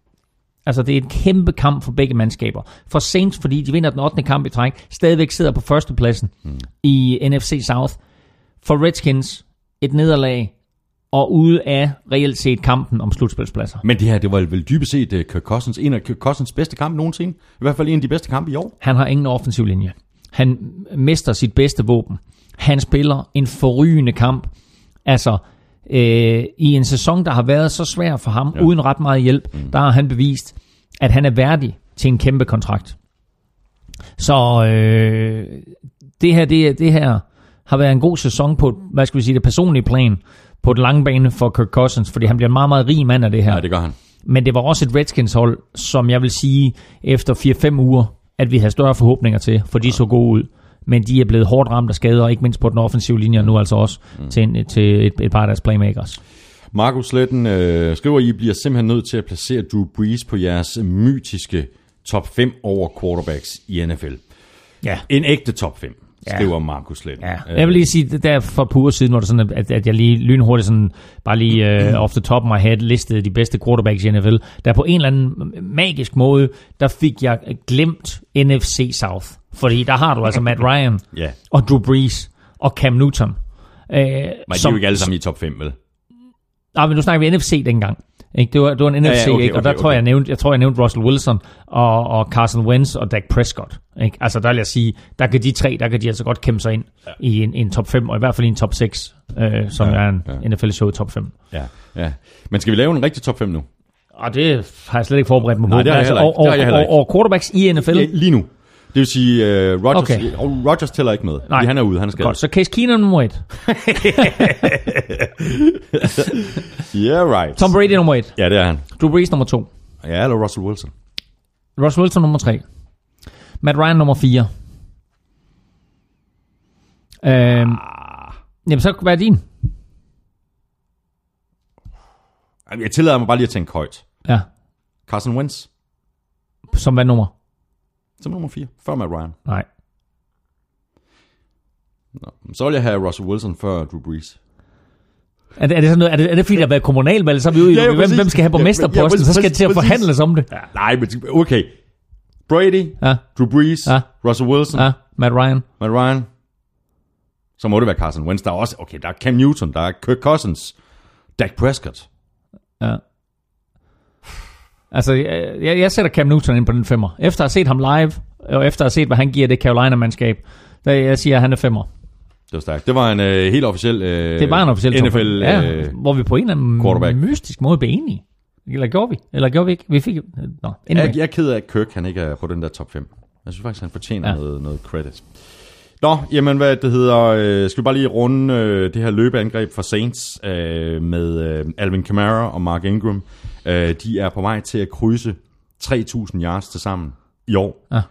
Altså, det er et kæmpe kamp for begge mandskaber. For Saints, fordi de vinder den 8. kamp i træk, stadigvæk sidder på førstepladsen i NFC South. For Redskins, et nederlag, og ude af reelt set kampen om slutspilspladser. Men det her, det var vel dybest set Kirk Cousins, en af Kirk Cousins bedste kampe nogensinde. I hvert fald en af de bedste kampe i år. Han har ingen offensiv linje. Han mister sit bedste våben. Han spiller en forrygende kamp. Altså... i en sæson, der har været så svær for ham, uden ret meget hjælp, der har han bevist, at han er værdig til en kæmpe kontrakt. Så det her har været en god sæson på, hvad skal vi sige, det personlige plan, på den lange bane for Kirk Cousins, fordi han bliver en meget, meget rig mand af det her. Ja, det gør han. Men det var også et Redskins-hold, som jeg vil sige, efter 4-5 uger, at vi havde større forhåbninger til, for de så gode ud. Men de er blevet hårdt ramt af skader, og ikke mindst på den offensive linje, nu altså også til et par af deres playmakers. Markus Sletten skriver, at I bliver simpelthen nødt til at placere Drew Brees på jeres mytiske top 5 over quarterbacks i NFL. Ja. En ægte top 5, skriver Markus Sletten. Ja. Jeg vil lige sige, det der for pure siden, når det sådan, at jeg lige lynhurtigt sådan, bare lige off the top of my head, listede de bedste quarterbacks i NFL, der på en eller anden magisk måde, der fik jeg glemt NFC South. Fordi der har du altså Matt Ryan og Drew Brees og Cam Newton. Men de er jo ikke alle sammen i top 5, vel? Nej, men nu snakker vi NFC dengang. Ikke? Det var en NFC, okay. Jeg tror, jeg nævnte Russell Wilson og Carson Wentz og Dak Prescott. Ikke? Altså, der vil jeg sige, der kan de altså godt kæmpe sig ind i en top 5, og i hvert fald i en top 6, som er en NFL-show i top 5. Ja, ja. Men skal vi lave en rigtig top 5 nu? Og det har jeg slet ikke forberedt mig på. Og quarterbacks i NFL? Ja, lige nu. Det vil sige, Rodgers, okay. Rodgers tæller ikke med. Nej. Han er ude, han er skadet. Godt, så Case Keenum nummer 1. Yeah, right. Tom Brady nummer 1. Ja, det er han. Drew Brees nummer 2. Ja, eller Russell Wilson. Russell Wilson nummer 3. Matt Ryan nummer 4. Jamen, så hvad er din? Jeg tillader mig bare lige at tænke højt. Ja. Carson Wentz. Som hvad nummer? Som nummer 4. Før Matt Ryan. Nej. Nå, så vil jeg have Russell Wilson før Drew Brees. Er det sådan noget, er det fordi, der har været kommunalvalg, så er vi ude i, ja, hvem skal have borgmesterposten, ja, så skal det til at forhandles om det. Ja, nej, men okay. Brady, ja. Drew Brees, ja. Russell Wilson, ja. Matt Ryan. Så må det være Carson Wentz. Der er også, okay, der er Cam Newton, der er Kirk Cousins, Dak Prescott. Ja. Altså, jeg sætter Cam Newton ind på den femmer. Efter at have set ham live, og efter at have set, hvad han giver det Carolina-mandskab, der jeg siger, at han er femmer. Det var stærkt. Det var en helt officiel NFL, hvor vi på en eller anden mystisk måde blev enige. Eller gjorde vi ikke? Vi fik... Nå, jeg er ked af, at Kirk han ikke er på den der top 5. Jeg synes faktisk, han fortjener noget credit. Nå, jamen hvad det hedder... skal vi bare lige runde det her løbeangreb fra Saints med Alvin Kamara og Mark Ingram. De er på vej til at krydse 3.000 yards til sammen i år. Ja.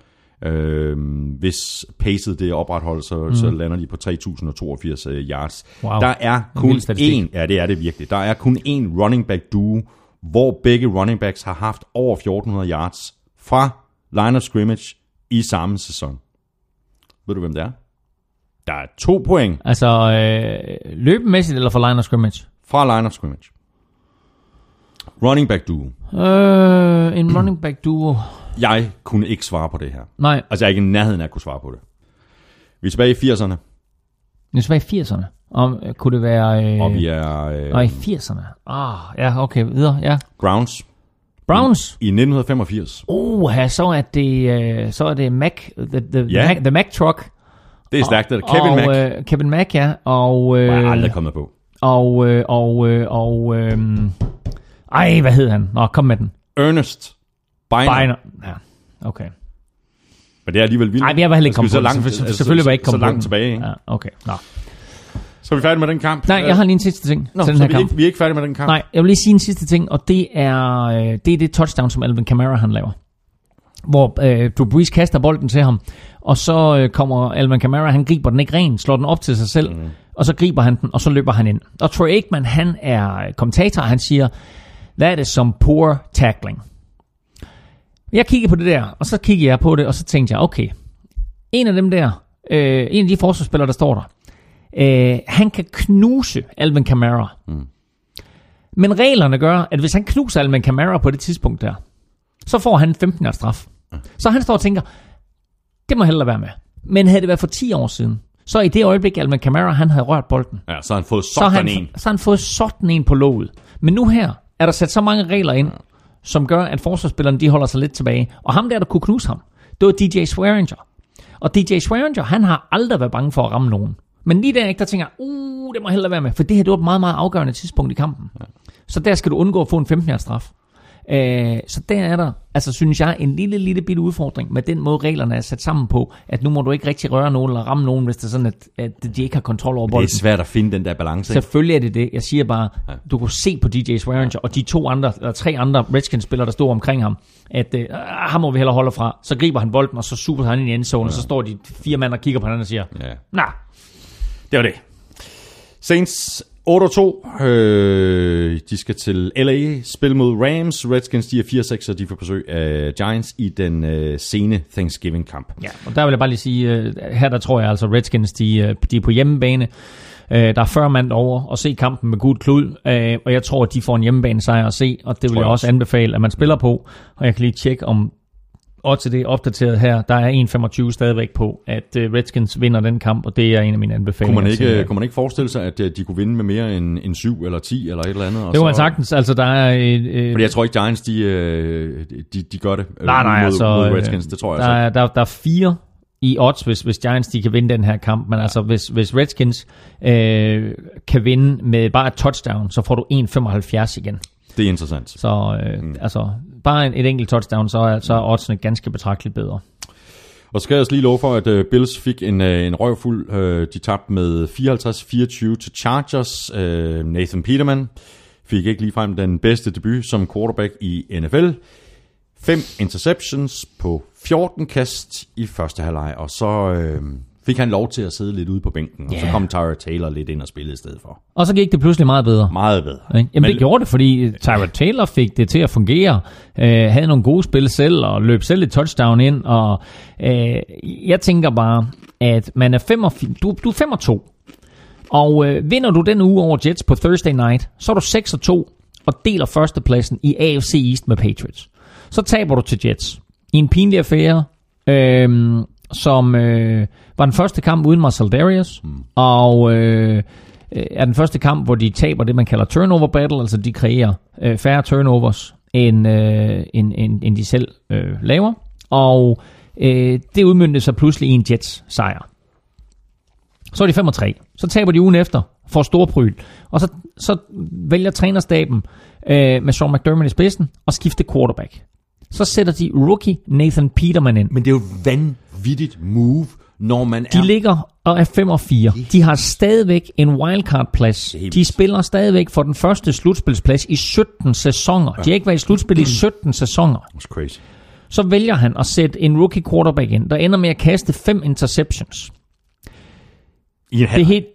Hvis pacet det opretholdes, så lander de på 3.082 yards. Wow. Der er kun en, ja det er det virkelig, der er kun en running back duo, hvor begge running backs har haft over 1.400 yards fra line of scrimmage i samme sæson. Ved du hvem det er? Der er 2 point. Altså løbemæssigt eller fra line of scrimmage? Fra line of scrimmage. Running back duo. En running back duo. Jeg kunne ikke svare på det her. Nej. Altså, jeg er ikke i nærheden af at kunne svare på det. Vi er tilbage i 80'erne. Om, kunne det være... og vi er... i 80'erne. Ja, okay, videre, ja. Browns? I 1985. Så er det Mac, the Mac Truck. Det er stærkt, det er Kevin Mac. Kevin Mac, ja, og... jeg har aldrig kommet på. Hvad hed han? Nå, kom med den. Ernest Biner. Ja, okay. Men det er alligevel vildt. Nej, vi har heller ikke kommet på den. Selvfølgelig var jeg ikke kommet på den. Så langt tilbage, ikke? Ja, okay. Nå. Så er vi færdige med den kamp? Nej, jeg har lige en sidste ting. Nå, vi er ikke færdige med den kamp? Nej, jeg vil lige sige en sidste ting, og det er det touchdown, som Alvin Kamara han laver. Hvor Drew Brees kaster bolden til ham, og så kommer Alvin Kamara, han griber den ikke ren, slår den op til sig selv, og så griber han den, og så løber han ind. Og Troy Aikman, han er kommentator, han siger... That is some poor tackling. Jeg kiggede på det der, og så kiggede jeg på det, og så tænkte jeg, okay, en af de forsvarsspillere, der står der, han kan knuse Alvin Kamara. Mm. Men reglerne gør, at hvis han knuser Alvin Kamara på det tidspunkt der, så får han 15 års straf. Mm. Så han står og tænker, det må hellere være med. Men havde det været for 10 år siden, så i det øjeblik, Alvin Kamara, han havde rørt bolden. Ja, så har han fået sådan en på låget. Men nu her, er der sat så mange regler ind, som gør, at forsvarsspillerne de holder sig lidt tilbage. Og ham der kunne knuse ham, det var DJ Swearinger. Og DJ Swearinger, han har aldrig været bange for at ramme nogen. Men lige der, der tænker jeg, det må hellere være med. For det her, det var et meget, meget afgørende tidspunkt i kampen. Ja. Så der skal du undgå at få en 15-års straf. Så der er der, altså synes jeg, en lille bitte udfordring med den måde, reglerne er sat sammen på, at nu må du ikke rigtig røre nogen eller ramme nogen, hvis det er sådan, at de ikke har kontrol over bolden. Det er svært at finde den der balance. Selvfølgelig er det det. Jeg siger bare, du kunne se på DJ Swearinger og de 3 andre Redskins-spillere, der stod omkring ham, at ham må vi hellere holde fra. Så griber han bolden, og så super han ind i endzone, og så står de 4 mand og kigger på hinanden og siger, nej, det var det. Saints 8-2. De skal til LA, spil mod Rams. Redskins, de er 4-6, og de får besøg af Giants i den sene Thanksgiving-kamp. Ja, og der vil jeg bare lige sige, her der tror jeg altså, Redskins, de er på hjemmebane. Der er 40 mand over at se kampen med gult klud, og jeg tror, at de får en hjemmebane sejr at se, og det vil jeg også anbefale, at man spiller på. Og jeg kan lige tjekke, om odds det er opdateret her. Der er 1,25 stadigvæk på, at Redskins vinder den kamp, og det er en af mine anbefalinger. Kunne man ikke forestille sig, at de kunne vinde med mere end 7 eller 10 eller et eller andet? Det var sagtens. Altså, der er... Fordi jeg tror ikke, Giants, de gør det. Nej, mod Redskins, det tror jeg. Der er 4 i odds, hvis Giants de kan vinde den her kamp, men altså hvis Redskins kan vinde med bare et touchdown, så får du 1,75 igen. Det er interessant. Så altså bare et enkelt touchdown, så er oddsene ganske betragteligt bedre. Og så skal jeg også lige love for, at Bills fik en røvfuld. De tabte med 54-24 til Chargers. Nathan Peterman fik ikke ligefrem den bedste debut som quarterback i NFL. 5 interceptions på 14 kast i første halvleg, og så fik han lov til at sidde lidt ude på bænken, og så kom Tyra Taylor lidt ind og spillede i stedet for. Og så gik det pludselig meget bedre. Meget bedre. Jamen det gjorde det, fordi Tyra Taylor fik det til at fungere, havde nogle gode spil selv, og løb selv et touchdown ind, og jeg tænker bare, at man er 5-2, og vinder du den uge over Jets på Thursday night, så er du 6-2, og deler førstepladsen i AFC East med Patriots. Så taber du til Jets i en pinlig affære, som var den første kamp uden Marcel Darius, og er den første kamp, hvor de taber det, man kalder turnover battle, altså de kreerer færre turnovers, end de selv laver, og det udmyndte sig pludselig i en Jets sejr. Så er de 5-3, så taber de ugen efter, får storpryl, og så vælger trænerstaben med Sean McDermott i spidsen og skifte quarterback. Så sætter de rookie Nathan Peterman ind. Men det er jo vanvittigt move, når man er... De ligger og er 5-4. De har stadigvæk en wildcard-plads. De spiller stadigvæk for den første slutspilsplads i 17 sæsoner. De har ikke været i slutspil i 17 sæsoner. That's crazy. Så vælger han at sætte en rookie quarterback ind, der ender med at kaste 5 interceptions. I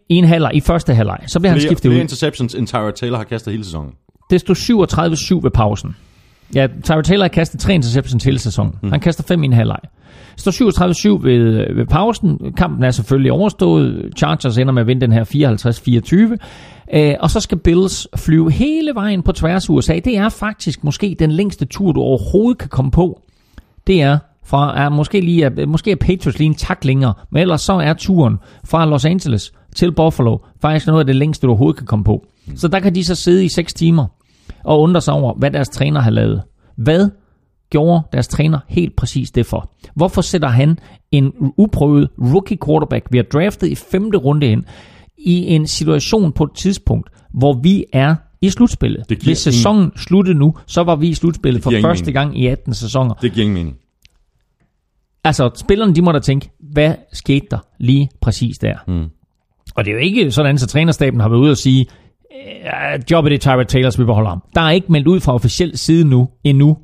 en halvleg, i første halvleg. Så bliver han skiftet ud. Flere interceptions end Tyra Taylor har kastet hele sæsonen. Det stod 37-7 ved pausen. Ja, Tyra Taylor har kastet 3 interceptions hele sæsonen. Han kaster 5 i en halvleg. Står 37-7 ved pausen. Kampen er selvfølgelig overstået. Chargers ender med at vinde den her 54-24. Og så skal Bills flyve hele vejen på tværs af USA. Det er faktisk måske den længste tur, du overhovedet kan komme på. Det er fra måske er Patriots lige en tak længere, men ellers så er turen fra Los Angeles til Buffalo faktisk noget af det længste, du overhovedet kan komme på. Så der kan de så sidde i 6 timer og undre sig over, hvad deres træner har lavet. Hvad gjorde deres træner helt præcis det for? Hvorfor sætter han en uprøvet rookie quarterback, vi har draftet i 5. runde ind, i en situation på et tidspunkt, hvor vi er i slutspillet? Hvis sæsonen sluttede nu, så var vi i slutspillet for første gang i 18 sæsoner. Det giver ingen mening. Altså, spillerne, de må da tænke, hvad skete der lige præcis der? Og det er jo ikke sådan, så trænerstaben har været ude og sige, jobbet er Tyra Taylor, så vi beholder ham. Der er ikke meldt ud fra officiel side endnu,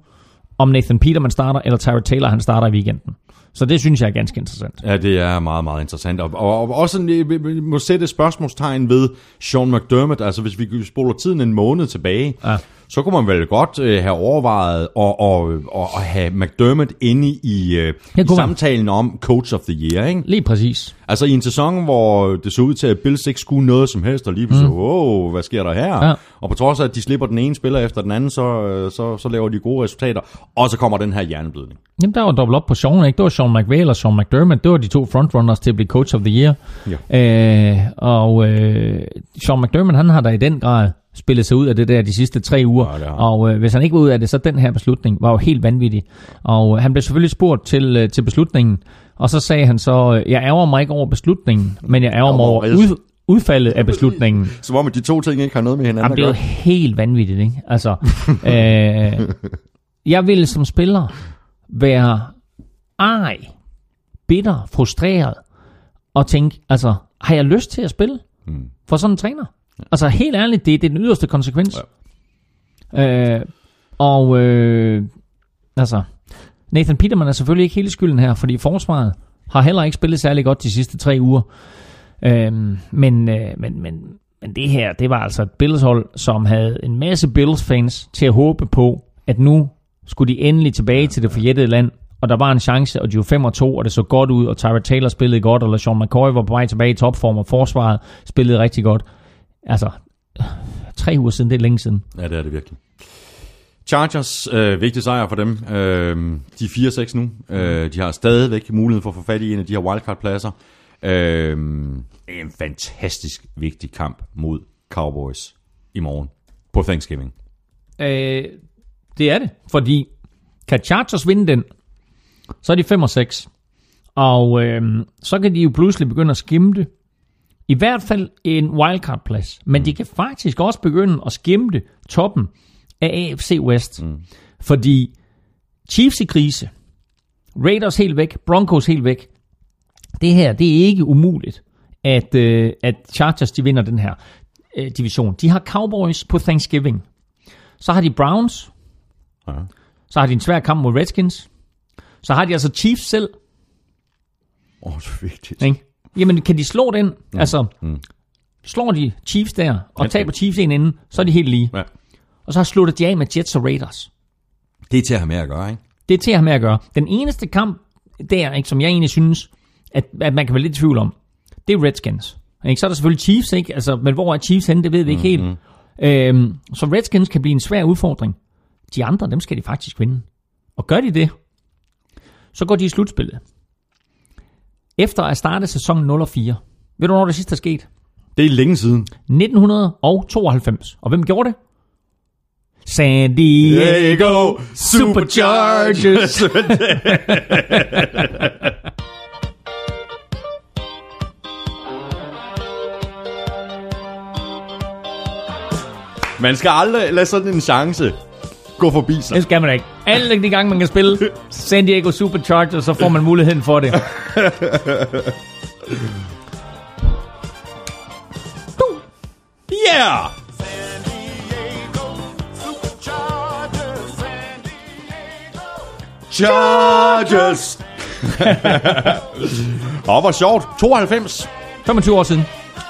om Nathan Peterman starter, eller Tyra Taylor, han starter i weekenden. Så det synes jeg er ganske interessant. Ja, det er meget, meget interessant. Og også må sætte spørgsmålstegn ved Sean McDermott. Altså, hvis vi spoler tiden en måned tilbage, så kunne man vel godt have overvejet at have McDermott inde i samtalen om Coach of the Year, ikke? Lige præcis. Altså i en sæson, hvor det så ud til, at Bills ikke skulle noget som helst, og lige pludselig, hvad sker der her? Ja. Og på trods af, at de slipper den ene spiller efter den anden, så laver de gode resultater, og så kommer den her hjerneblødning. Jamen, der var dobbelt op på Sean, ikke? Det var Sean McVay eller Sean McDermott, det var de 2 frontrunners til at blive Coach of the Year. Ja. Sean McDermott, han har da i den grad spillet sig ud af det der de sidste 3 uger, og hvis han ikke var ud af det, så den her beslutning var jo helt vanvittig, og han blev selvfølgelig spurgt til beslutningen, og så sagde han så, jeg ærger mig ikke over beslutningen, men jeg ærger mig over udfaldet af beslutningen. Som om de 2 ting ikke har noget med hinanden at gøre. Det er jo helt vanvittigt, ikke? Altså, jeg ville som spiller være ej, bitter, frustreret, og tænke, altså, har jeg lyst til at spille for sådan en træner? Altså helt ærligt, det er den yderste konsekvens. Ja. Altså Nathan Peterman er selvfølgelig ikke hele skylden her, fordi forsvaret har heller ikke spillet særlig godt de sidste 3 uger. Men det her, det var altså et Bills-hold, som havde en masse Bills-fans til at håbe på, at nu skulle de endelig tilbage til det forjættede land, og der var en chance, og de var 5-2, og det så godt ud, og Tyra Taylor spillede godt, og LeSean McCoy var på vej tilbage i topform, og forsvaret spillede rigtig godt. Altså, 3 uger siden, det er længe siden. Ja, det er det virkelig. Chargers, vigtig sejr for dem. De er 4-6 nu. De har stadigvæk mulighed for at få fat i en af de her wildcard-pladser. En fantastisk vigtig kamp mod Cowboys i morgen på Thanksgiving. Det er det, fordi kan Chargers vinde den, så er de 5-6. Og så kan de jo pludselig begynde at skimte i hvert fald en wildcard-plads. Men de kan faktisk også begynde at skimte toppen af AFC West. Fordi Chiefs i krise, Raiders helt væk, Broncos helt væk. Det her, det er ikke umuligt, at Chargers de vinder den her division. De har Cowboys på Thanksgiving. Så har de Browns. Ja. Så har de en svær kamp mod Redskins. Så har de altså Chiefs selv. Åh, det er vigtigt. Ikke? Jamen, kan de slå den? Ja. Altså, slår de Chiefs der, og taber Chiefs en inden, så er de helt lige. Ja. Og så har sluttet de af med Jets og Raiders. Det er til at have med at gøre, ikke? Det er til at have med at gøre. Den eneste kamp der, ikke, som jeg egentlig synes, at man kan være lidt i tvivl om, det er Redskins. Ikke? Så er der selvfølgelig Chiefs, ikke? Altså, men hvor er Chiefs henne, det ved vi ikke helt. Så Redskins kan blive en svær udfordring. De andre, dem skal de faktisk vinde. Og gør de det, så går de i slutspillet. Efter at starte sæsonen 0-4. Ved du, når det sidste er sket? Det er længe siden. 1992. Og hvem gjorde det? San Diego Superchargers. Man skal aldrig lade sådan en chance gå forbi sig. Det skal man ikke. Alle de gange, man kan spille San Diego Superchargers, så får man muligheden for det. Yeah! Chargers! Og hvor sjovt. 92. 25 år siden.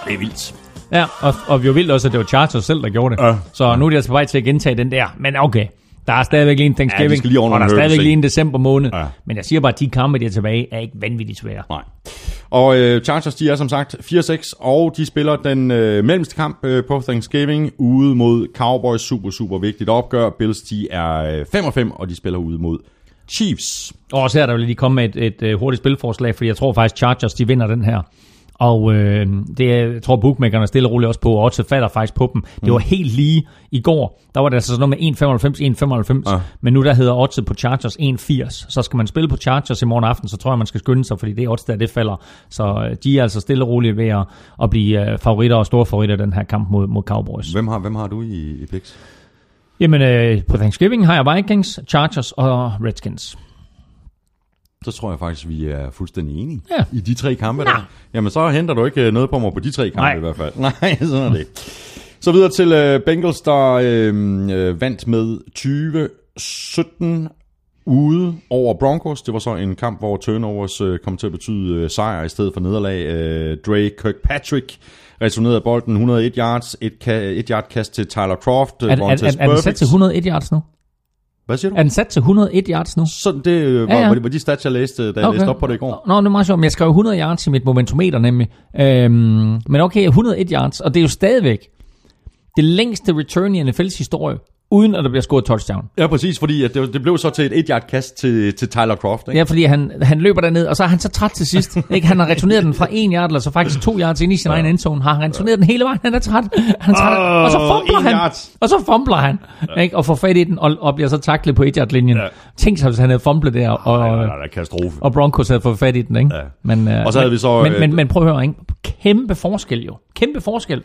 Det er vildt. Ja, og vi var vildt også, at det var Chargers selv, der gjorde det. Så nu er de altså på vej til at gentage den der. Men okay, der er stadigvæk lige en Thanksgiving, ja, og der er stadigvæk lige en december måned. Ja. Men jeg siger bare, at de kampe, der er tilbage, er ikke vanvittigt svære. Nej. Og Chargers, de er som sagt 4-6, og de spiller den mellemste kamp på Thanksgiving ude mod Cowboys. Super, super vigtigt opgør. Bills, de er 5-5, og de spiller ude mod Chiefs. Og så her, der vil lige komme med et hurtigt spilforslag, fordi jeg tror faktisk, Chargers, de vinder den her. Og jeg tror, bookmakerne stille og roligt også på, og også fatter faktisk på dem. Det var helt lige i går. Der var det altså sådan noget med 1,95, men nu der hedder oddset på Chargers 1,80. Så skal man spille på Chargers i morgen aften, så tror jeg, man skal skynde sig, fordi det odds der, det falder. Så de er altså stille og roligt ved at blive favoritter og store favoritter i den her kamp mod Cowboys. Hvem har du i picks? Jamen, på Thanksgiving har jeg Vikings, Chargers og Redskins. Så tror jeg faktisk, vi er fuldstændig enige i de tre kampe der. Jamen, så henter du ikke noget på mig på de tre kampe i hvert fald. Nej, sådan er det. Så videre til Bengals, der vandt med 20-17 ude over Broncos. Det var så en kamp, hvor turnovers kom til at betyde sejr i stedet for nederlag. Dre Kirkpatrick returnerede bolden 101 yards, et yard kast til Tyler Croft. Er den sat til 101 yards nu? Hvad siger du? Er den sat til 101 yards nu? Sådan, det var, var de stats, jeg læste, da jeg læste op på det i går. Nå, det er meget sjovt. Jeg skrev 100 yards i mit momentometer nemlig. Men okay, 101 yards. Og det er jo stadigvæk det længste return i NFL's historie, uden at der bliver scoret touchdown. Ja, præcis, fordi at det blev så til et 1 yard kast til Tyler Croft. Ikke? Ja, fordi han løber derned, og så er han så træt til sidst. Ikke? Han har returneret den fra 1 yard, eller så faktisk 2 yards ind i sin egen endzone. Har han returneret den hele vejen? Han er træt. Og så fumbler han. Ikke? Og får fat i den, og bliver så taklet på 1 yard linjen. Ja. Tænk sig, hvis han havde fumblet der, og Broncos havde fået fat i den. Ikke? Ja. Men prøv at høre, ikke? Kæmpe forskel jo. Kæmpe forskel.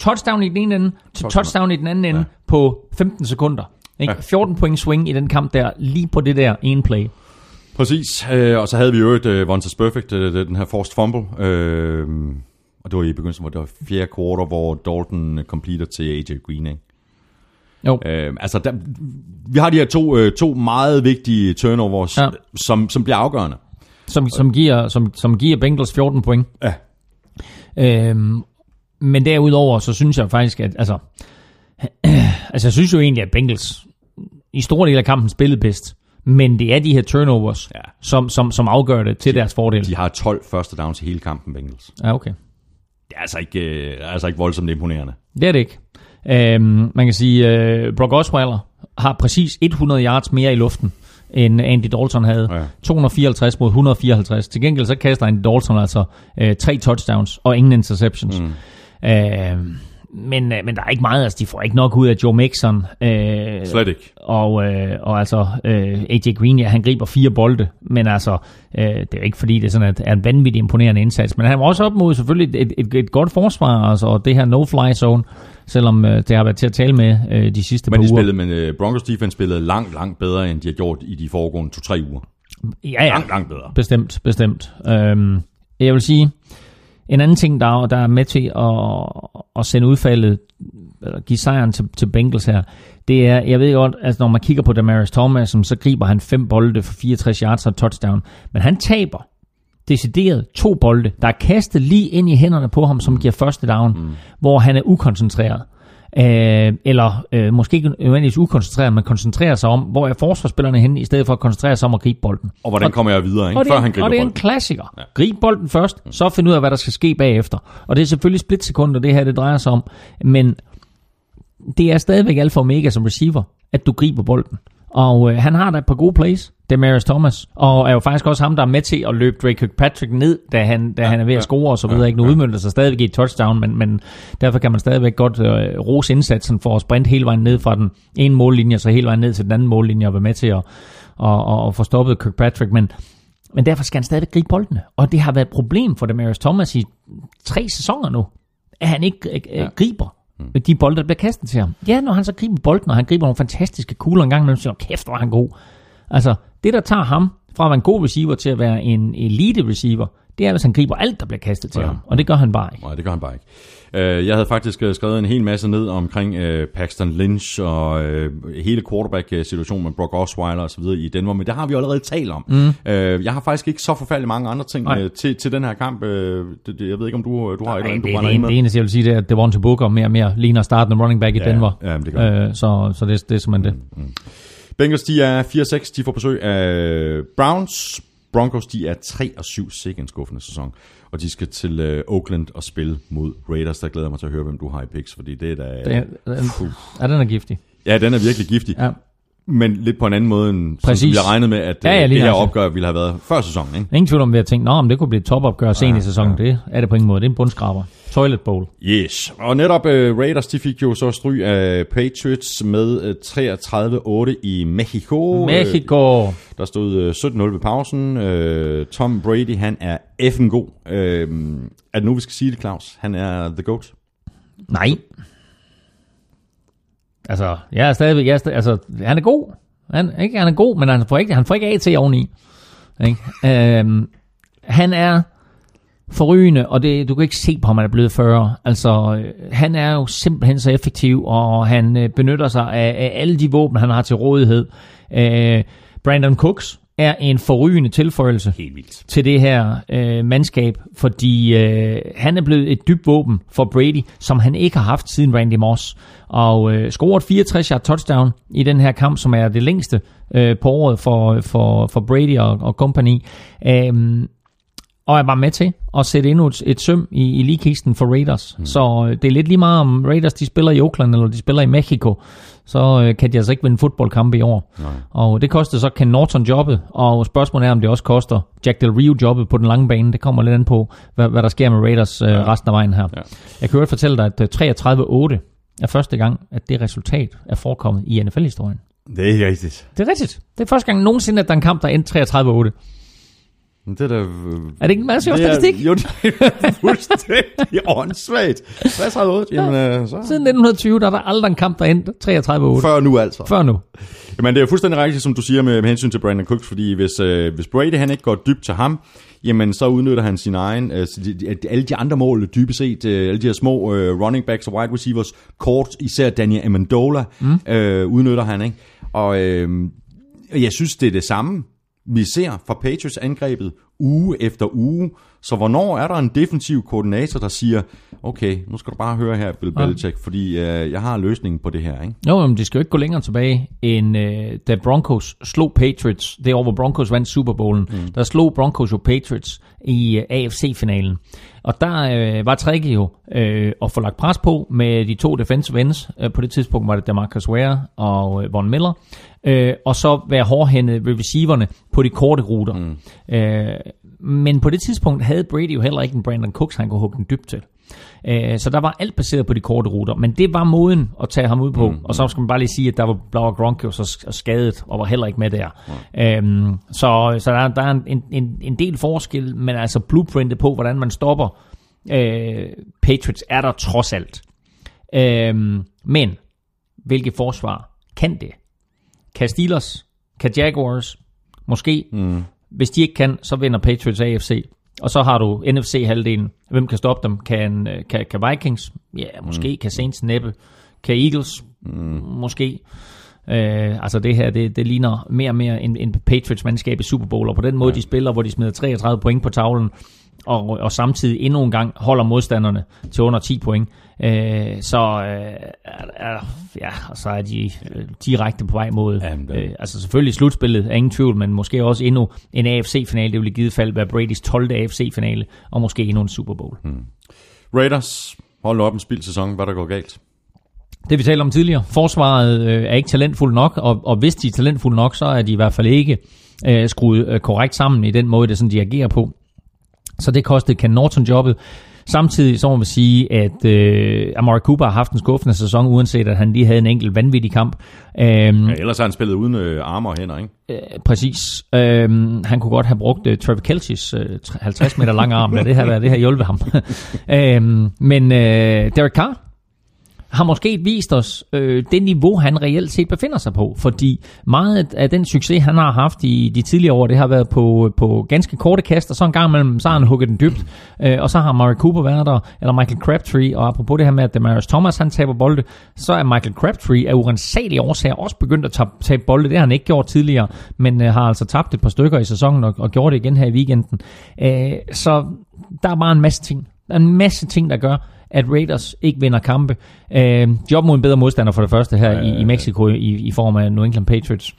Touchdown i den ene ende, til touchdown i den anden ende på 15 sekunder. Ikke? 14 point swing i den kamp der, lige på det der ene play. Præcis, og så havde vi jo et Vontaze Perfect, den her forced fumble. Og det var i begyndelsen, hvor det var fjerde quarter, hvor Dalton completer til AJ Green, ikke? Jo. Vi har de her to meget vigtige turnovers, som bliver afgørende. Som giver Bengals 14 point. Ja. Men derudover, så synes jeg faktisk, at jeg synes jo egentlig, at Bengals i store dele af kampen spillede bedst. Men det er de her turnovers, som afgør det til deres fordel. De har 12 første downs i hele kampen, Bengals. Ja, okay. Det er altså ikke voldsomt imponerende. Det er det ikke. Man kan sige, Brock Osweiler har præcis 100 yards mere i luften, end Andy Dalton havde. Ja. 254 mod 154. Til gengæld så kaster Andy Dalton altså 3 touchdowns og ingen interceptions. Mm. Men der er ikke meget, altså de får ikke nok ud af Joe Mixon. Slet ikke. Og altså AJ Green, ja, han griber 4 bolde, men altså det er ikke fordi det er sådan at er en vanvittig imponerende indsats, men han var også op mod selvfølgelig et godt forsvar, altså, og det her no-fly zone, selvom det har været til at tale med de sidste par uger. Men Broncos defense spillede langt bedre, end de har gjort i de foregående 2-3 uger. Ja. Langt bedre. Bestemt. Jeg vil sige, en anden ting, der er med til at sende udfaldet, give sejren til Bengals her, det er, jeg ved godt, altså når man kigger på Demaryius Thomas, så griber han 5 bolde for 64 yards og touchdown, men han taber decideret 2 bolde, der er kastet lige ind i hænderne på ham, som giver første down, hvor han er ukoncentreret. Eller måske ikke nødvendigvis ukoncentreret, men koncentrerer sig om, hvor er forsvarsspillerne henne, i stedet for at koncentrere sig om at gribe bolden. Og hvordan kommer jeg videre, ikke? Før han griber bolden. Og det er en klassiker. Ja. Grib bolden først, så find ud af, hvad der skal ske bagefter. Og det er selvfølgelig splitsekunder, det her det drejer sig om, men det er stadigvæk alfa og omega som receiver, at du griber bolden. Og han har da et par gode plays, Demaryius Thomas, og er jo faktisk også ham, der er med til at løbe Drake Kirkpatrick ned, da han er ved at score og så videre. Ikke nu udmønter sig stadigvæk i et touchdown, men derfor kan man stadigvæk godt rose indsatsen for at sprinte hele vejen ned fra den ene mållinje, så hele vejen ned til den anden mållinje og være med til at få stoppet Kirkpatrick. Men derfor skal han stadigvæk gribe boldene, og det har været et problem for Demaryius Thomas i 3 sæsoner nu, at han ikke griber de bolde, der bliver kastet til ham. Ja, når han så griber bolden, og han griber nogle fantastiske kugler en gang imellem, så kæft, hvor er han god. Altså, det der tager ham fra at være en god receiver til at være en elite receiver, det er, hvis han griber alt, der bliver kastet til ham. Og det gør han bare ikke. Nej, det gør han bare ikke. Jeg havde faktisk skrevet en hel masse ned omkring Paxton Lynch og hele quarterback-situationen med Brock Osweiler og så videre i Denver, men det har vi allerede talt om. Jeg har faktisk ikke så forfærdeligt mange andre ting til den her kamp. Jeg ved ikke, om du har et eller andet, du brænder ind med. Det eneste, jeg vil sige, det er, at Devontae Booker mere og mere ligner startende running back i Denver. Ja, det gør det. Så det er simpelthen det. Bengals, de er 4-6, de får besøg af Browns. Broncos, de er 3-7, sikke en skuffende sæson. Og de skal til Oakland og spille mod Raiders. Der glæder mig til at høre, hvem du har i picks, fordi det er da... Den er giftig. Ja, den er virkelig giftig. Ja. Men lidt på en anden måde, end som jeg regnede med, at det her opgør ville have været før sæsonen. Ikke? Ingen tvivl om, at jeg tænkte, at det kunne blive et topopgør sent i sæsonen. Det er det på ingen måde. Det er en bundskraber. Toilet bowl. Yes. Og netop Raiders, de fik jo så stryg af Patriots med 33-8 i Mexico. Der stod 17-0 ved pausen. Tom Brady, han er effing god. Er det nu, vi skal sige det, Claus? Han er the GOAT? Nej. Altså, jeg er stadigvæk... Altså, han er god. Han er god, men han får ikke AT oveni. Ikke? Han er forrygende, og du kan ikke se på ham, han er blevet 40. Altså, han er jo simpelthen så effektiv, og han benytter sig af alle de våben, han har til rådighed. Brandon Cooks er en forrygende tilføjelse til det her mandskab, fordi han er blevet et dybt våben for Brady, som han ikke har haft siden Randy Moss, og scoret 64-yard touchdown i den her kamp, som er det længste på året for Brady og company, og er bare med til at sætte endnu et søm i ligkisten for Raiders. Så det er lidt lige meget, om Raiders de spiller i Oakland, eller de spiller i Mexico, så kan de altså ikke vinde fodboldkampe i år. Nej. Og det kostede så Ken Norton jobbet, og spørgsmålet er, om det også koster Jack Del Rio jobbet på den lange bane. Det kommer lidt an på, hvad der sker med Raiders resten af vejen her. Ja. Jeg kan jo fortælle dig, at 33-8 er første gang, at det resultat er forekommet i NFL-historien. Det er rigtigt. Det er rigtigt. Det er første gang nogensinde, at der er en kamp, der endte 33-8. Er det ikke en meget sjov statistik? Jo, det er fuldstændig åndssvagt. 33-8, jamen så... Siden 1920, der var aldrig en kamp, der endte 33-8. Før nu altså. Jamen, det er fuldstændig rigtigt, som du siger med hensyn til Brandon Cooks, fordi hvis Brady han ikke går dybt til ham, jamen så udnytter han sin egen... alle de andre mål, dybest set, alle de her små running backs og wide receivers, kort, især Daniel Amendola, udnytter han, ikke? Og jeg synes, det er det samme, vi ser fra Patriots angrebet uge efter uge, så hvornår er der en defensiv koordinator, der siger, okay, nu skal du bare høre her, Bill Belichick, fordi jeg har løsningen på det her, ikke? Jo, men det skal jo ikke gå længere tilbage, end da Broncos slog Patriots, det år, hvor Broncos vandt Super Bowlen, der slog Broncos jo Patriots i AFC-finalen. Og der var tricket jo at få lagt pres på med de to defensive ends. På det tidspunkt var det DeMarcus Ware og Von Miller. Og så være hårdhændet ved receiverne på de korte ruter. Men på det tidspunkt havde Brady jo heller ikke en Brandon Cooks, han kunne hugge den dybt til. Så der var alt baseret på de korte ruter, men det var måden at tage ham ud på. Og så skal man bare lige sige, at der var Blauer Gronk så skadet og var heller ikke med der. Så der er en del forskel, men altså blueprintet på, hvordan man stopper Patriots, er der trods alt. Men hvilket forsvar kan det? Kan Steelers? Kan Jaguars? Måske. Hvis de ikke kan, så vinder Patriots AFC. Og så har du NFC-halvdelen. Hvem kan stoppe dem? Kan Vikings? Ja, måske. Kan Saints næppe? Kan Eagles? Måske. Altså det her, det ligner mere og mere en Patriots-mandskab i Super Bowl. Og på den måde, de spiller, hvor de smider 33 point på tavlen, og samtidig endnu en gang holder modstanderne til under 10 point. Så er de direkte på vej mod. Altså selvfølgelig slutspillet er ingen tvivl, men måske også endnu en AFC-finale. Det vil i givet fald være Bradys 12. AFC-finale, og måske endnu en Super Bowl. Raiders, hold nu op en spildsæson. Hvad der går galt? Det vi talte om tidligere. Forsvaret er ikke talentfuldt nok, og hvis de er talentfuldt nok, så er de i hvert fald ikke skruet korrekt sammen i den måde, det sådan, de agerer på. Så det kostede Ken Norton-jobbet. Samtidig så må man sige, at Amari Cooper har haft en skuffende sæson, uanset at han lige havde en enkelt vanvittig kamp. Ellers har han spillet uden arme og hænder, ikke? Præcis. Han kunne godt have brugt Travis Kelce's 50 meter lange arm, da det her hjulpet ham. Men Derek Carr har måske vist os det niveau, han reelt set befinder sig på. Fordi meget af den succes, han har haft i de tidligere år, det har været på ganske korte kast, og så en gang imellem, så har han hugget den dybt. Og så har Murray Cooper været der, eller Michael Crabtree, og apropos det her med, at Demarius Thomas, han taber bolde, så er Michael Crabtree af urensagelige årsager også begyndt at tabe bolde. Det har han ikke gjort tidligere, men har altså tabt et par stykker i sæsonen, og gjort det igen her i weekenden. Så der er bare en masse ting. Der er en masse ting, der gør, at Raiders ikke vinder kampe. Job mod en bedre modstander for det første her i Mexico i form af New England Patriots.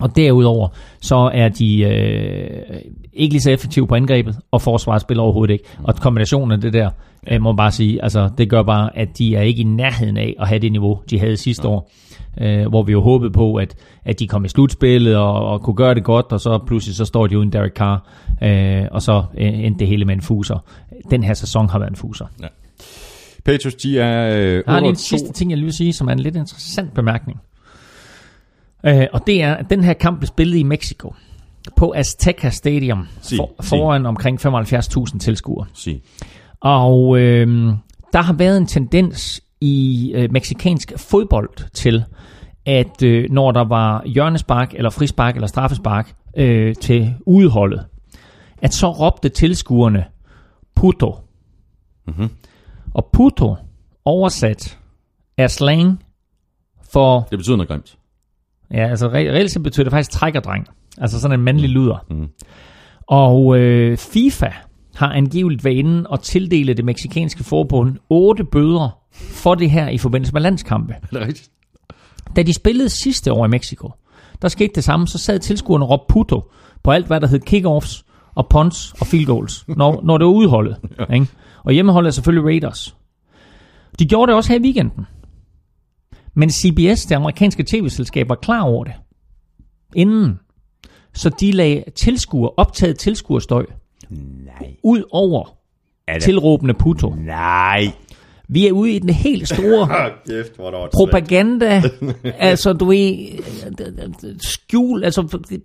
Og derudover, så er de ikke lige så effektive på angrebet, og forsvaret spiller overhovedet ikke. Og kombinationen af det der, må man bare sige, altså det gør bare, at de er ikke i nærheden af at have det niveau, de havde sidste år. Hvor vi jo håbede på, at de kom i slutspillet og kunne gøre det godt, og så pludselig så står de uden Derek Carr, og så endte det hele med en fuser. Den her sæson har været en fuser. Ja. Patriots, de er... Der er en sidste ting, jeg lige vil sige, som er en lidt interessant bemærkning. Og det er, at den her kamp blev spillet i Mexico på Azteca Stadium foran omkring 75.000 tilskuere. Og der har været en tendens i mexicansk fodbold til, at når der var hjørnespark, eller frispark, eller straffespark til udholdet, at så råbte tilskuerne puto. Og puto, oversat, er slang for... Det betyder noget grimt. Ja, altså reelt set betyder det faktisk trækkerdreng. Altså sådan en mandlig luder. Og FIFA har angiveligt været inde og tildele det mexicanske forbund 8 bøder for det her i forbindelse med landskampe. Det er rigtigt. Da de spillede sidste år i Mexico, der skete det samme, så sad tilskuerne og råbte puto på alt, hvad der hed kickoffs og punts og field goals, når det var udholdet. Ikke? Og hjemmeholdet er selvfølgelig Raiders. De gjorde det også her i weekenden. Men CBS, det amerikanske tv-selskab, var klar over det inden. Så de lagde optaget tilskuerstøj ud over tilråbende puto. Vi er ude i den helt store propaganda. Altså, du ved,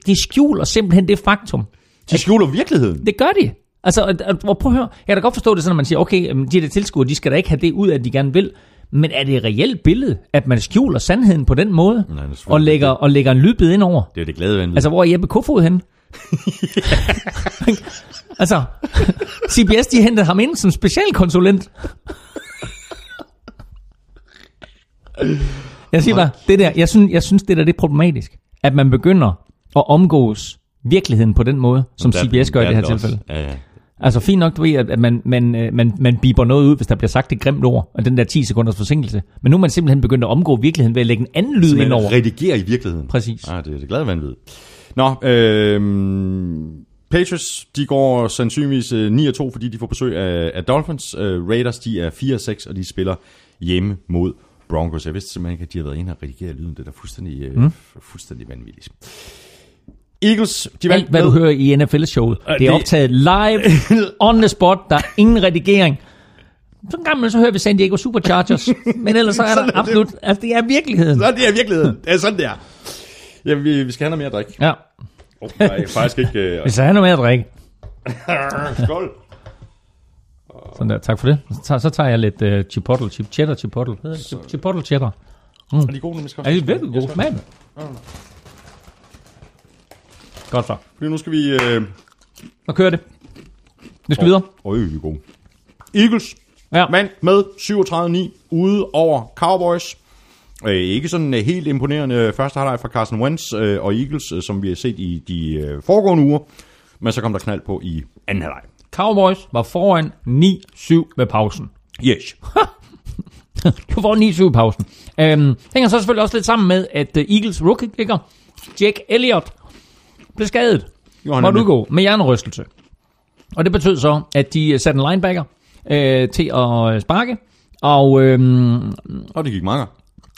de skjuler simpelthen det faktum. De skjuler virkeligheden. Det gør de. Altså, prøv at høre. Jeg kan da godt forstå det sådan, at man siger, okay, de der tilskuere, de skal da ikke have det ud, at de gerne vil. Men er det et reelt billede, at man skjuler sandheden på den måde, og lægger en lydbid ind over? Det er det glade vandet. Altså, hvor er Jeppe Kofod henne? Altså, CBS, de hentede ham ind som specialkonsulent. Jeg siger bare, det der, jeg synes det der, det er problematisk, at man begynder at omgås virkeligheden på den måde, som CBS gør i det her tilfælde. Ja. Altså fint nok, du ved, at man biber noget ud, hvis der bliver sagt et grimt ord, og den der 10 sekunders forsinkelse. Men nu er man simpelthen begyndt at omgå virkeligheden ved at lægge en anden lyd ind over. Redigerer i virkeligheden. Præcis. Det er det glade vanvid. Nå, Patriots, de går sandsynligvis 9-2, fordi de får besøg af Dolphins. Raiders, de er 4-6, og de spiller hjemme mod Broncos. Jeg vidste simpelthen ikke, at de har været inde og redigere lyden. Det er fuldstændig, fuldstændig vanvittigt. Eagles, de vandt. Alt, hvad du hører i NFL-showet, det er optaget live, on the spot, der er ingen redigering. Så en gang så hører vi San Diego Superchargers, men ellers så er der absolut... Det. Altså, det er virkeligheden. Så det er virkeligheden. Det er sådan, det er. Ja, vi skal have noget mere drik. Ja. Nej, faktisk ikke... Vi skal have noget mere drik. Skål. Sådan der, tak for det. Så tager jeg lidt chipotle, cheddar chipotle. Chipotle cheddar. Er de gode, når vi skal have? Er de virkelig gode? Smagen. Godt så. Fordi nu skal vi... Og kører det. Vi skal videre. Vi er gode. Eagles vandt med 37-9 ude over Cowboys. Ikke sådan en helt imponerende første halvleg fra Carson Wentz og Eagles, som vi har set i de foregående uger. Men så kom der knald på i anden halvleg. Cowboys var foran 9-7 med pausen. Yes. Du får 9-7 i pausen. Hænger så selvfølgelig også lidt sammen med, at Eagles rookie-kicker Jack Elliott blev skadet. Måtte udgå med hjernerystelse. Og det betød så, at de satte en linebacker til at sparke. Og det gik mange.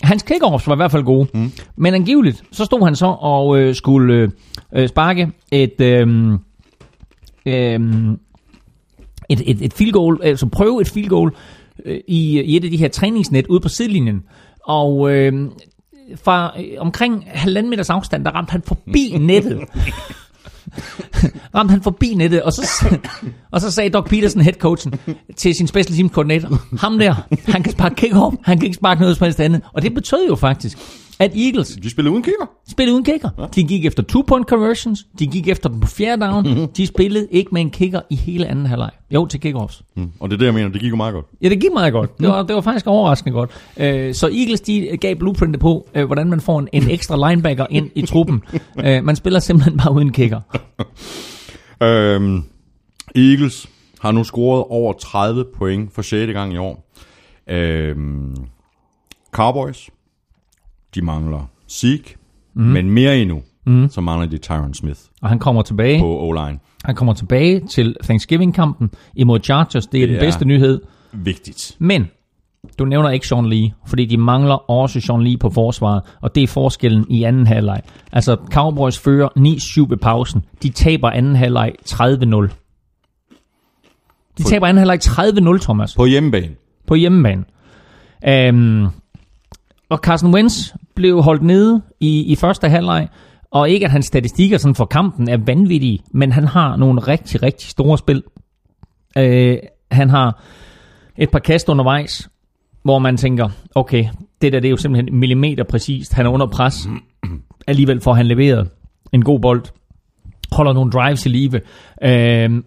Hans kickoffs var i hvert fald gode. Mm. Men angiveligt, så stod han så og skulle sparke et field goal, altså prøve et field goal i et af de her træningsnet ude på sidelinjen. Og fra omkring 1,5 meters afstand, der ramte han forbi nettet. Og så sagde Doug Peterson, headcoachen, til sin special team koordinator: ham der, han kan sparke kick-off, han kan ikke sparke noget som helst andet. Og det betød jo faktisk, at Eagles, de spillede uden kicker. Ja. De gik efter 2-point conversions, de gik efter dem på fjerde down, de spillede ikke med en kicker i hele anden halvleg. Jo, til kickoffs. Og det er det, jeg mener, det gik jo meget godt. Ja, det gik meget godt. Det var faktisk overraskende godt. Så Eagles, de gav blueprintet på, hvordan man får en ekstra linebacker ind i truppen. Man spiller simpelthen bare uden kicker. Eagles har nu scoret over 30 point for 6. gang i år. Cowboys, de mangler Zeke, men mere endnu, så mangler de Tyron Smith. Og han kommer tilbage på O-line. Han kommer tilbage til Thanksgiving-kampen imod Chargers. Det er den bedste nyhed. Vigtigt. Men du nævner ikke Sean Lee, fordi de mangler også Sean Lee på forsvaret, og det er forskellen i anden halvleg. Altså, Cowboys fører 9-7 ved pausen. De taber anden halvleg 30-0. Taber anden halvleg 30-0, Thomas. På hjemmebane. Og Carson Wentz blev holdt nede i første halvleg, og ikke at hans statistikker sådan for kampen er vanvittige, men han har nogle rigtig, rigtig store spil. Han har et par kast undervejs, hvor man tænker, okay, det der det er jo simpelthen millimeter præcist. Han er under pres. Alligevel får han leveret en god bold. Holder nogle drives i live.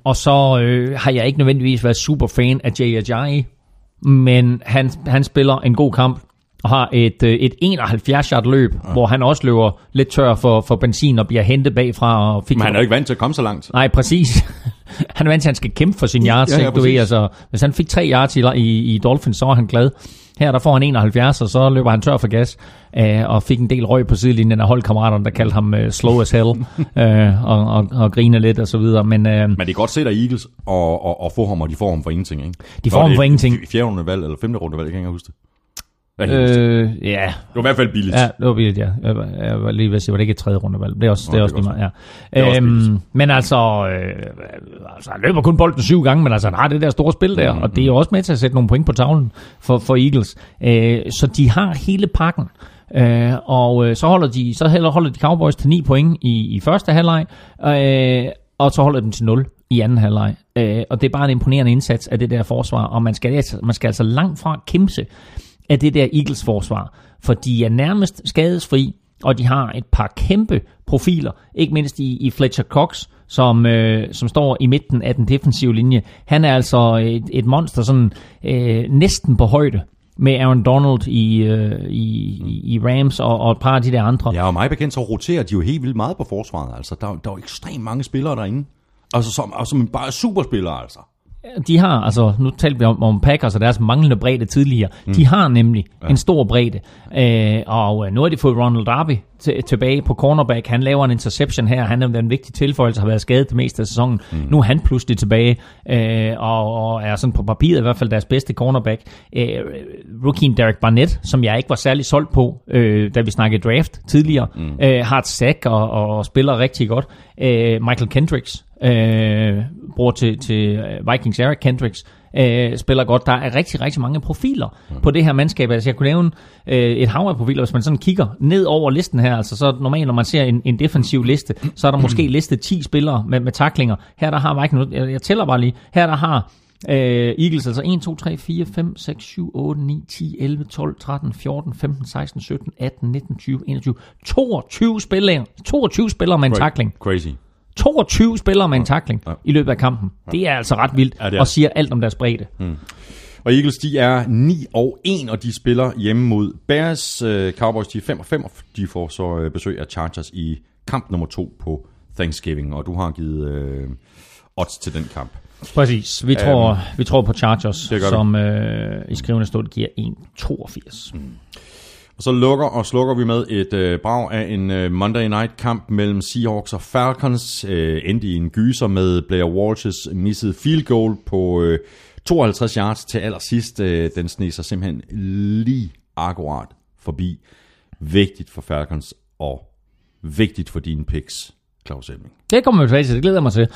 Og så har jeg ikke nødvendigvis været super fan af Jay Ajayi, men han spiller en god kamp og har et 71-yard løb, hvor han også løber lidt tør for benzin og bliver hentet bagfra. Men han er jo ikke vant til at komme så langt. Nej, præcis. Han er vant til, at han skal kæmpe for sin yards. Ja, du ved, altså, hvis han fik 3 yards i Dolphins, så er han glad. Her der får han 71, og så løber han tør for gas, og fik en del røg på sidelinjen af holdkammeraterne, der kaldte ham slow as hell, og griner lidt og så videre. Men det er godt set af Eagles og få ham, og de får ham for ingenting, ikke? De får ham for ingenting. 4. rundevalg eller 5. rundevalg, jeg kan ikke huske det. Ja. Det var i hvert fald billigt. Ja, det var billigt, ja. Jeg var lige ved at sige, var det ikke et 3. rundevalg? Det er også lige meget, ja. Men altså, han løber kun bolden 7 gange, men altså, han har det der store spil der, og det er jo også med til at sætte nogle point på tavlen for Eagles. Så de har hele pakken, og så holder de Cowboys til 9 point i første halvleg, og så holder de dem til 0 i anden halvleg. Og det er bare en imponerende indsats af det der forsvar, og man skal altså langt fra kæmpe af det der Eagles-forsvar, for de er nærmest skadesfri, og de har et par kæmpe profiler, ikke mindst i Fletcher Cox, som står i midten af den defensive linje. Han er altså et monster, sådan næsten på højde med Aaron Donald i Rams og et par af de der andre. Ja, og mig bekendt, så roterer de jo helt vildt meget på forsvaret. Altså, der er jo ekstremt mange spillere derinde, altså, som bare er superspillere, altså. De har, altså nu talte vi om Packers og deres manglende bredde tidligere. De har nemlig en stor bredde, og nu har de fået Ronald Darby tilbage på cornerback. Han laver en interception her. Han er en vigtig tilføjelse, har været skadet det meste af sæsonen. Nu er han pludselig tilbage, og er sådan på papiret i hvert fald deres bedste cornerback. Rookien Derek Barnett, som jeg ikke var særlig solgt på, da vi snakkede draft tidligere, har et sack og spiller rigtig godt. Michael Kendricks, bror til Vikings, Eric Kendricks, spiller godt. Der er rigtig, rigtig mange profiler på det her mandskab. Altså jeg kunne nævne et hav af profiler, hvis man sådan kigger ned over listen her. Altså så normalt, når man ser en defensiv liste, så er der måske listet 10 spillere med tacklinger. Her der har Vikings, jeg tæller bare lige, her der har Eagles, altså 1, 2, 3, 4, 5, 6, 7, 8, 9, 10, 11, 12, 13, 14, 15, 16, 17, 18, 19, 20, 21, 22 spillere med en tackling. Crazy. 22 spillere med en tackling i løbet af kampen. Det er altså ret vildt, og siger alt om deres bredde. Og Eagles, de er 9-1, og de spiller hjemme mod Bears. Cowboys, de er 5-5, og de får så besøg af Chargers i kamp nummer 2 på Thanksgiving, og du har givet odds til den kamp. Præcis. Vi tror på Chargers, som i skrivende stod giver 1-82. Og så slukker vi med et brag af en Monday Night-kamp mellem Seahawks og Falcons. Endte i en gyser med Blair Walsh's missede field goal på 52 yards til allersidst. Den sneg sig simpelthen lige akkurat forbi. Vigtigt for Falcons og vigtigt for dine picks, Claus Elming. Det kommer vi tilbage til, det glæder mig til.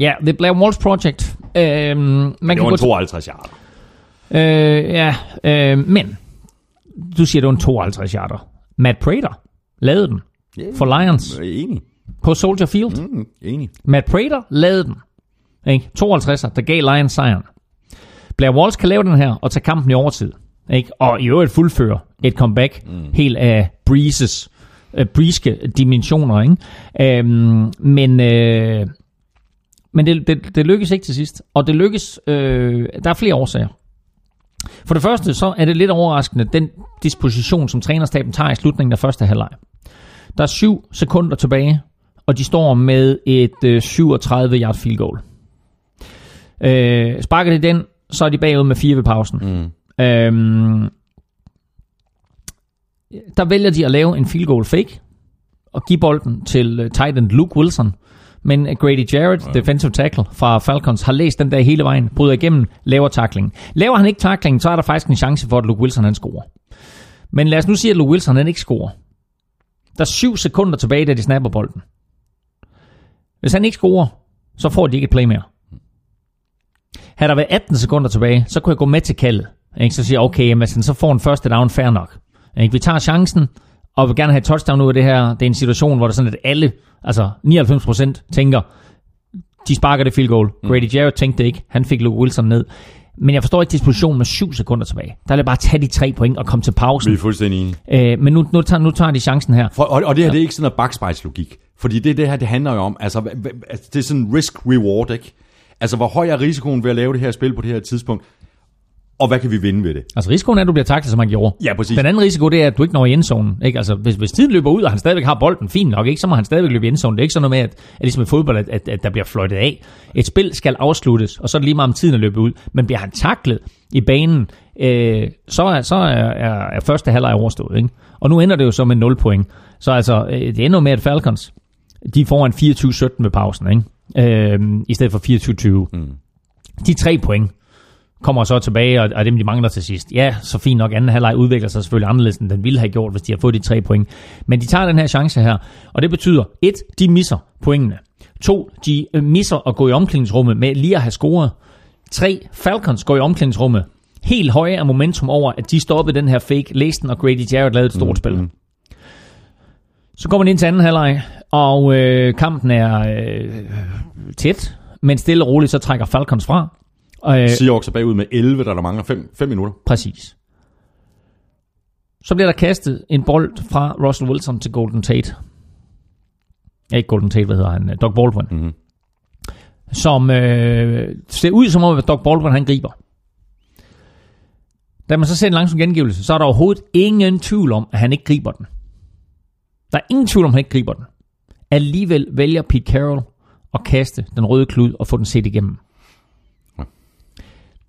Ja, The Blair Walsh Project. Man det var en 52 yards. Men... Du siger, det var en 52-yarder. Matt Prater lavede den for Lions. Enig. På Soldier Field. Enig. Matt Prater lavede den. 52'er, der gav Lions sejren. Blair Walsh kan lave den her og tage kampen i overtid. Og i øvrigt fuldføre et comeback helt af Breeske dimensioner. Ikke? Men det lykkes ikke til sidst. Og det lykkes... der er flere årsager. For det første, så er det lidt overraskende, den disposition, som trænerstaben tager i slutningen af første halvleg. Der er 7 sekunder tilbage, og de står med et 37-yard field goal. Sparker de den, så er de bagud med 4 ved pausen. Der vælger de at lave en field goal fake, og give bolden til tight end Luke Wilson. Men Grady Jarrett, defensive tackle fra Falcons, har læst den der hele vejen, bryder igennem, laver tacklingen. Laver han ikke tacklingen, så er der faktisk en chance for, at Luke Wilson han scorer. Men lad os nu sige, at Luke Wilson han ikke scorer. Der er 7 sekunder tilbage, da de snapper bolden. Hvis han ikke scorer, så får de ikke et play mere. Havde der været 18 sekunder tilbage, så kunne jeg gå med til kaldet. Så siger jeg, okay, så får en første down, fair nok. Vi tager chancen, og vil gerne have et touchdown ud af det her. Det er en situation, hvor det er sådan, at alle, altså 99% tænker, de sparker det field goal. Grady Jarrett tænkte det ikke. Han fik Luke Wilson ned. Men jeg forstår ikke dispositionen med 7 sekunder tilbage. Der er det bare at tage de 3 point og komme til pausen. Vi er fuldstændig enige. Men nu tager de chancen her. Og det her, det er ikke sådan noget bagspejlslogik. Fordi det her, det handler jo om, altså det er sådan risk-reward, ikke? Altså hvor høj er risikoen ved at lave det her spil på det her tidspunkt? Og hvad kan vi vinde ved det? Altså risikoen er, at du bliver taklet, som han gjorde. Ja, præcis. Den anden risiko, det er, at du ikke når i endzonen. Ikke? Altså, hvis tiden løber ud, og han stadigvæk har bolden, fint nok, ikke? Så må han stadigvæk løbe i endzonen. Det er ikke sådan noget med, at ligesom i fodbold, at der bliver fløjtet af. Et spil skal afsluttes, og så er det lige meget om tiden at løbe ud. Men bliver han taklet i banen, så er første halvleg overstået. Ikke? Og nu ender det jo så med 0 point. Så altså, det ender med, at Falcons, de får en 24-17 med pausen, ikke? I stedet for 24-20. De 3 point kommer så tilbage, og dem de mangler til sidst. Ja, så fint nok, anden halvleg udvikler sig selvfølgelig anderledes, end den ville have gjort, hvis de havde fået de 3 point. Men de tager den her chance her, og det betyder, 1, de misser pointene. 2, de misser at gå i omklædningsrummet med lige at have scoret. 3, Falcons går i omklædningsrummet helt høje af momentum over, at de stoppede den her fake, læsten, og Grady Jarrett lavede et stort spil. Så går man ind til anden halvleg, og kampen er tæt, men stille og roligt, så trækker Falcons fra. Seahawks er bagud med 11, der mangler 5 minutter. Præcis. Så bliver der kastet en bold fra Russell Wilson til Golden Tate. Ikke Golden Tate, hvad hedder han? Doug Baldwin. Som ser ud som om, at Doug Baldwin han griber. Da man så ser en langsom gengivelse, så er der overhovedet ingen tvivl om, at han ikke griber den. Der er ingen tvivl om, at han ikke griber den. Alligevel vælger Pete Carroll at kaste den røde klud og få den set igennem.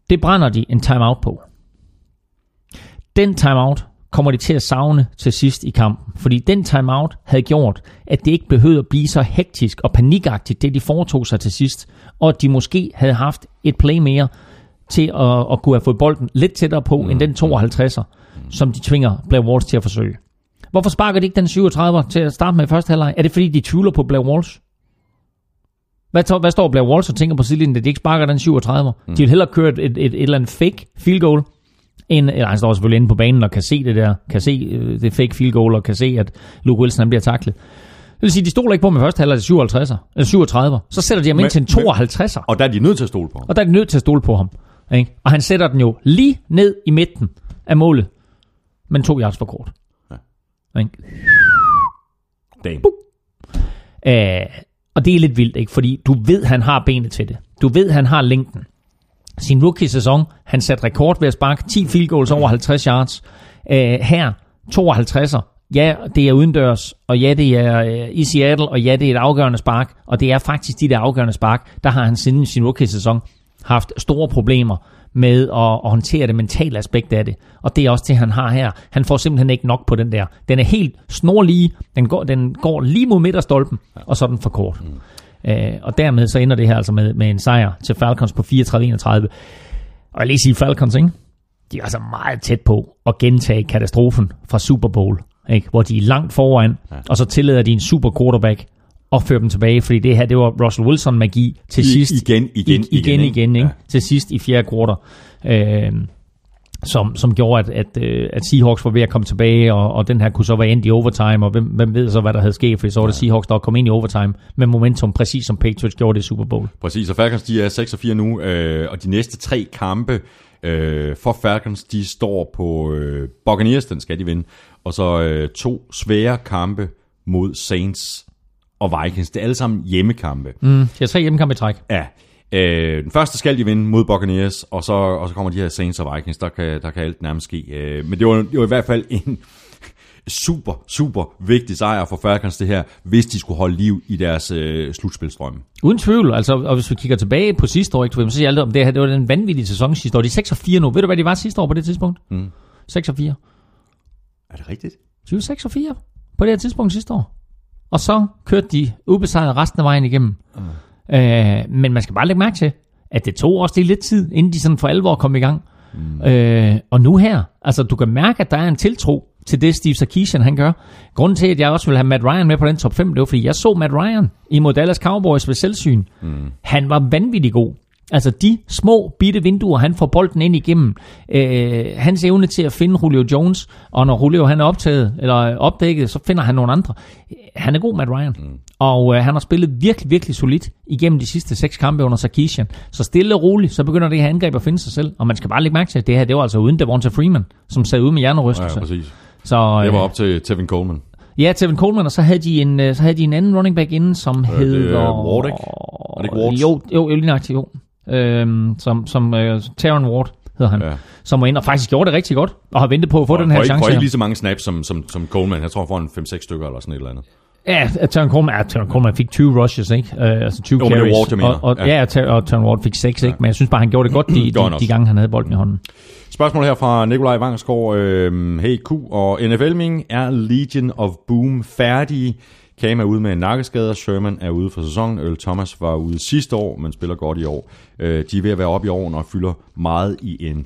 Det brænder de en timeout på. Den timeout kommer de til at savne til sidst i kampen. Fordi den timeout havde gjort, at det ikke behøvede at blive så hektisk og panikagtigt, det de foretog sig til sidst. Og at de måske havde haft et play mere til at kunne have fået bolden lidt tættere på, end den 52'er, som de tvinger Blair Walsh til at forsøge. Hvorfor sparker de ikke den 37'er til at starte med i første halvleg? Er det fordi, de tvivler på Blair Walsh? Hvad står Blair Walsh og tænker på sidelinjen, at de ikke sparker den 37'er? De vil hellere køre et eller andet fake field goal, eller han står selvfølgelig inde på banen og kan se det der, kan se det fake field goal og kan se, at Luke Wilson bliver taklet. Det vil sige, de stoler ikke på med første halvleg til 37'er. Så sætter de ham ind til en 52'er. Og der er de nødt til at stole på ham. Ikke? Og han sætter den jo lige ned i midten af målet, men 2 yards for kort. Ja. Og det er lidt vildt, ikke? Fordi du ved, han har benet til det. Du ved, han har længden. Sin rookie-sæson, han satte rekord ved at sparke 10 field goals over 50 yards. Her, 52'er. Ja, det er udendørs, og ja, det er i Seattle, og ja, det er et afgørende spark. Og det er faktisk de der afgørende spark, der har han siden sin rookie-sæson haft store problemer med at håndtere det mentale aspekt af det. Og det er også det, han har her. Han får simpelthen ikke nok på den der. Den er helt snorlige. Den går lige mod midterstolpen, og så er den for kort. Og dermed så ender det her altså med en sejr til Falcons på 34-31. Og jeg lige sige Falcons, ikke? De er altså meget tæt på at gentage katastrofen fra Super Bowl, ikke? Hvor de er langt foran, og så tillader de en super quarterback og fører dem tilbage, fordi det her, det var Russell Wilson-magi til sidst. Igen, ikke? Ja. Til sidst i fjerde kvartal, som gjorde, at Seahawks var ved at komme tilbage, og den her kunne så være endt i overtime, og hvem ved så, hvad der havde sket, for så var det Seahawks, der kom ind i overtime med momentum, præcis som Patriots gjorde det i Super Bowl. Præcis, og Falcons, de er 6-4 nu, og de næste 3 kampe for Falcons, de står på Buccaneers, den skal de vinde, og så 2 svære kampe mod Saints og Vikings. Det er alle sammen hjemmekampe. Det er 3 hjemmekampe i træk. Ja. Den første skal de vinde mod Buccaneers, og så kommer de her Saints og Vikings. Der kan alt nærmest ske. Men det var i hvert fald en super, super vigtig sejr for Falcons, det her, hvis de skulle holde liv i deres slutspilstrømme. Uden tvivl. Altså, og hvis vi kigger tilbage på sidste år, så siger jeg aldrig om det her. Det var den vanvittige sæson sidste år. De er 6-4 nu. Ved du, hvad de var sidste år på det tidspunkt? 6-4. Er det rigtigt? 6-4 på det her tidspunkt sidste år. Og så kørte de ubesejret resten af vejen igennem. Men man skal bare lægge mærke til, at det tog også det lidt tid, inden de sådan for alvor kom i gang. Og nu her, altså du kan mærke, at der er en tiltro til det, Steve Sarkisian han gør. Grunden til, at jeg også ville have Matt Ryan med på den top 5, det var, fordi jeg så Matt Ryan imod Dallas Cowboys ved selvsyn. Han var vanvittig god. Altså de små bitte vinduer, han får bolden ind igennem. Hans evne til at finde Julio Jones, og når Julio han er optaget, eller opdækket, så finder han nogle andre. Han er god, Matt Ryan. Og han har spillet virkelig, virkelig solidt igennem de sidste 6 kampe under Sarkisian. Så stille og roligt, så begynder det her angreb at finde sig selv. Og man skal bare lægge mærke til, at det her, det var altså uden Devonta Freeman, som sad ude med hjernerystelse. Ja, præcis. Så, det var op til Tevin Coleman. Ja, Tevin Coleman, og så havde de en anden running back inden, som hed Wardick. Er det ikke Wards? Jo, lige nøjagtigt, jo. Som Terron Ward hedder han, ja. Som var ind og faktisk gjorde det rigtig godt og har ventet på at få den her chance. Får ikke lige så mange snaps som Coleman. Jeg tror får en 5-6 stykker eller sådan et eller andet. Ja, Terron Coleman fik 20 rushes, ikke? Altså 20 carries. Det Ward, jeg mener. Og Terron Ward fik 6, ikke? Men jeg synes bare han gjorde det godt de gange han havde bolden i hånden. Spørgsmål her fra Nikolaj Vangsgaard. Hey Q og NFL-ming, er Legion of Boom færdige? Cam er ude med en nakkeskade, Sherman er ude for sæsonen, Earl Thomas var ude sidste år, men spiller godt i år. De er ved at være oppe i år, og fylder meget i en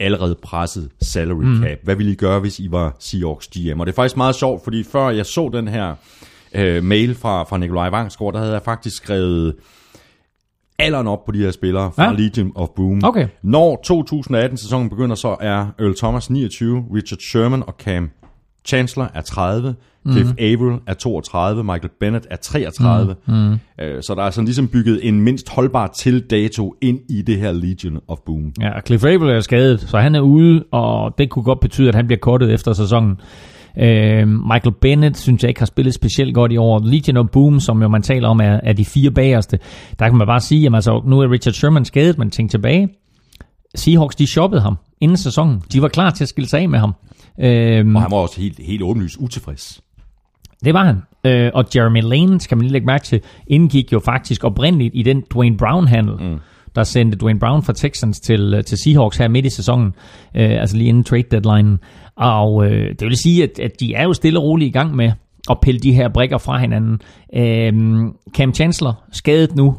allerede presset salary cap. Hvad ville I gøre, hvis I var Seahawks GM? Og det er faktisk meget sjovt, fordi før jeg så den her mail fra Nikolaj Vangsgaard, der havde jeg faktisk skrevet alderen op på de her spillere fra Legion of Boom. Okay. Når 2018-sæsonen begynder, så er Earl Thomas 29, Richard Sherman og Cam Chancellor er 30, Cliff Averill er 32, Michael Bennett er 33. Så der er sådan ligesom bygget en mindst holdbar til dato ind i det her Legion of Boom. Ja, og Cliff Averill er skadet, så han er ude, og det kunne godt betyde, at han bliver cuttet efter sæsonen. Michael Bennett synes jeg ikke har spillet specielt godt i år. Legion of Boom, som jo man taler om, er de 4 bagerste. Der kan man bare sige, at altså, nu er Richard Sherman skadet, men tænk tilbage. Seahawks, de shoppede ham inden sæsonen. De var klar til at skille sig af med ham. Og han var også helt åbenlyst utilfreds. Det var han. Og Jeremy Lane, skal man lige lægge mærke til, indgik jo faktisk oprindeligt i den Dwayne Brown-handel. der sendte Dwayne Brown fra Texans til Seahawks her midt i sæsonen, altså lige inden trade deadline. Og det vil sige, at de er jo stille og roligt i gang med at pille de her brikker fra hinanden. Cam Chancellor, skadet nu,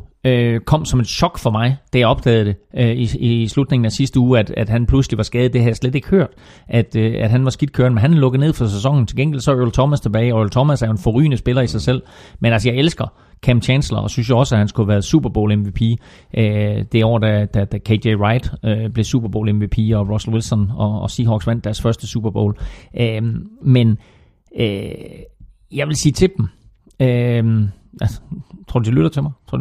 kom som et chok for mig, da jeg opdagede det i slutningen af sidste uge, at han pludselig var skadet. Det havde jeg slet ikke hørt, at han var skidt kørende, men han lukkede ned for sæsonen. Til gengæld så er Earl Thomas tilbage, og Earl Thomas er jo en forrygende spiller i sig selv. Men altså, jeg elsker Cam Chancellor, og synes jo også, at han skulle have været Super Bowl MVP det år, da KJ Wright blev Super Bowl MVP, og Russell Wilson og Seahawks vandt deres første Super Bowl. Men jeg vil sige til dem, altså, tror du, de lytter til mig? De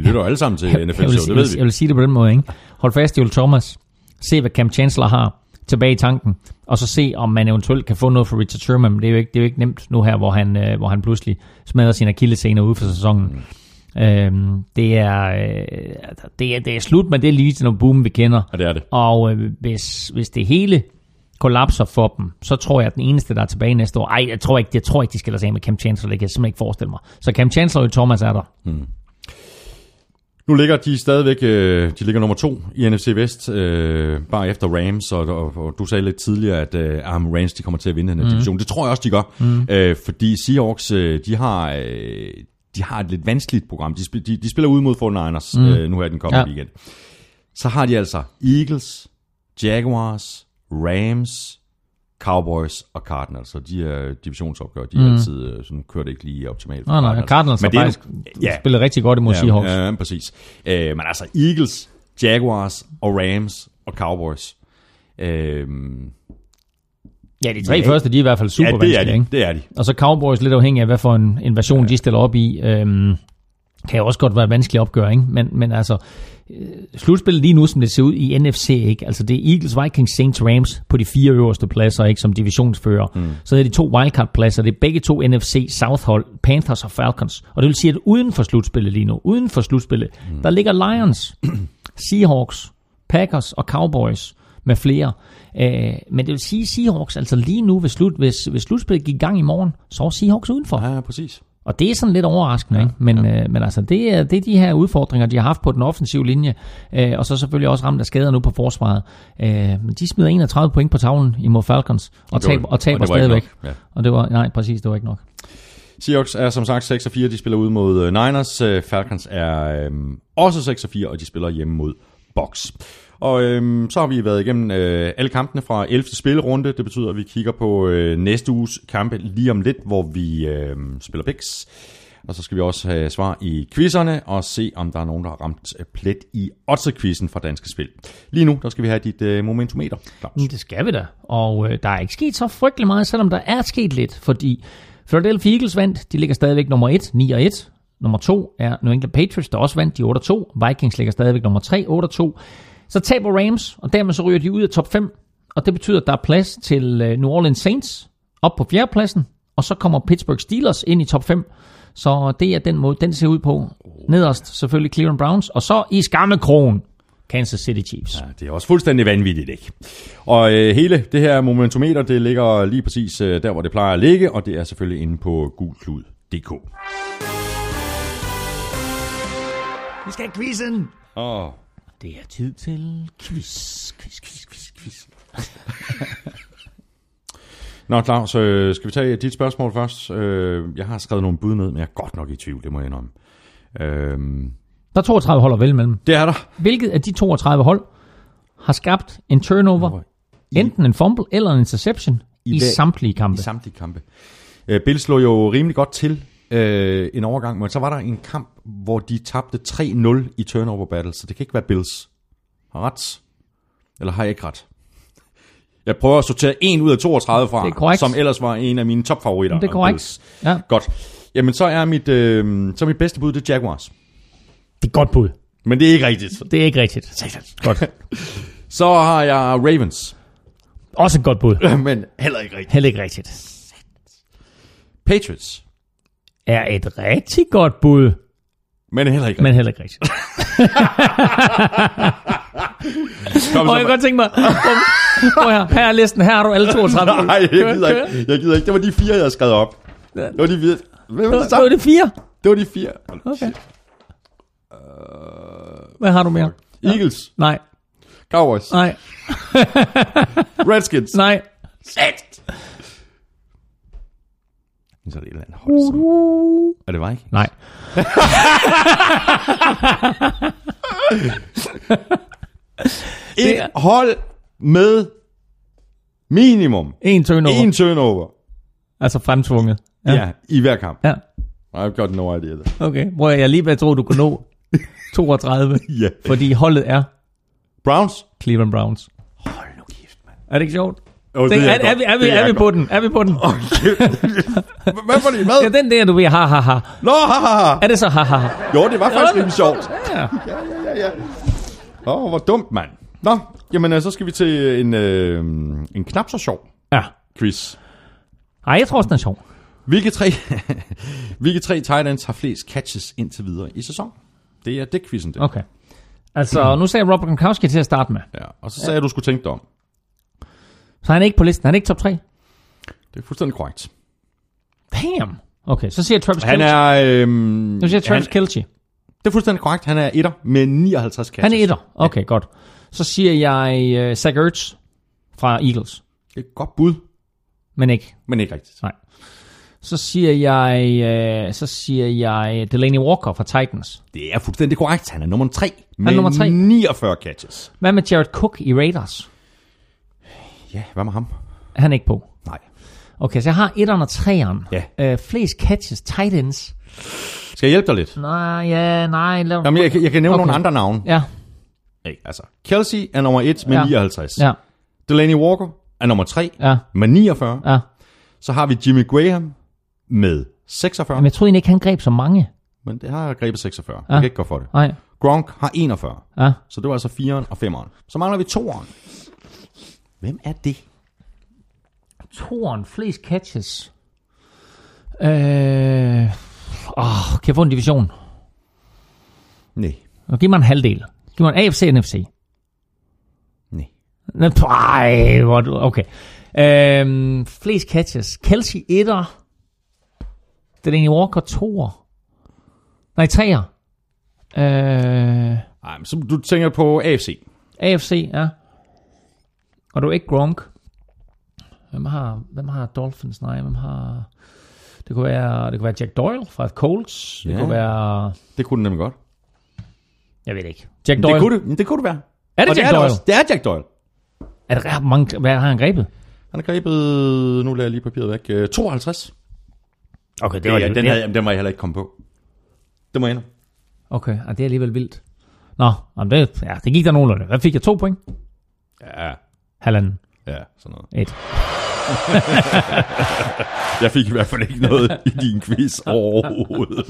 lytter alle sammen til NFL, det ved vi. Jeg vil sige det på den måde, ikke? Hold fast i Earl Thomas. Se, hvad Cam Chancellor har tilbage i tanken. Og så se, om man eventuelt kan få noget for Richard Sherman. Men det er jo ikke nemt nu her, hvor han pludselig smadrer sine akillessener ude for sæsonen. Det er slut med det lige noget boom, vi kender. Og det er det. Og hvis det hele kollapser for dem, så tror jeg, at den eneste, der er tilbage næste år... Ej, jeg tror ikke de skiller sig af med Cam Chancellor. Det kan jeg simpelthen ikke forestille mig. Så Cam Chancellor og Thomas er der. Hmm. Nu ligger de stadigvæk... De ligger nummer 2 i NFC Vest, bare efter Rams, og du sagde lidt tidligere, at Rams, de kommer til at vinde den her division. Det tror jeg også, de gør. Fordi Seahawks, de har et lidt vanskeligt program. De spiller ud mod 49ers nu her den kommende weekend. Så har de altså Eagles, Jaguars, Rams, Cowboys og Cardinals, så de er divisionsopgør. De er altid sådan, kørt ikke lige optimalt. Nej, Cardinals har faktisk spillet rigtig godt imod Seahawks. Ja, præcis. Men altså Eagles, Jaguars og Rams og Cowboys. De tre første, de er i hvert fald super vanskelige, ikke? Det er de. Og så Cowboys, lidt afhængig af, hvad for en version de stiller op i, kan jo også godt være et vanskeligt opgør, ikke? Men altså... Slutspillet lige nu, som det ser ud i NFC, ikke? Altså det er Eagles, Vikings, Saints, Rams på de 4 øverste pladser, ikke, som divisionsfører. Så er de 2 wildcard-pladser. Det er begge 2 NFC South-hold, Panthers og Falcons. Og det vil sige, at uden for slutspillet, der ligger Lions, Seahawks, Packers og Cowboys med flere. Men det vil sige, at Seahawks, altså lige nu, hvis slutspillet gik i gang i morgen, så er Seahawks udenfor. Ja, præcis. Og det er sådan lidt overraskende, ikke? Men altså, det er de her udfordringer, de har haft på den offensive linje, og så selvfølgelig også ramt af skader nu på forsvaret. Men de smider 31 point på tavlen imod Falcons, og taber stadigvæk. Ja. Og det var, nej, præcis, det var ikke nok. Seahawks er som sagt 6-4, de spiller ud mod Niners. Falcons er også 6-4, og de spiller hjemme mod Bucks. Og så har vi været igennem alle kampene fra 11. spillerunde. Det betyder, at vi kigger på næste uges kampe lige om lidt, hvor vi spiller picks. Og så skal vi også have svar i quizzerne og se, om der er nogen, der har ramt plet i odds-quizzen fra Danske Spil. Lige nu, der skal vi have dit momentometer, Claus. Det skal vi da. Og der er ikke sket så frygtelig meget, selvom der er sket lidt. Fordi Philadelphia Eagles vandt. De ligger stadigvæk nummer 1, 9-1. Nummer 2 er New England Patriots, der også vandt. De 8-2. Vikings ligger stadigvæk nummer 3, 8-2. Så taber Rams, og dermed så ryger de ud af top 5, og det betyder, at der er plads til New Orleans Saints op på 4. pladsen, og så kommer Pittsburgh Steelers ind i top 5, så det er den måde, den ser ud på. Nederst selvfølgelig Cleveland Browns, og så i skammekrogen Kansas City Chiefs. Ja, det er også fuldstændig vanvittigt, ikke? Og hele det her momentometer, det ligger lige præcis der, hvor det plejer at ligge, og det er selvfølgelig inde på gulklud.dk. Vi skal have quizzen! Det er tid til quiz. Nå, Claus, skal vi tage dit spørgsmål først? Jeg har skrevet nogle bud ned, men jeg er godt nok i tvivl, det må jeg indrømme. Der er 32 hold at vælge mellem. Det er der. Hvilket af de 32 hold har skabt en turnover, enten en fumble eller en interception, i samtlige kampe? I samtlige kampe. Bills slog jo rimelig godt til en overgang, men så var der en kamp, hvor de tabte 3-0 i turnover battle, så det kan ikke være Bills. Har ret? Eller har jeg ikke ret? Jeg prøver at sortere 1 ud af 32 fra, som ellers var en af mine topfavoritter. Det er korrekt. Ja. Godt. Jamen, så er mit bedste bud, det er Jaguars. Det er godt bud. Men det er ikke rigtigt. Det er ikke rigtigt. Godt. Så har jeg Ravens. Også et godt bud. Men heller ikke rigtigt. Patriots er et rigtig godt bud. Men heller ikke rigtigt. Og jeg kan godt tænke mig, her er listen, her har du alle 32. Nej, jeg gider ikke. Det var de 4, jeg havde skrevet op. Det var de 4. Okay. Hvad har du mere? Eagles? Nej. Cowboys? Nej. Redskins? Nej. Shit! Så er det et eller andet hot. Er det Vikings? Nej. Et hold med minimum en turnover. Altså fremtvunget. Ja, i hver kamp. Ja. I've got no idea. Okay, hvor jeg lige ved tror du kunne nå 32. Yeah. Fordi holdet er Browns? Cleveland Browns. Hold nu kæft, mand. Er det ikke sjovt? Oh, det er vi på den? Er vi på den? Okay. Hvad var det med? Ja, den der, du ved, ha. Nå, ha. Er det så ha? Jo, det var faktisk lidt sjovt. Ja. Åh, hvor dumt, mand. Nå, jamen, så skal vi til en knap så sjov quiz. Ej, jeg tror også, den er sjov. Hvilke tre tight ends har flest catches indtil videre i sæsonen? Det er det quizzen, det. Okay. Altså, nu sagde Rob Gronkowski til at starte med. Ja, og så sagde jeg, at du skulle tænke dig om. Så han er ikke på listen. Han er ikke top 3. Det er fuldstændig korrekt. Damn. Okay, så siger jeg Travis Kelce. Det er fuldstændig korrekt. Han er etter med 59 catches. Han er etter. Okay, ja. Godt. Så siger jeg Zach Ertz fra Eagles. Det er et godt bud. Men ikke rigtigt. Nej. Så siger jeg Delaney Walker fra Titans. Det er fuldstændig korrekt. Han er nummer 3 med 49 catches. Hvad med Jared Cook i Raiders? Ja, hvad med ham? Han er ikke på. Nej. Okay, så jeg har 1'eren og 3'eren. Ja. Flest catches, tight ends. Skal jeg hjælpe dig lidt? Nej. Jamen, jeg kan nævne nogle andre navne. Ja. Hey, altså, Kelce er nummer 1 med 59. Ja. Delaney Walker er nummer 3 med 49. Ja. Så har vi Jimmy Graham med 46. Men jeg troede ikke, han greb så mange. Men det har grebet 46. Jeg kan ikke gå for det. Nej. Gronk har 41. Ja. Så det var altså 4'eren og 5'eren. Så mangler vi 2'eren. Hvem er det? Toren, flest catches. Kan jeg få en division? Nej. Og giv mig en halvdel. Giv mig en AFC og NFC. Nej. Nej, okay. Flest catches. Kelce 1'er. Delaney Walker 2'er. Nej, 3'er. Nej, men så du tænker på AFC. AFC, ja. Og du er ikke Gronk. Hvem har Dolphins? Nej, hvem har... Det kunne være Jack Doyle fra Colts. Det kunne være... Det kunne den nemlig godt. Jeg ved ikke. Jack Doyle. Det kunne det være. Er det og Jack Doyle? Det er Jack Doyle. Er det ret mange... Hvad har han grebet? Han har grebet... Nu lader jeg lige papiret væk. 52. Okay, det var det. Den var jeg heller ikke kommet på. Det må jeg endnu. Okay, og det er alligevel vildt. Nå, det gik der nogenlunde. Hvad fik jeg? 2 point? Ja... Halvanden. Ja, sådan noget. 1. Jeg fik i hvert fald ikke noget i din quiz overhovedet.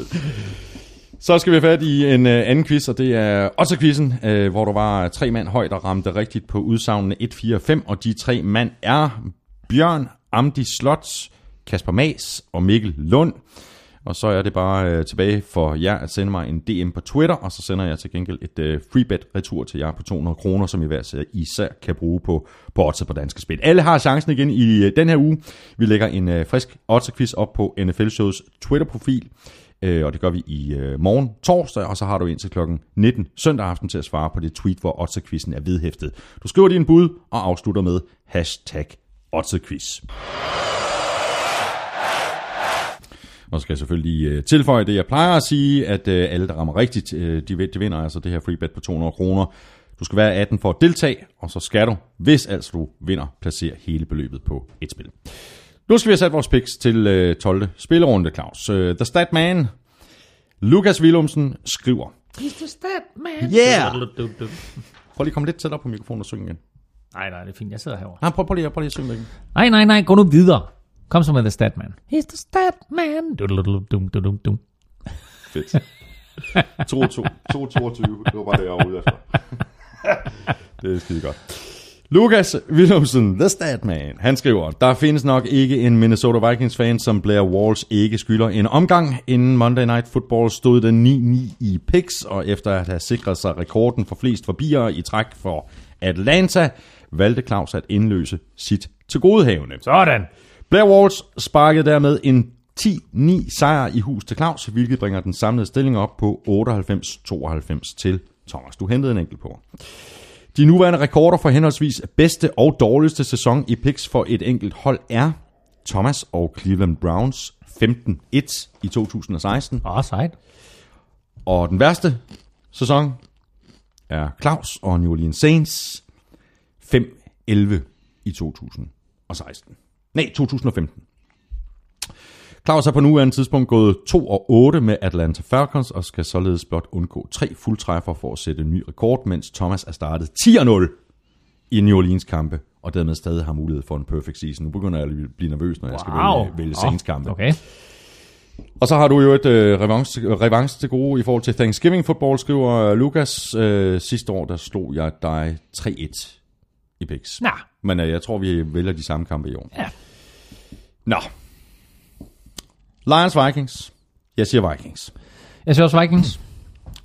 Så skal vi have fat i en anden quiz, og det er også quizzen, hvor der var 3 mand højt, der ramte rigtigt på udsagnene 1, 4 og 5. Og de 3 mand er Bjørn Amdi Slots, Kasper Maas og Mikkel Lund. Og så er det bare tilbage for jer at sende mig en DM på Twitter, og så sender jeg til gengæld et freebet-retur til jer på 200 kroner, som I hver især kan bruge på odds på Danske Spil. Alle har chancen igen i den her uge. Vi lægger en frisk odds-quiz op på NFL-shows Twitter-profil, og det gør vi i morgen torsdag, og så har du indtil kl. 19 søndag aften til at svare på det tweet, hvor odds-quizzen er vedhæftet. Du skriver din bud og afslutter med #odds-quiz. Og så skal jeg selvfølgelig tilføje det, jeg plejer at sige, at alle, der rammer rigtigt, de vinder altså det her freebet på 200 kroner. Du skal være 18 for at deltage, og så skal du, hvis altså du vinder, placere hele beløbet på et spil. Nu skal vi have sat vores picks til 12. spillerunde, Claus. The Statman, Lukas Willumsen, skriver... He's the Statman! Yeah! Prøv lige at komme lidt tættere på mikrofonen og synge igen. Nej, det er fint. Jeg sidder herovre. Nej, prøv lige at synge igen. Nej, gå nu videre. Kom så med The Statman. He's the Statman. Dum. Fedt. 22. Det var bare det, jeg var ude efter. Det er skide godt. Lukas Willumsen, The Statman, han skriver, der findes nok ikke en Minnesota Vikings-fan, som Blair Walsh ikke skylder en omgang. Inden Monday Night Football stod den 9-9 i picks, og efter at have sikret sig rekorden for flest forbiere i træk for Atlanta, valgte Claus at indløse sit tilgodehavende. Sådan. Blair Walsh sparkede dermed en 10-9 sejr i hus til Claus, hvilket bringer den samlede stilling op på 98-92 til Thomas, du hentede en enkelt på. De nuværende rekorder for henholdsvis bedste og dårligste sæson i picks for et enkelt hold er Thomas og Cleveland Browns 15-1 i 2016. Sejt. Og den værste sæson er Claus og New Orleans Saints 5-11 i 2016. Nej, 2015. Claus er på nuværende tidspunkt gået 2-8 med Atlanta Falcons og skal således blot undgå 3 fuldtræffere for at sætte en ny rekord, mens Thomas er startet 10-0 i New Orleans kampe og dermed stadig har mulighed for en perfect season. Nu begynder jeg at blive nervøs, når jeg skal vælge Saints kampe. Okay. Og så har du jo et revanche til gode i forhold til Thanksgiving Football, skriver Lukas. Sidste år, der slog jeg dig 3-1 i picks. Nah. Men jeg tror, vi vælger de samme kampe i år. Ja. Nå. Lions Vikings. Jeg siger Vikings. Jeg siger også Vikings.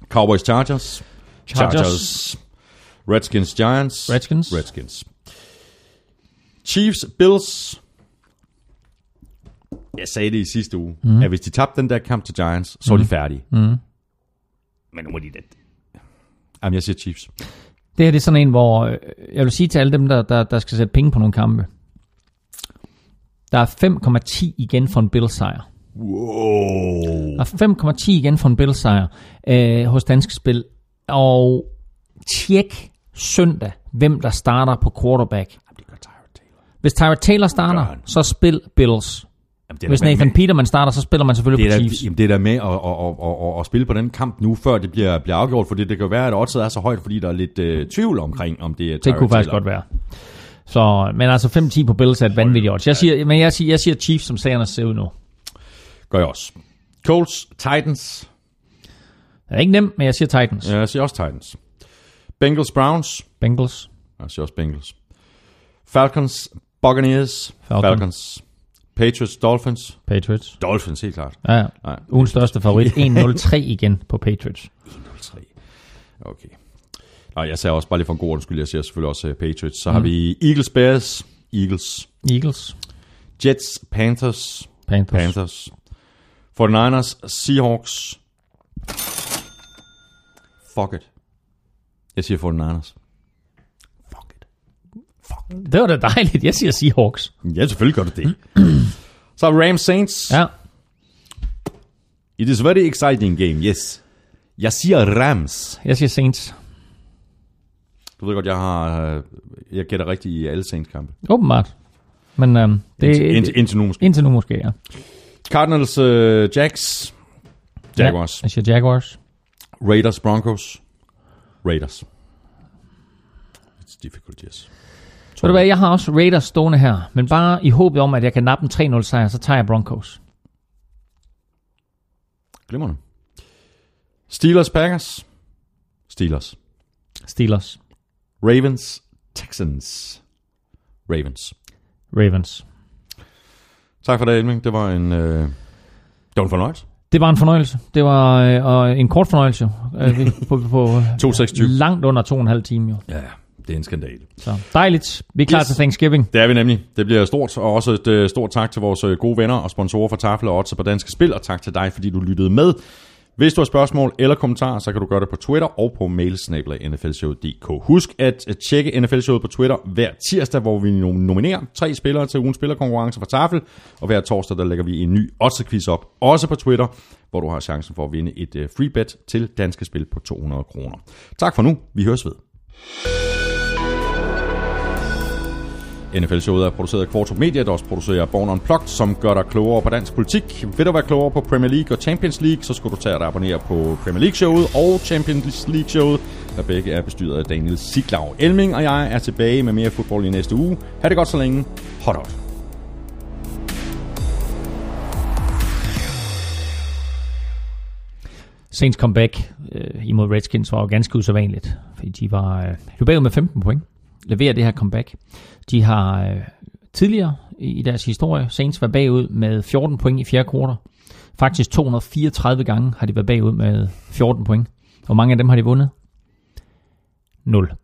Cowboys Chargers. Chargers. Redskins Giants. Redskins. Chiefs Bills. Jeg sagde det i sidste uge, at hvis de tabte den der kamp til Giants, så er de færdige. Men nu må de det. Jamen, jeg siger Chiefs. Det her det er sådan en, hvor jeg vil sige til alle dem, der skal sætte penge på nogle kampe. Der er 5,10 igen for en Bills-sejr. Wow. Der er 5,10 igen for en Bills-sejr hos Danske Spil. Og tjek søndag, hvem der starter på quarterback. Hvis Tyrod Taylor starter, så spil Bills. Jamen, hvis Nathan Peterman starter, så spiller man selvfølgelig på Chiefs. Jamen det er der med at spille på den kamp nu, før det bliver afgjort, for det kan jo være, at oddset er så højt, fordi der er lidt tvivl omkring, om det er Tyrod. Det kunne faktisk godt være. Så, men altså 5-10 på Bills er et vanvittigt odds. Jeg siger Chiefs, som sagerne ser ud nu. Gør jeg også. Colts, Titans. Det er ikke nemt, men jeg siger Titans. Ja, jeg siger også Titans. Bengals, Browns. Bengals. Jeg siger også Bengals. Falcons, Buccaneers. Falcons. Patriots, Dolphins. Patriots. Dolphins, helt klart. Ja, ugens største favorit. 1-0-3 igen på Patriots. 1-0-3. Okay. Nå, jeg sagde også, bare lige for en god undskyld, jeg siger selvfølgelig også Patriots. Så har vi Eagles, Bears. Eagles. Jets, Panthers. 49ers, Seahawks. Fuck it. Jeg siger 49ers. Det var da dejligt. Jeg siger Seahawks. Ja, selvfølgelig gør du det. Så Rams Saints. Ja. It is a very exciting game, yes. Jeg siger Rams. Jeg siger Saints. Du ved godt, jeg gætter rigtigt i alle Saints-kampe. Åbenbart. Men indtil nu måske, ja. Cardinals, Jaguars. Ja, jeg siger Jaguars. Raiders, Broncos. Raiders. It's difficult, yes. Ved du hvad, jeg har også Raiders stående her, men bare i håbet om, at jeg kan nappe en 3-0 sejr, så tager jeg Broncos. Glimrende. Steelers, Packers. Steelers. Ravens, Texans. Ravens. Tak for det, Elming. Det var en fornøjelse. Det var en fornøjelse. Det var en kort fornøjelse. På 2-6-20. Langt under 2,5 timer. Ja. Det er en skandale. Så dejligt. Vi er klar til Thanksgiving. Det er vi nemlig. Det bliver stort. Og også et stort tak til vores gode venner og sponsorer for Tafel og Odds på Danske Spil. Og tak til dig, fordi du lyttede med. Hvis du har spørgsmål eller kommentarer, så kan du gøre det på Twitter og på mail@nflshowet.dk. Husk at tjekke NFL-showet på Twitter hver tirsdag, hvor vi nominerer 3 spillere til ugens spillerkonkurrence fra Tafel. Og hver torsdag, der lægger vi en ny odds-quiz op, også på Twitter, hvor du har chancen for at vinde et free bet til Danske Spil på 200 kroner. Tak for nu. Vi høres ved. NFL-showet er produceret af Kvartrup Media, der også producerer Born Unplugged, som gør dig klogere på dansk politik. Vil du være klogere på Premier League og Champions League, så skal du tage og abonnere på Premier League-showet og Champions League-showet, der begge er bestyret af Daniel Siglau. Elming og jeg er tilbage med mere fodbold i næste uge. Ha' det godt så længe. Hot up. Saints comeback imod Redskins var jo ganske usædvanligt, fordi de var jo bagud med 15 point. Leverer det her comeback. De har tidligere i deres historie, Saints var bagud med 14 point i fjerde kvartal. Faktisk 234 gange har de været bagud med 14 point. Hvor mange af dem har de vundet? 0. De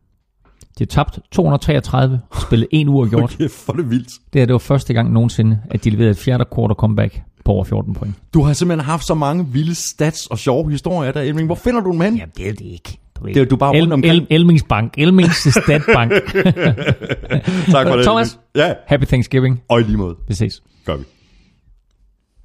har tabt 233, spillet 1 uafgjort. Okay, for det vildt. Det var første gang nogensinde, at de leverede et fjerde kvartal comeback på over 14 point. Du har simpelthen haft så mange vilde stats og sjove historier der, Elming. Hvor finder du dem hen? Jamen, det er det ikke. Det er du bare rundt omkring. Elmings Statbank. Tak for det. Thomas, ja. Happy Thanksgiving. Og i lige måde. Vi ses. Gør vi.